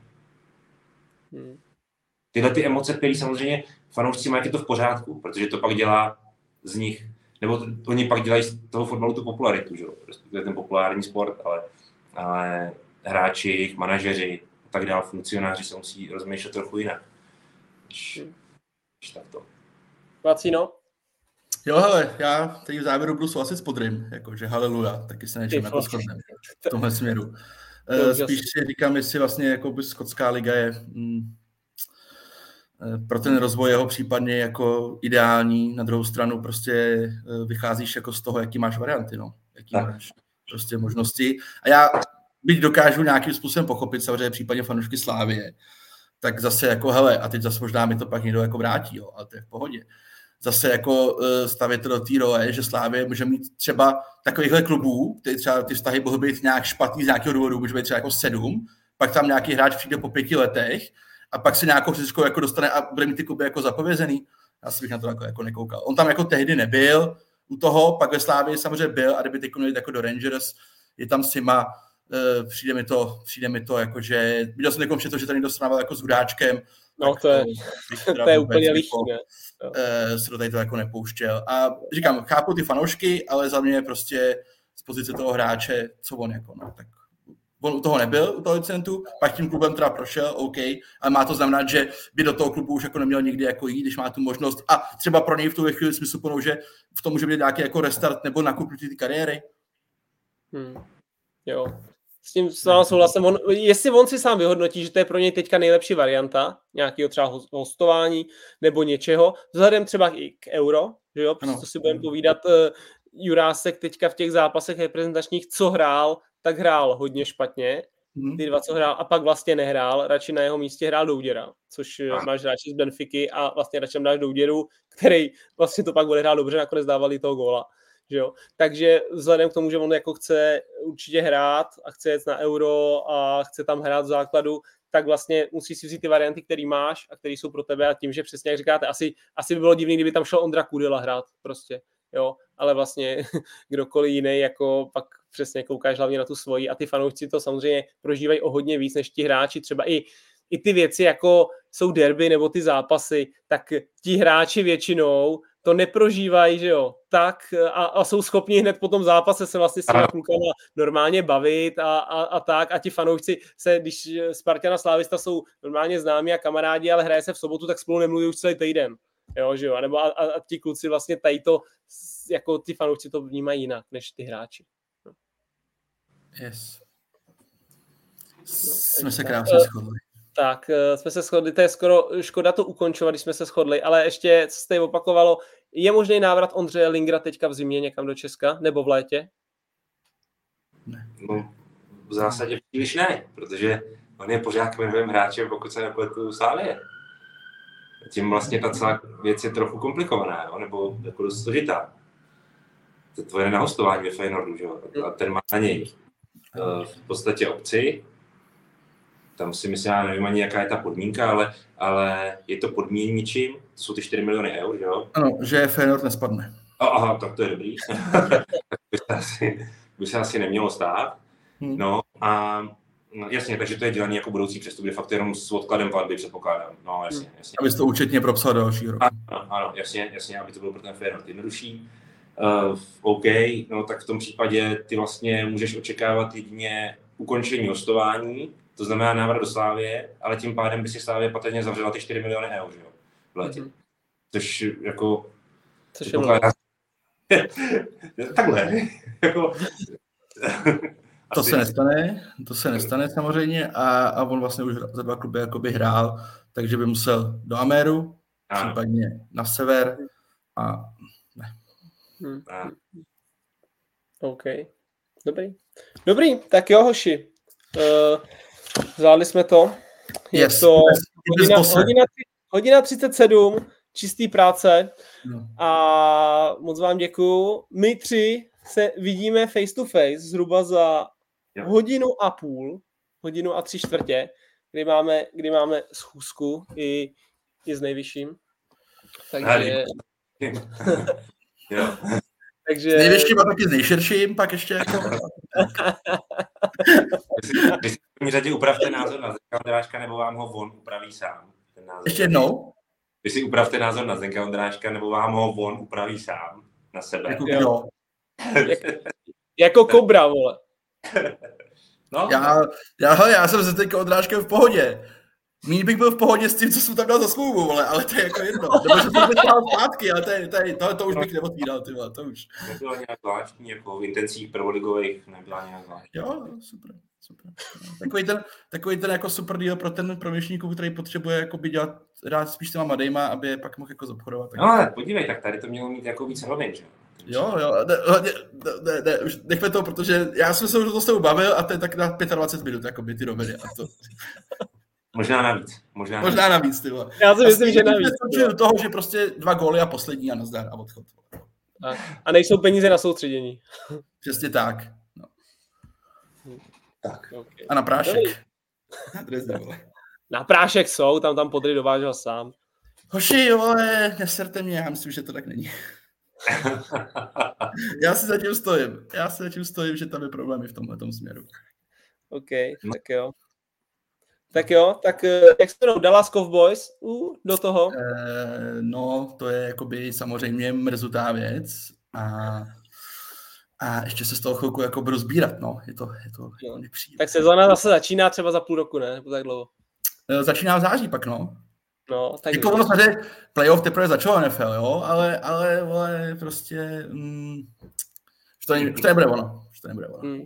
Tyhle ty emoce, které samozřejmě fanoušci mají, je to v pořádku, protože to pak dělá z nich, nebo to, oni pak dělají z toho fotbalu tu popularitu, že jo? To je ten populární sport, ale, ale hráči, jejich manažeři a tak dál, funkcionáři se musí rozmýšlet trochu jinak. Když tak to. Vacino? Jo, hele, já teď v závěru budu souhlasit s Podrym, jakože haleluja, taky se něčím jako shodneme v tomhle směru. Spíš si říkám, jestli vlastně jako skotská liga je mm, pro ten rozvoj jeho případně jako ideální, na druhou stranu prostě vycházíš jako z toho, jaký máš varianty, no, jaký tak. máš prostě možnosti. A já, byť dokážu nějakým způsobem pochopit, samozřejmě případně fanoušky Slávie, tak zase jako hele, a teď zase možná mi to pak někdo jako vrátí, jo, ale to je v pohodě. Zase jako stavět do té role, že Slávě může mít třeba takovýchhle klubů, který třeba ty vztahy mohly být nějak špatný z nějakého důvodu, může být třeba jako sedm, pak tam nějaký hráč přijde po pěti letech a pak si nějakou fyzickou jako dostane a bude mít ty kluby jako zapovězený. Já si bych na to jako, jako nekoukal. On tam jako tehdy nebyl u toho, pak ve Slávě samozřejmě byl a kdyby teď měl jako do Rangers, je tam Sima, přijde mi to, přijde mi to jako, že viděl jsem někom to, že tady někdo strával jako s Hudáčkem. No to je, to je úplně lichý, ne? Se do tady to jako nepouštěl. A říkám, chápu ty fanoušky, ale za mě prostě z pozice toho hráče, co on jako, no tak on u toho nebyl, u toho licentu, pak tím klubem teda prošel, OK, ale má to znamenat, že by do toho klubu už jako neměl nikdy jako jít, když má tu možnost a třeba pro něj v tu chvíli smysl plnou, že v tom může být nějaký jako restart nebo nakupnutí ty kariéry. Hmm. Jo. S tím souhlasím. On, jestli on si sám vyhodnotí, že to je pro něj teďka nejlepší varianta, nějakého třeba hostování nebo něčeho, vzhledem třeba i k euro, že jo, protože to si budeme povídat, Jurásek teďka v těch zápasech reprezentačních, co hrál, tak hrál hodně špatně, ty dva, co hrál, a pak vlastně nehrál, radši na jeho místě hrál Douděra, což máš hráče z Benfiky a vlastně radši dáš Douděru, který vlastně to pak bude hrál dobře, nakonec dávali toho góla. Že jo? Takže vzhledem k tomu, že on jako chce určitě hrát a chce jet na Euro a chce tam hrát v základu, tak vlastně musíš si vzít ty varianty, které máš a které jsou pro tebe, a tím, že přesně jak říkáte, asi, asi by bylo divný, kdyby tam šel Ondra Kudela hrát prostě, jo, ale vlastně kdokoliv jiný, jako pak přesně koukáš hlavně na tu svoji a ty fanoušci to samozřejmě prožívají o hodně víc než ti hráči, třeba i i ty věci, jako jsou derby nebo ty zápasy, tak ti hráči většinou to neprožívají, že jo, tak a, a jsou schopni hned po tom zápase se vlastně s těma klukama normálně bavit a, a, a tak, a ti fanoušci se, když Spartana Slávista jsou normálně známí a kamarádi, ale hraje se v sobotu, tak spolu nemluví už celý týden, jo, že jo, a, nebo a, a ti kluci vlastně tady to, jako ti fanoušci to vnímají jinak, než ty hráči. No. Yes. Jsme se krásně shodli. Tak, jsme se shodli, to je skoro škoda to ukončovat, když jsme se shodli, ale ještě se tady opakovalo, je možný návrat Ondřeje Lingra teďka v zimě někam do Česka, nebo v létě? Ne. No, v zásadě příliš ne, protože on je pořád kmenovým hráčem, pokud se nepletu Slávie. Tím vlastně ta celá věc je trochu komplikovaná, jo? Nebo jako dost složitá. To je tvoje nahostování ve Feynordu, že? A ten má na něj v podstatě obci. Tam si myslím, já nevím ani, jaká je ta podmínka, ale, ale je to podmínění ničím. To jsou ty čtyři miliony eur, jo? Ano, že Feyenoord nespadne. Aha, tak to je dobrý. by, se asi, by se asi nemělo stát. Hmm. No a no, jasně, takže to je dělaný jako budoucí přestup, de facto jenom s odkladem platby, předpokládám. No jasně, jasně. Aby jsi to účetně propsal další rok. Ano, ano, jasně, jasně, aby to bylo pro ten Feyenoord jednodušší. Uh, OK, no tak v tom případě ty vlastně můžeš očekávat jedině ukončení hostování, to znamená návrat do Slávie, ale tím pádem by si Slávie patrně zavřela ty čtyři miliony eur, že jo, v létě. Mm-hmm. Což jako... Což je pokládá... Takhle. jako... to se nestane, to se nestane samozřejmě a, a on vlastně už za dva kluby jakoby hrál, takže by musel do Améru, ano. Případně na sever a ne. Hmm. A... OK. Dobrý. Dobrý, tak jo, hoši. Uh, vzali jsme to. Je yes, to hodina, hodina, hodina třicet sedm, čistý práce. No. A moc vám děkuju. My tři se vidíme face to face zhruba za jo. hodinu a půl, hodinu a tři čtvrtě, kdy máme, kdy máme schůzku i, i s nejvyšším. Takže... jo. Takže... S největším a taky s nejširším, pak ještě jako... Když si v první řadě upravte názor na Zenka Ondráška, nebo vám ho on upraví sám. Ten názor. Ještě jednou? Když si upravte názor na Zenka Ondráška, nebo vám ho on upraví sám na sebe. Jako, jo. jako, jako Kobra, vole. No? Já, já, hele, já jsem se Zenka Ondráškem v pohodě. Míň bych byl v pohodě s tím, co jsem tam dal za smlouvu, vole, ale to je jako jedno. Nebo že jsem dal zpátky, ale to, je, to, je, to, to už bych neodvíral, ty vole, to už. Nebyla nějak zvláštní, jako v intencích prvoligových nebyla nějak zvláštní. Jo, super, super. Takový ten, takový ten jako super deal pro ten proměšníků, který potřebuje jako by dělat rád spíš těma madejma, aby je pak mohl jako zobchodovat. Tak. No ale podívej, tak tady to mělo mít jako víc hlavně, že? Jo, jo, ne, ne, ne, už nechme to, protože já jsem se už to s tebou bavil a to je tak na dvacet pět minut, jako by ty roviny a to... Možná navíc. Možná, možná navíc, ty vole. Já si myslím, že navíc. Do toho, že prostě dva góly a poslední a nazdar a odchod. A, a nejsou peníze na soustředění. Přesně tak. No. Tak. Okay. A na prášek. na prášek jsou, tam tam Podry dovážel sám. Hoši, vole, neserte mě, já myslím, že to tak není. já si zatím stojím. Já si zatím stojím, že tam je problémy v tomhletom směru. OK, no. Tak jo. Tak jo, tak jak se jmenou Dallas Cowboys uh, do toho? Eh, no, to je jakoby samozřejmě mrzutá věc a, a ještě se z toho chvilku jako budu sbírat, no. Je to, je to no. nepříjemné. Tak sezóna zase začíná třeba za půl roku, ne? Nebo tak dlouho? Eh, začíná v září pak, no. No, tak jako ono samozřejmě playoff teprve začalo N F L, jo, ale, ale, ale prostě mm, už, to ne, už to nebude ono. Už to nebude ono. Mm.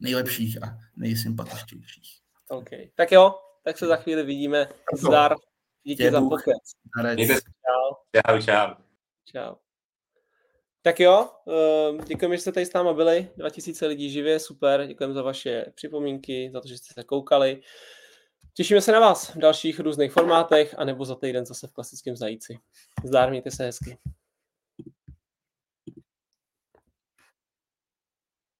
Nejlepších a nejsympatičtějších. OK. Tak jo, tak se za chvíli vidíme. Zdar. Díky Děkuch. Za pokec. Čau. Čau. Čau. Tak jo, děkujeme, že jste tady s náma byli. dva tisíce lidí živě, super. Děkujeme za vaše připomínky, za to, že jste se koukali. Těšíme se na vás v dalších různých formátech, anebo za týden zase v klasickém zajíci. Zdar, mějte se hezky.